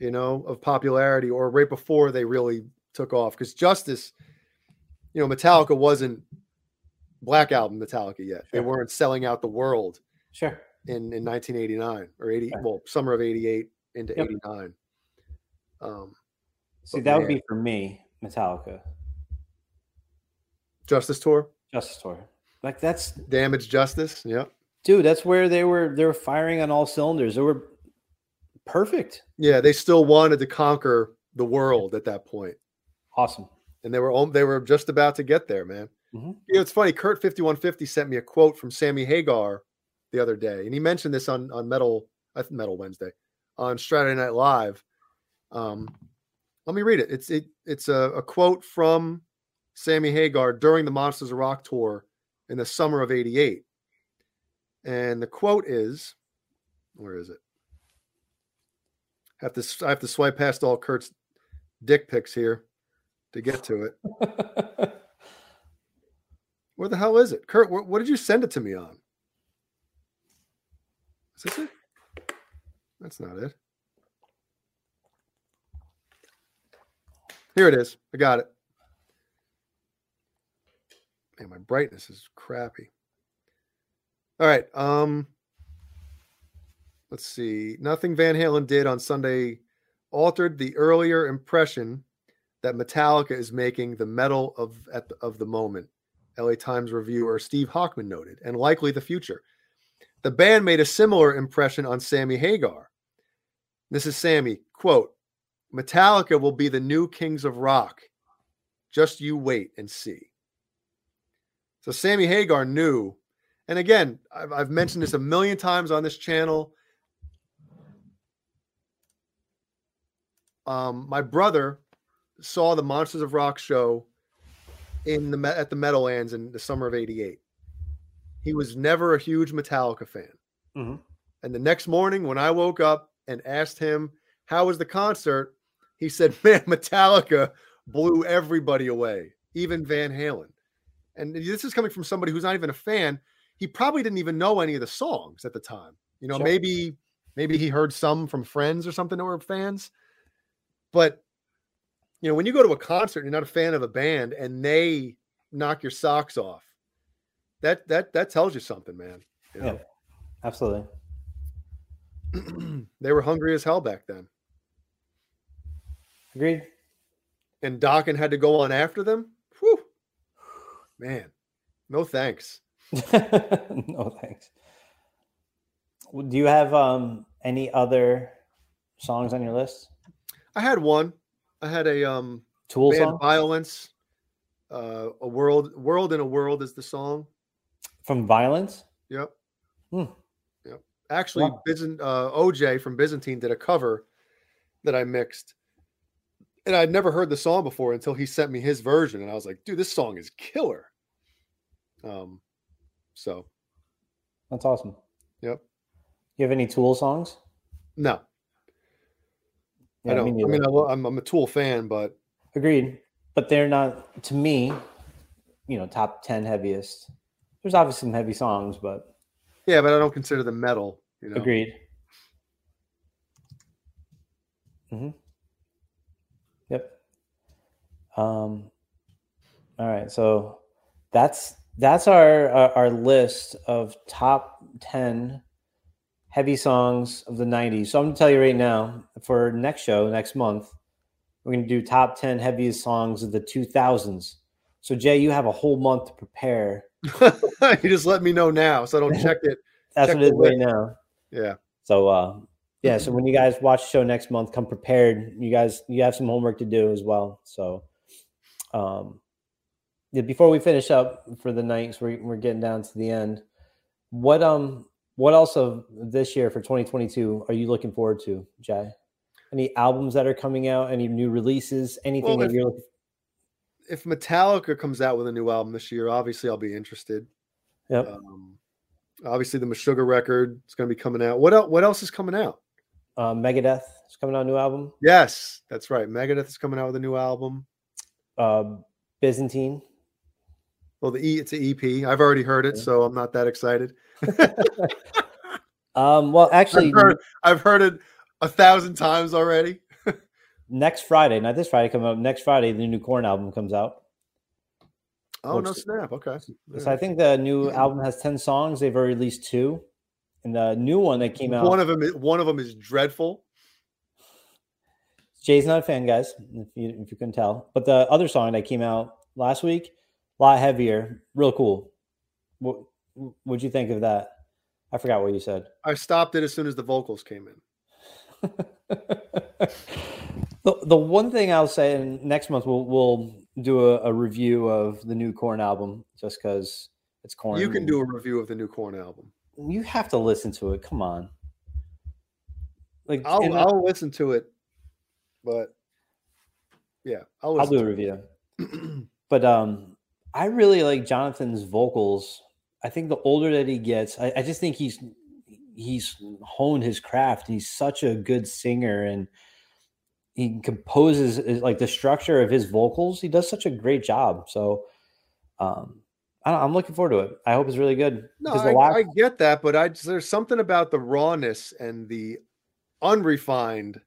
you know, of popularity or right before they really took off? Because Justice, you know, Metallica wasn't Black Album Metallica yet. Sure. They weren't selling out the world. Sure. In, in nineteen eighty-nine or eighty, sure. Well, summer of eighty-eight into yep. eighty-nine. Um, See, that man. would be for me, Metallica. Justice Tour. Justice Tour. Like that's Damage Justice. Yeah. Dude, that's where they were. They were firing on all cylinders. They were perfect. Yeah, they still wanted to conquer the world at that point. Awesome. And they were they were just about to get there, man. Mm-hmm. You know, it's funny. Kurt fifty-one fifty sent me a quote from Sammy Hagar, the other day, and he mentioned this on on Metal I think Metal Wednesday on Saturday Night Live. Um, let me read it. It's it it's a, a quote from Sammy Hagar during the Monsters of Rock tour in the summer of eighty-eight, and the quote is, "Where is it? I have to I have to swipe past all Kurt's dick pics here to get to it." Where the hell is it, Kurt? Wh- what did you send it to me on? Is this it? That's not it. Here it is. I got it. Man, my brightness is crappy. All right. Um, let's see. Nothing Van Halen did on Sunday altered the earlier impression that Metallica is making the metal of at the, of the moment. L A Times reviewer Steve Hockman noted, and likely the future. The band made a similar impression on Sammy Hagar. This is Sammy, quote, "Metallica will be the new Kings of Rock. Just you wait and see." So Sammy Hagar knew, and again, I've, I've mentioned this a million times on this channel. Um, my brother saw the Monsters of Rock show in the at the Meadowlands in the summer of eighty-eight. He was never a huge Metallica fan. Mm-hmm. And the next morning when I woke up and asked him, how was the concert? He said, man, Metallica blew everybody away, even Van Halen. And this is coming from somebody who's not even a fan. He probably didn't even know any of the songs at the time. You know, sure. maybe maybe he heard some from friends or something that were fans. But, you know, when you go to a concert and you're not a fan of a band and they knock your socks off, That that that tells you something, man. You know? Yeah, absolutely. They were hungry as hell back then. Agreed. And Dokken had to go on after them. Whew. Man, no thanks. No thanks. Do you have um, any other songs on your list? I had one. I had a um, Tool song, Violence. Uh, a world, world in a world is the song. From Violence? Yep. Hmm. Yep. Actually, wow. Byzant, uh, O J from Byzantine did a cover that I mixed. And I'd never heard the song before until he sent me his version. And I was like, dude, this song is killer. Um, so. That's awesome. Yep. You have any Tool songs? No. Yeah, I don't. I mean, I mean I, I'm, I'm a Tool fan, but. Agreed. But they're not, to me, you know, top ten heaviest. There's obviously some heavy songs, but... Yeah, but I don't consider them metal. You know? Agreed. Mm-hmm. Yep. Um. All right, so that's that's our, our, our list of top ten heavy songs of the nineties. So I'm going to tell you right now, for next show, next month, we're going to do top ten heaviest songs of the two thousands. So, Jay, you have a whole month to prepare. You just let me know now so I don't check it. That's check what it is right now. Yeah. So, uh, yeah. So when you guys watch the show next month, come prepared. You guys, you have some homework to do as well. So, um, yeah, before we finish up for the night, so we're we're getting down to the end. What um, what else of this year for twenty twenty-two are you looking forward to, Jay? Any albums that are coming out? Any new releases? Anything well, that if- you're looking? If Metallica comes out with a new album this year, obviously I'll be interested. Yep. Um, obviously the Meshuggah record is going to be coming out. What else? What else is coming out? Uh, Megadeth is coming out with a new album. Yes, that's right. Megadeth is coming out with a new album. Uh, Byzantine. Well, the E it's an E P. I've already heard it, so I'm not that excited. um. Well, actually, I've heard, I've heard it a thousand times already. Next Friday, not this Friday, coming up next Friday, the new Korn album comes out. Oh, Which, no snap. Okay. Yeah. So I think the new yeah. album has ten songs. They've already released two. And the new one that came out. One of them is, one of them is dreadful. Jay's not a fan, guys, if you, if you couldn't tell. But the other song that came out last week, a lot heavier, real cool. What would you think of that? I forgot what you said. I stopped it as soon as the vocals came in. The the one thing I'll say, and next month we'll we'll do a, a review of the new Korn album, just because it's Korn. You can do a review of the new Korn album. you have to listen to it. Come on. Like I'll, and, I'll listen to it, but yeah, I'll, I'll do a review. But um, I really like Jonathan's vocals. I think the older that he gets, I, I just think he's he's honed his craft. He's such a good singer, and he composes like the structure of his vocals. He does such a great job. So um, I don't, I'm looking forward to it. I hope it's really good. No, I, last... I get that, but I just, there's something about the rawness and the unrefined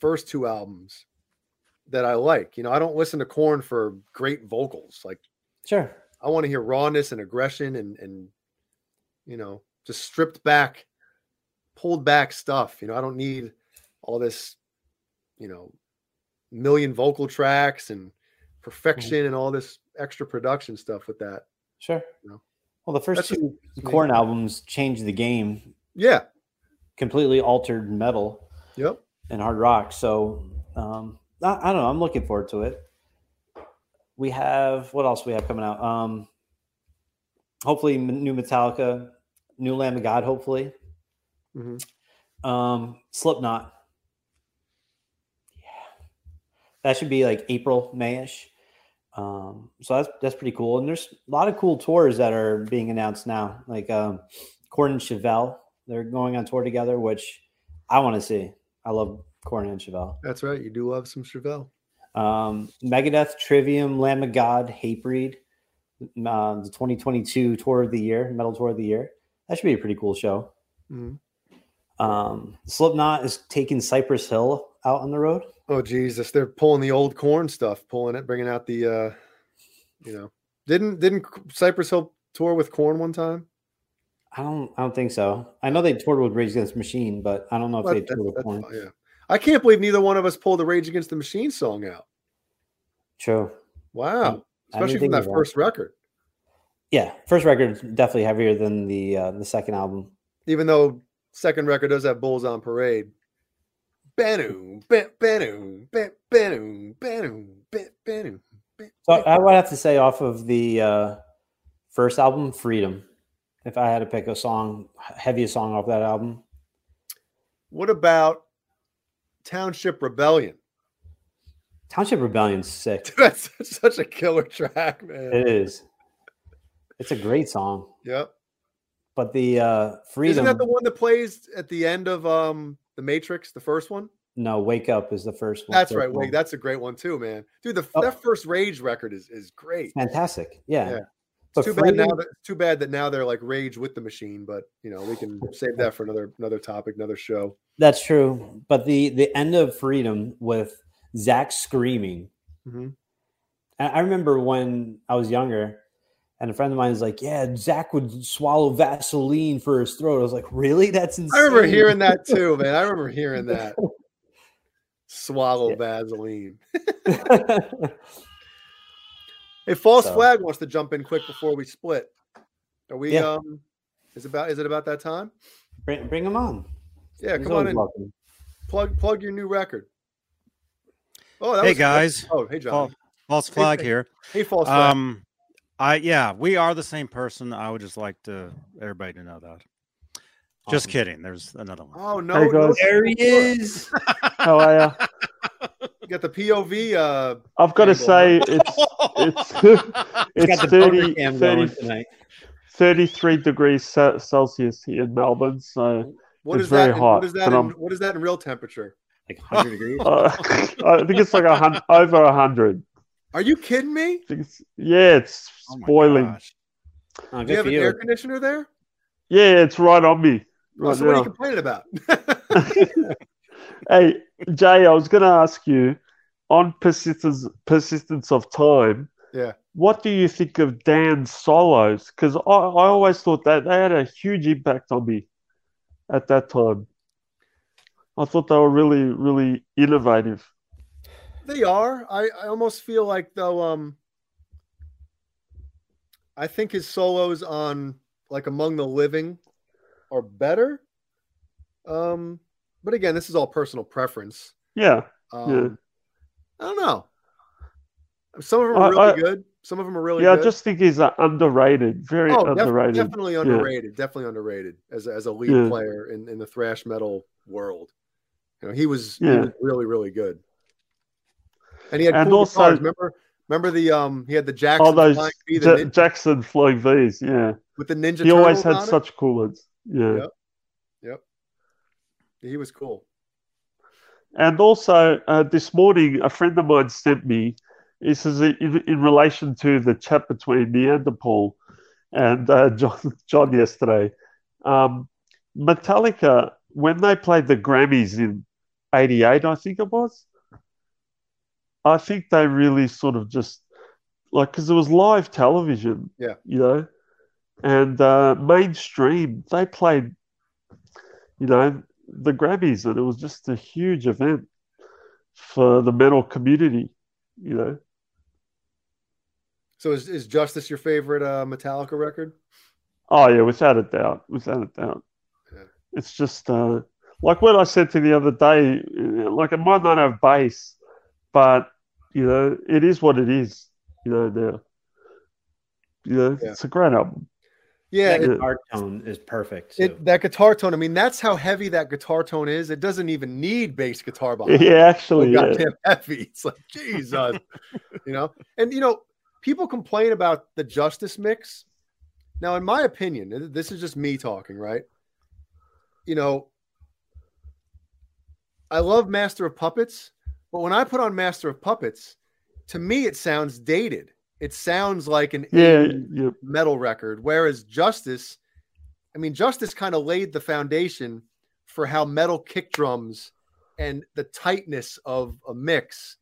first two albums that I like. You know, I don't listen to Korn for great vocals. Like, sure, I want to hear rawness and aggression and and you know, just stripped back, pulled back stuff. You know, I don't need all this, you know, million vocal tracks and perfection mm-hmm. and all this extra production stuff with that. Sure. You know? Well, the first That's two a, Korn yeah. albums changed the game. Yeah. Completely altered metal. Yep. And hard rock. So um I, I don't know. I'm looking forward to it. We have, what else we have coming out? Um, hopefully new Metallica, new Lamb of God, hopefully. Mm-hmm. Um, Slipknot. Yeah. That should be like April, May-ish. Um, so that's, that's pretty cool. And there's a lot of cool tours that are being announced now. Like um, Korn and Chevelle, they're going on tour together, which I want to see. I love Korn and Chevelle. That's right. You do love some Chevelle. Um, Megadeth, Trivium, Lamb of God, Hatebreed, uh, the twenty twenty-two tour of the year, metal tour of the year. That should be a pretty cool show. Mm-hmm. Um, Slipknot is taking Cypress Hill out on the road. Oh Jesus, they're pulling the old Korn stuff, pulling it, bringing out the, uh, you know, didn't didn't Cypress Hill tour with Korn one time? I don't, I don't think so. I know they toured with Rage Against the Machine, but I don't know if well, they toured with Korn. Yeah. I can't believe neither one of us pulled the Rage Against the Machine song out. True. Wow. I, Especially I from that first that. record. Yeah. First record definitely heavier than the uh, the second album. Even though second record does have Bulls on Parade. Banu, Banu, Banu, Banu, Banu. So I would have to say off of the uh, first album, Freedom. If I had to pick a song, heaviest song off that album. What about Township Rebellion? Township Rebellion's sick. Dude, that's such a killer track, man. It is. It's a great song. Yep. But the uh, Freedom... Isn't that the one that plays at the end of um, The Matrix, the first one? No, Wake Up is the first one. That's right. Wake. That's a great one too, man. Dude, the, oh. that first Rage record is, is great. Fantastic. Yeah. yeah. It's too, Freedom... bad now that, too bad that now they're like Rage with the Machine, but you know, we can save that for another another topic, another show. That's true. But the, the end of Freedom with Zach screaming. Mm-hmm. And I remember when I was younger and a friend of mine was like, yeah, Zach would swallow Vaseline for his throat. I was like, really? That's insane. I remember hearing that too, man. I remember hearing that. Swallow yeah. Vaseline. Hey, False so. Flag wants to jump in quick before we split. Are we, yeah. um, is about, is it about that time? Bring, bring them on. Yeah, He's come on in. Welcome. Plug plug your new record. Oh, that hey was guys. Oh, hey John. False, false flag hey, here. Hey, hey, false flag. Um, I yeah, we are the same person. I would just like to everybody to know that. Awesome. Just kidding. There's another one. Oh no, there, no, there he is. How are you? You got the P O V. Uh, I've got to say it's it's it's thirty, thirty, thirty-three degrees Celsius here in Melbourne. So. What it's is very that? Hot, what is that? In, what is that in real temperature? Like one hundred degrees? Uh, I think it's like a hundred, over one hundred. Are you kidding me? It's, yeah, it's oh boiling. Oh, do you have an you. air conditioner there? Yeah, it's right on me. Right oh, so now. What are you complaining about? Hey, Jay, I was going to ask you on persistence, persistence of time. Yeah. What do you think of Dan's solos? Because I, I always thought that they had a huge impact on me. At that time, I thought they were really, really innovative. They are. I, I almost feel like though. Um, I think his solos on like Among the Living are better. Um, but again, this is all personal preference. Yeah. Um, yeah. I don't know. Some of them are really I, I, good. Some of them are really yeah, good. Yeah, I just think he's uh, underrated. Very oh, underrated. Def definitely underrated. Yeah. Definitely underrated as a, as a lead yeah. player in, in the thrash metal world. You know, he was, yeah. he was really, really good. And he had and cool also, guitars. Remember, remember the um, he had the Jackson. All those Flying V, the Ninja, Jackson Flying V's. Yeah. With the Ninja. He Turtles always had on such it. cool ones. Yeah. Yep. yep. He was cool. And also, uh, this morning, a friend of mine sent me. He says in, in relation to the chat between Neanderthal and uh, John, John yesterday, um, Metallica, when they played the Grammys in eighty-eight, I think it was, I think they really sort of just, like, because it was live television, yeah, you know, and uh, mainstream, they played, you know, the Grammys, and it was just a huge event for the metal community, you know. So is, is Justice your favorite uh, Metallica record? Oh, yeah, without a doubt. Without a doubt. Yeah. It's just, uh, like what I said to you the other day, like it might not have bass, but, you know, it is what it is, you know, now. You know, yeah. It's a great album. Yeah. That guitar it, tone is perfect. It, that guitar tone, I mean, that's how heavy that guitar tone is. It doesn't even need bass guitar behind it. Yeah, actually. So yeah. Goddamn heavy. It's like, Jesus. You know? And, you know, people complain about the Justice mix. Now, in my opinion, this is just me talking, right? You know, I love Master of Puppets, but when I put on Master of Puppets, to me, it sounds dated. It sounds like an yeah, yeah. metal record. Whereas Justice, I mean, Justice kind of laid the foundation for how metal kick drums and the tightness of a mix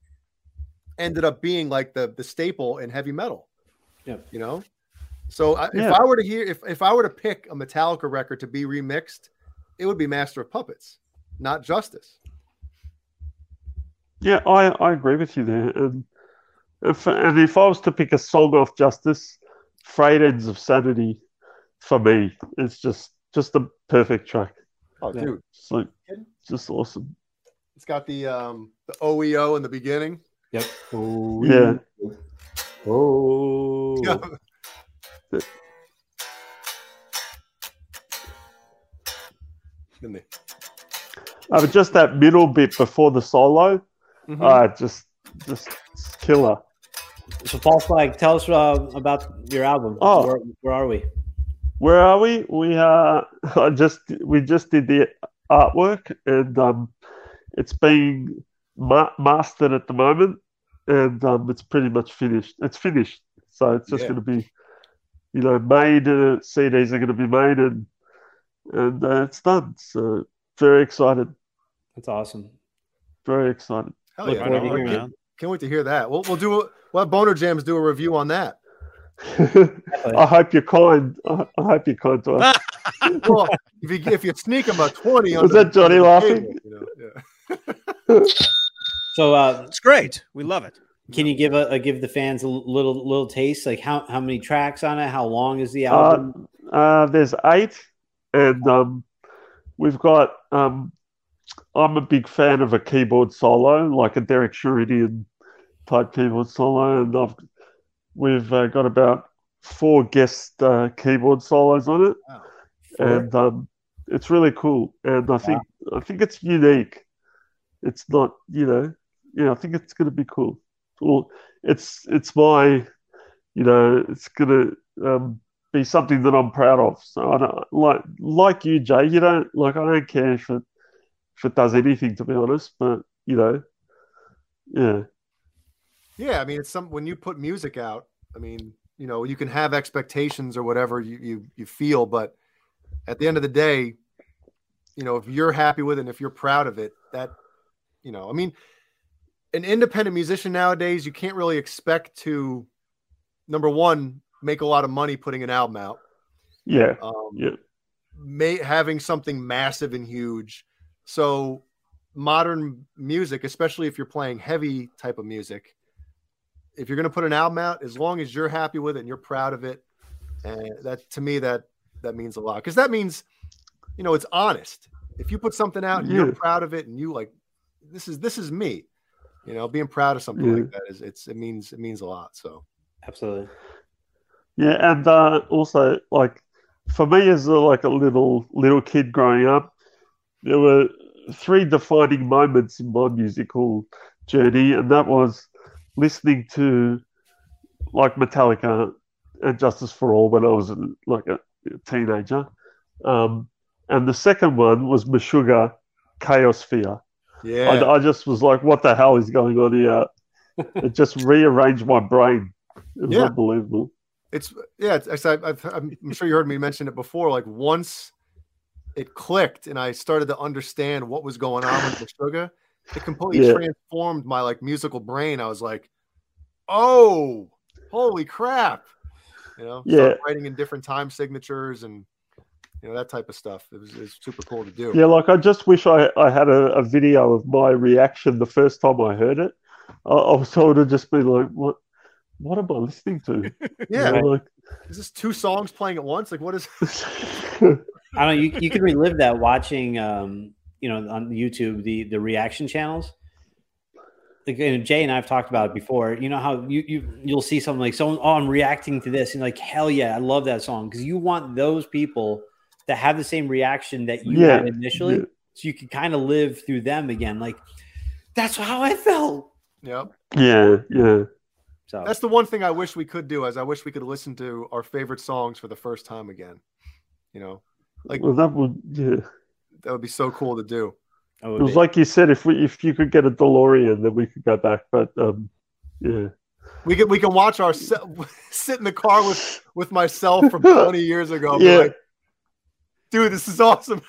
ended up being like the the staple in heavy metal. Yeah, you know. So I, yeah. if I were to hear, if if I were to pick a Metallica record to be remixed, it would be Master of Puppets, not Justice. Yeah, I I agree with you there. And if and if I was to pick a song off Justice, Frayed Ends of Sanity, for me, it's just just a perfect track. Oh, yeah. Dude, so like, just awesome. It's got the um the O E O in the beginning. Yep. Oh, yeah. Oh. Yeah. Uh, but just that middle bit before the solo, mm-hmm. uh, just just killer. So, False Flag, tell us uh, about your album. Oh, where, where are we? Where are we? We are. I just we just did the artwork, and um, it's being ma- mastered at the moment. And um, it's pretty much finished. It's finished, so it's just yeah. going to be, you know, made. Uh, C Ds are going to be made, and and uh, it's done. So very excited. That's awesome. Very excited. Hell yeah! Right on, can't, can't wait to hear that. We'll we'll do a, we'll have Boner Jams do a review on that. I hope you're kind. I, I hope you're kind to us. Well, if you if you sneak him a twenty, was that Johnny laughing? You know, yeah. So uh, it's great. We love it. Can you give a, a give the fans a little little taste? Like how, how many tracks on it? How long is the album? Uh, uh, there's eight, and um, we've got. Um, I'm a big fan of a keyboard solo, like a Derek Sherinian type keyboard solo, and I've we've uh, got about four guest uh, keyboard solos on it, wow. and um, it's really cool. And I think wow. I think it's unique. It's not, you know, yeah. I think it's going to be cool. Well, it's it's my, you know, it's going to um, be something that I'm proud of. So I don't like like you, Jay. You don't like. I don't care if it if it does anything, to be honest. But you know, yeah, yeah. I mean, it's some when you put music out. I mean, you know, you can have expectations or whatever you you, you feel, but at the end of the day, you know, if you're happy with it and if you're proud of it, that. You know, I mean, an independent musician nowadays, you can't really expect to, number one, make a lot of money putting an album out. Yeah. Um, yeah. May, having something massive and huge. So modern music, especially if you're playing heavy type of music, if you're going to put an album out, as long as you're happy with it and you're proud of it, and that to me, that that means a lot. Because that means, you know, it's honest. If you put something out and yeah. you're proud of it and you like, This is this is me, you know. Being proud of something yeah. like that is it's it means it means a lot. So Absolutely. Yeah, and uh, also, like, for me as a, like a little little kid growing up, there were three defining moments in my musical journey, and that was listening to, like, Metallica and Justice for All when I was like a teenager. Um, and the second one was Meshuggah, Chaos Fear. Yeah. I, I just was like, what the hell is going on here? It just rearranged my brain. It was yeah. unbelievable. It's yeah. It's, it's, I've, I've, I'm sure you heard me mention it before. Like, once it clicked and I started to understand what was going on with Meshuggah, it completely yeah. transformed my like musical brain. I was like, oh, holy crap! You know, yeah. writing in different time signatures and you know that type of stuff. It was, it was super cool to do. Yeah, like I just wish I I had a, a video of my reaction the first time I heard it. I, I was told to just be like, what? What am I listening to? Yeah, you know, like, is this two songs playing at once? Like, what is? I don't know. You you can relive that watching, um, you know, on YouTube the the reaction channels. Like, and Jay and I have talked about it before. You know how you you you'll see something like someone, oh, I'm reacting to this, and like, hell yeah, I love that song, because you want those people to have the same reaction that you yeah. had initially, yeah. so you can kind of live through them again. Like, that's how I felt. Yep. Yeah. Yeah. So. That's the one thing I wish we could do, is I wish we could listen to our favorite songs for the first time again. You know, like well, that would yeah. that would be so cool to do. It was be. Like you said, if we if you could get a DeLorean, then we could go back. But um, yeah, we can we can watch our sit in the car with with myself from twenty years ago. Yeah, like, dude, this is awesome.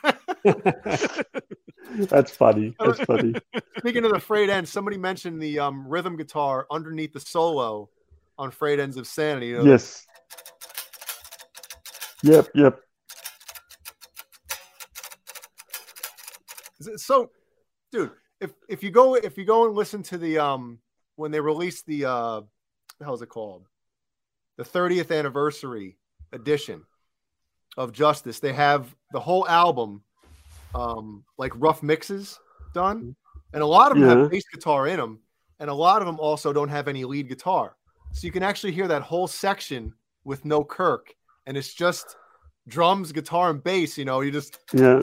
That's funny. That's funny. Speaking of the frayed ends, somebody mentioned the um, rhythm guitar underneath the solo on Frayed Ends of Sanity. You know? Yes. Yep. Yep. So, dude, if if you go if you go and listen to the um when they released the uh what the hell is it called, the thirtieth anniversary edition of Justice, they have the whole album. Um, like rough mixes done, and a lot of them yeah. have bass guitar in them, and a lot of them also don't have any lead guitar, so you can actually hear that whole section with no Kirk, and it's just drums, guitar, and bass. You know, you just yeah,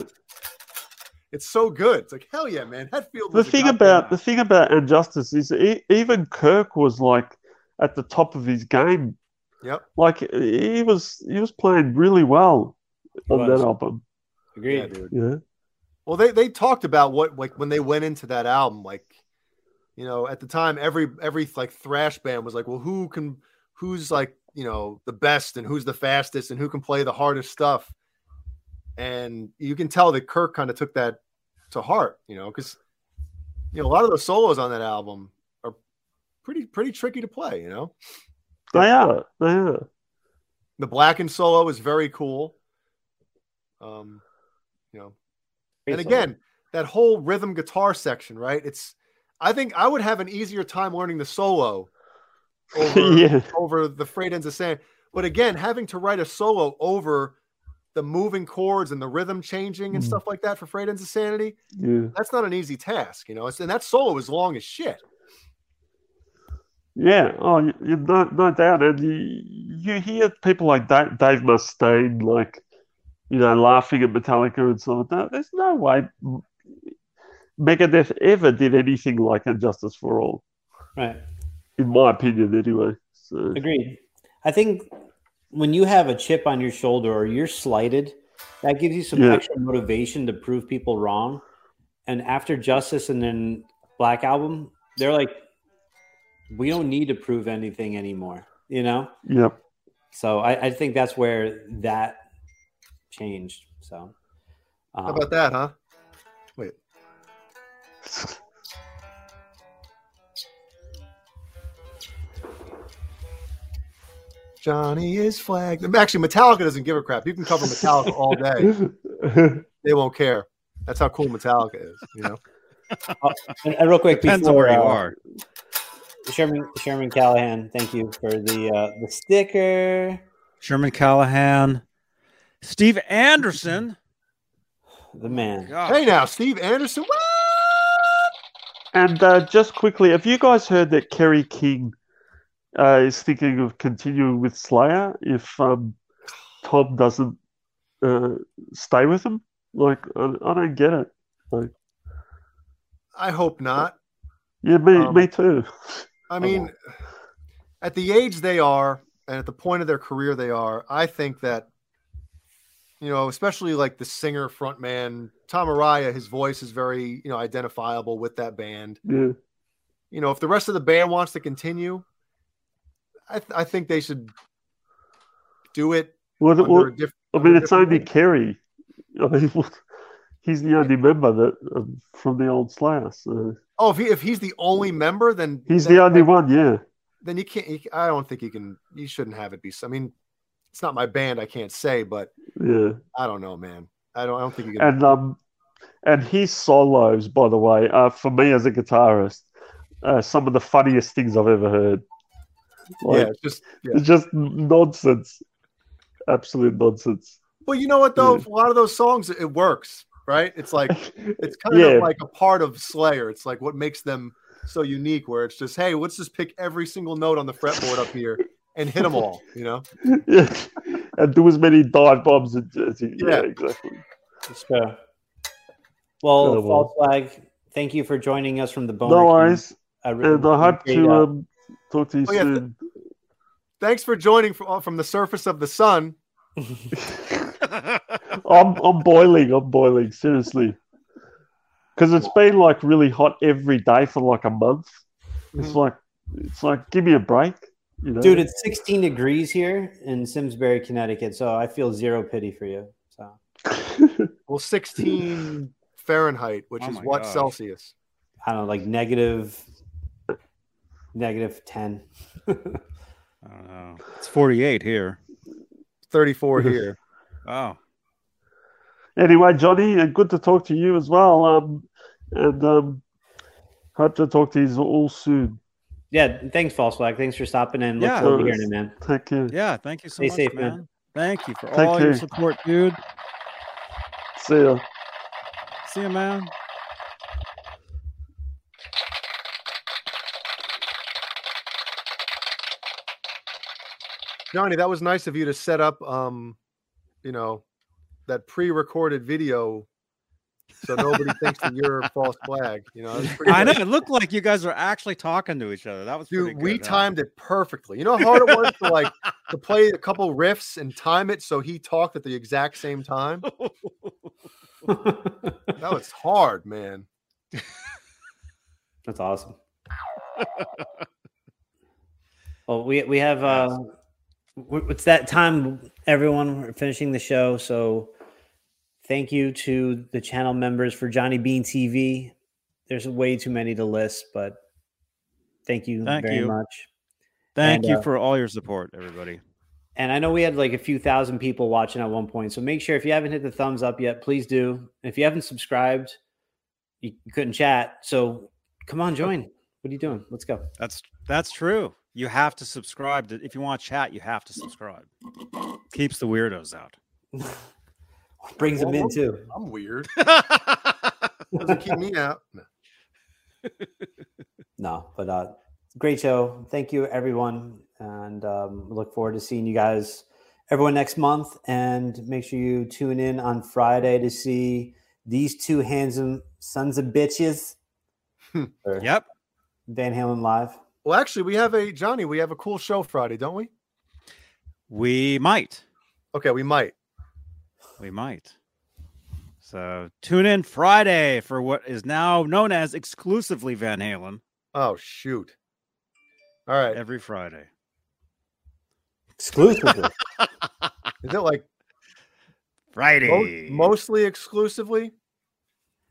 it's so good. It's like, hell yeah, man. Hetfield. The thing about the thing about Injustice is he, even Kirk was like at the top of his game. Yep, like he was he was playing really well he on was. that album. Agreed, yeah, dude. Yeah. Well, they, they talked about what, like, when they went into that album, like, you know, at the time, every, every like thrash band was like, well, who can, who's like, you know, the best and who's the fastest and who can play the hardest stuff. And you can tell that Kirk kind of took that to heart, you know, because, you know, a lot of those solos on that album are pretty, pretty tricky to play, you know? They are. They are. The Blackened solo is very cool. Um, you know, and again, that whole rhythm guitar section, right? It's, I think I would have an easier time learning the solo over, yeah. over the Frayed Ends of Sand. But again, having to write a solo over the moving chords and the rhythm changing and mm. stuff like that for Frayed Ends of Sanity, yeah. that's not an easy task, you know. It's, and that solo is long as shit. Yeah, oh, you, no, no doubt. And you, you hear people like Dave, Dave Mustaine, like, you know, laughing at Metallica and so on. No, there's no way Megadeth ever did anything like Injustice for All. Right. In my opinion, anyway. So. Agreed. I think when you have a chip on your shoulder or you're slighted, that gives you some yeah. extra motivation to prove people wrong. And after Justice and then Black Album, they're like, we don't need to prove anything anymore, you know? Yep. So I, I think that's where that changed. So um, how about that, huh? Wait. Johnny is flagged. Actually, Metallica doesn't give a crap. You can cover Metallica all day. They won't care. That's how cool Metallica is, you know. Uh, and, and real quick, depends before, on where you uh, are. Sherman Sherman Callahan, thank you for the uh, the sticker. Sherman Callahan. Steve Anderson, the man. God. Hey now, Steve Anderson. What? And uh, just quickly, have you guys heard that Kerry King uh, is thinking of continuing with Slayer if um, Tom doesn't uh, stay with him. Like, I, I don't get it. Like, I hope not. Yeah, me, um, me too. I mean, at the age they are and at the point of their career they are, I think that, you know, especially like the singer frontman, Tom Araya, his voice is very, you know, identifiable with that band. Yeah. You know, if the rest of the band wants to continue, I, th- I think they should do it. Well, well, a diff- I mean, it's only Kerry. I mean, he's the only member that um, from the old Slayer. So. Oh, if, he, if he's the only member, then he's then, the only then, one. Yeah. Then you can't. You, I don't think you can. You shouldn't have it be. I mean, it's not my band. I can't say, but yeah, I don't know, man. I don't. I don't think you can. And um, and his solos, by the way, uh, for me as a guitarist. Uh, some of the funniest things I've ever heard. Like, yeah, just yeah. It's just nonsense, absolute nonsense. Well, you know what though, yeah. For a lot of those songs, it works, right? It's like it's kind yeah. of like a part of Slayer. It's like what makes them so unique. Where it's just, hey, let's just pick every single note on the fretboard up here and hit them all. You know, yeah. And do as many dive bombs as you. Yeah. Yeah, exactly. That's fair. Well, oh, False Flag, thank you for joining us from the Boner. No worries. I really and I hope to um, talk to you oh, soon. Yeah. Th- thanks for joining from, from the surface of the sun. I'm I'm boiling. I'm boiling. Seriously, because it's been like really hot every day for like a month. It's mm-hmm. like it's like give me a break, you know? Dude. It's sixteen degrees here in Simsbury, Connecticut. So I feel zero pity for you. So well, sixteen Fahrenheit, which oh is what gosh. Celsius? I don't know, like negative. Negative ten. I don't know. It's forty-eight here. thirty-four here. Wow. Anyway, Johnny, good to talk to you as well. Um, and um, hope to talk to you all soon. Yeah, thanks, False Flag. Thanks for stopping in. Look yeah, forward to hearing it, man. Thank you. Yeah, thank you so Stay much, safe, man. man. Thank you for Take all care. your support, dude. See ya. See ya, man. Johnny, that was nice of you to set up, um, you know, that pre-recorded video, so nobody thinks that you're a False Flag. You know, I know it looked like you guys were actually talking to each other. That was dude. Good, we huh? timed it perfectly. You know how hard it was to like to play a couple riffs and time it so he talked at the exact same time. That was hard, man. That's awesome. Well, we we have. Uh, It's that time, everyone. We're finishing the show. So thank you to the channel members for Johnny Bean T V. There's way too many to list, but thank you thank very you. much. Thank and, you uh, for all your support, everybody. And I know we had like a few thousand people watching at one point. So make sure if you haven't hit the thumbs up yet, please do. If you haven't subscribed, you couldn't chat. So come on, join. What are you doing? Let's go. That's that's true. You have to subscribe. To, if you want to chat, you have to subscribe. Keeps the weirdos out. Brings well, them in, too. I'm weird. Doesn't keep me out. No, no but uh, great show. Thank you, everyone. And um, look forward to seeing you guys, everyone, next month. And make sure you tune in on Friday to see these two handsome sons of bitches. Yep. Van Halen live. Well, actually, we have a Johnny. We have a cool show Friday, don't we? We might. Okay, we might. We might. So tune in Friday for what is now known as exclusively Van Halen. Oh shoot! All right, every Friday. Exclusively. Is it like Friday? Mo- mostly exclusively.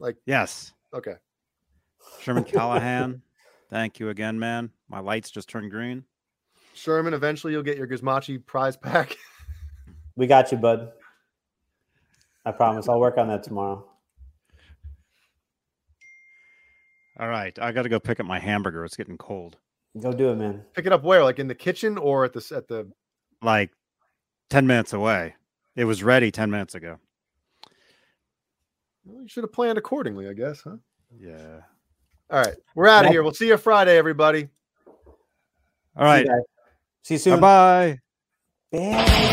Like yes. Okay. Sherman Callahan. Thank you again, man. My lights just turned green. Sherman, eventually you'll get your Gizmachi prize pack. We got you, bud. I promise. I'll work on that tomorrow. All right. I got to go pick up my hamburger. It's getting cold. Go do it, man. Pick it up where? Like in the kitchen or at the... At the... Like ten minutes away. It was ready ten minutes ago. Well, you should have planned accordingly, I guess, huh? Yeah. All right. We're out of here. We'll see you Friday, everybody. All right. See you, See you soon. Bye-bye. Bye.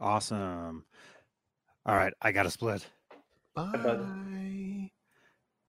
Awesome. All right. I got to split. Bye. Bye.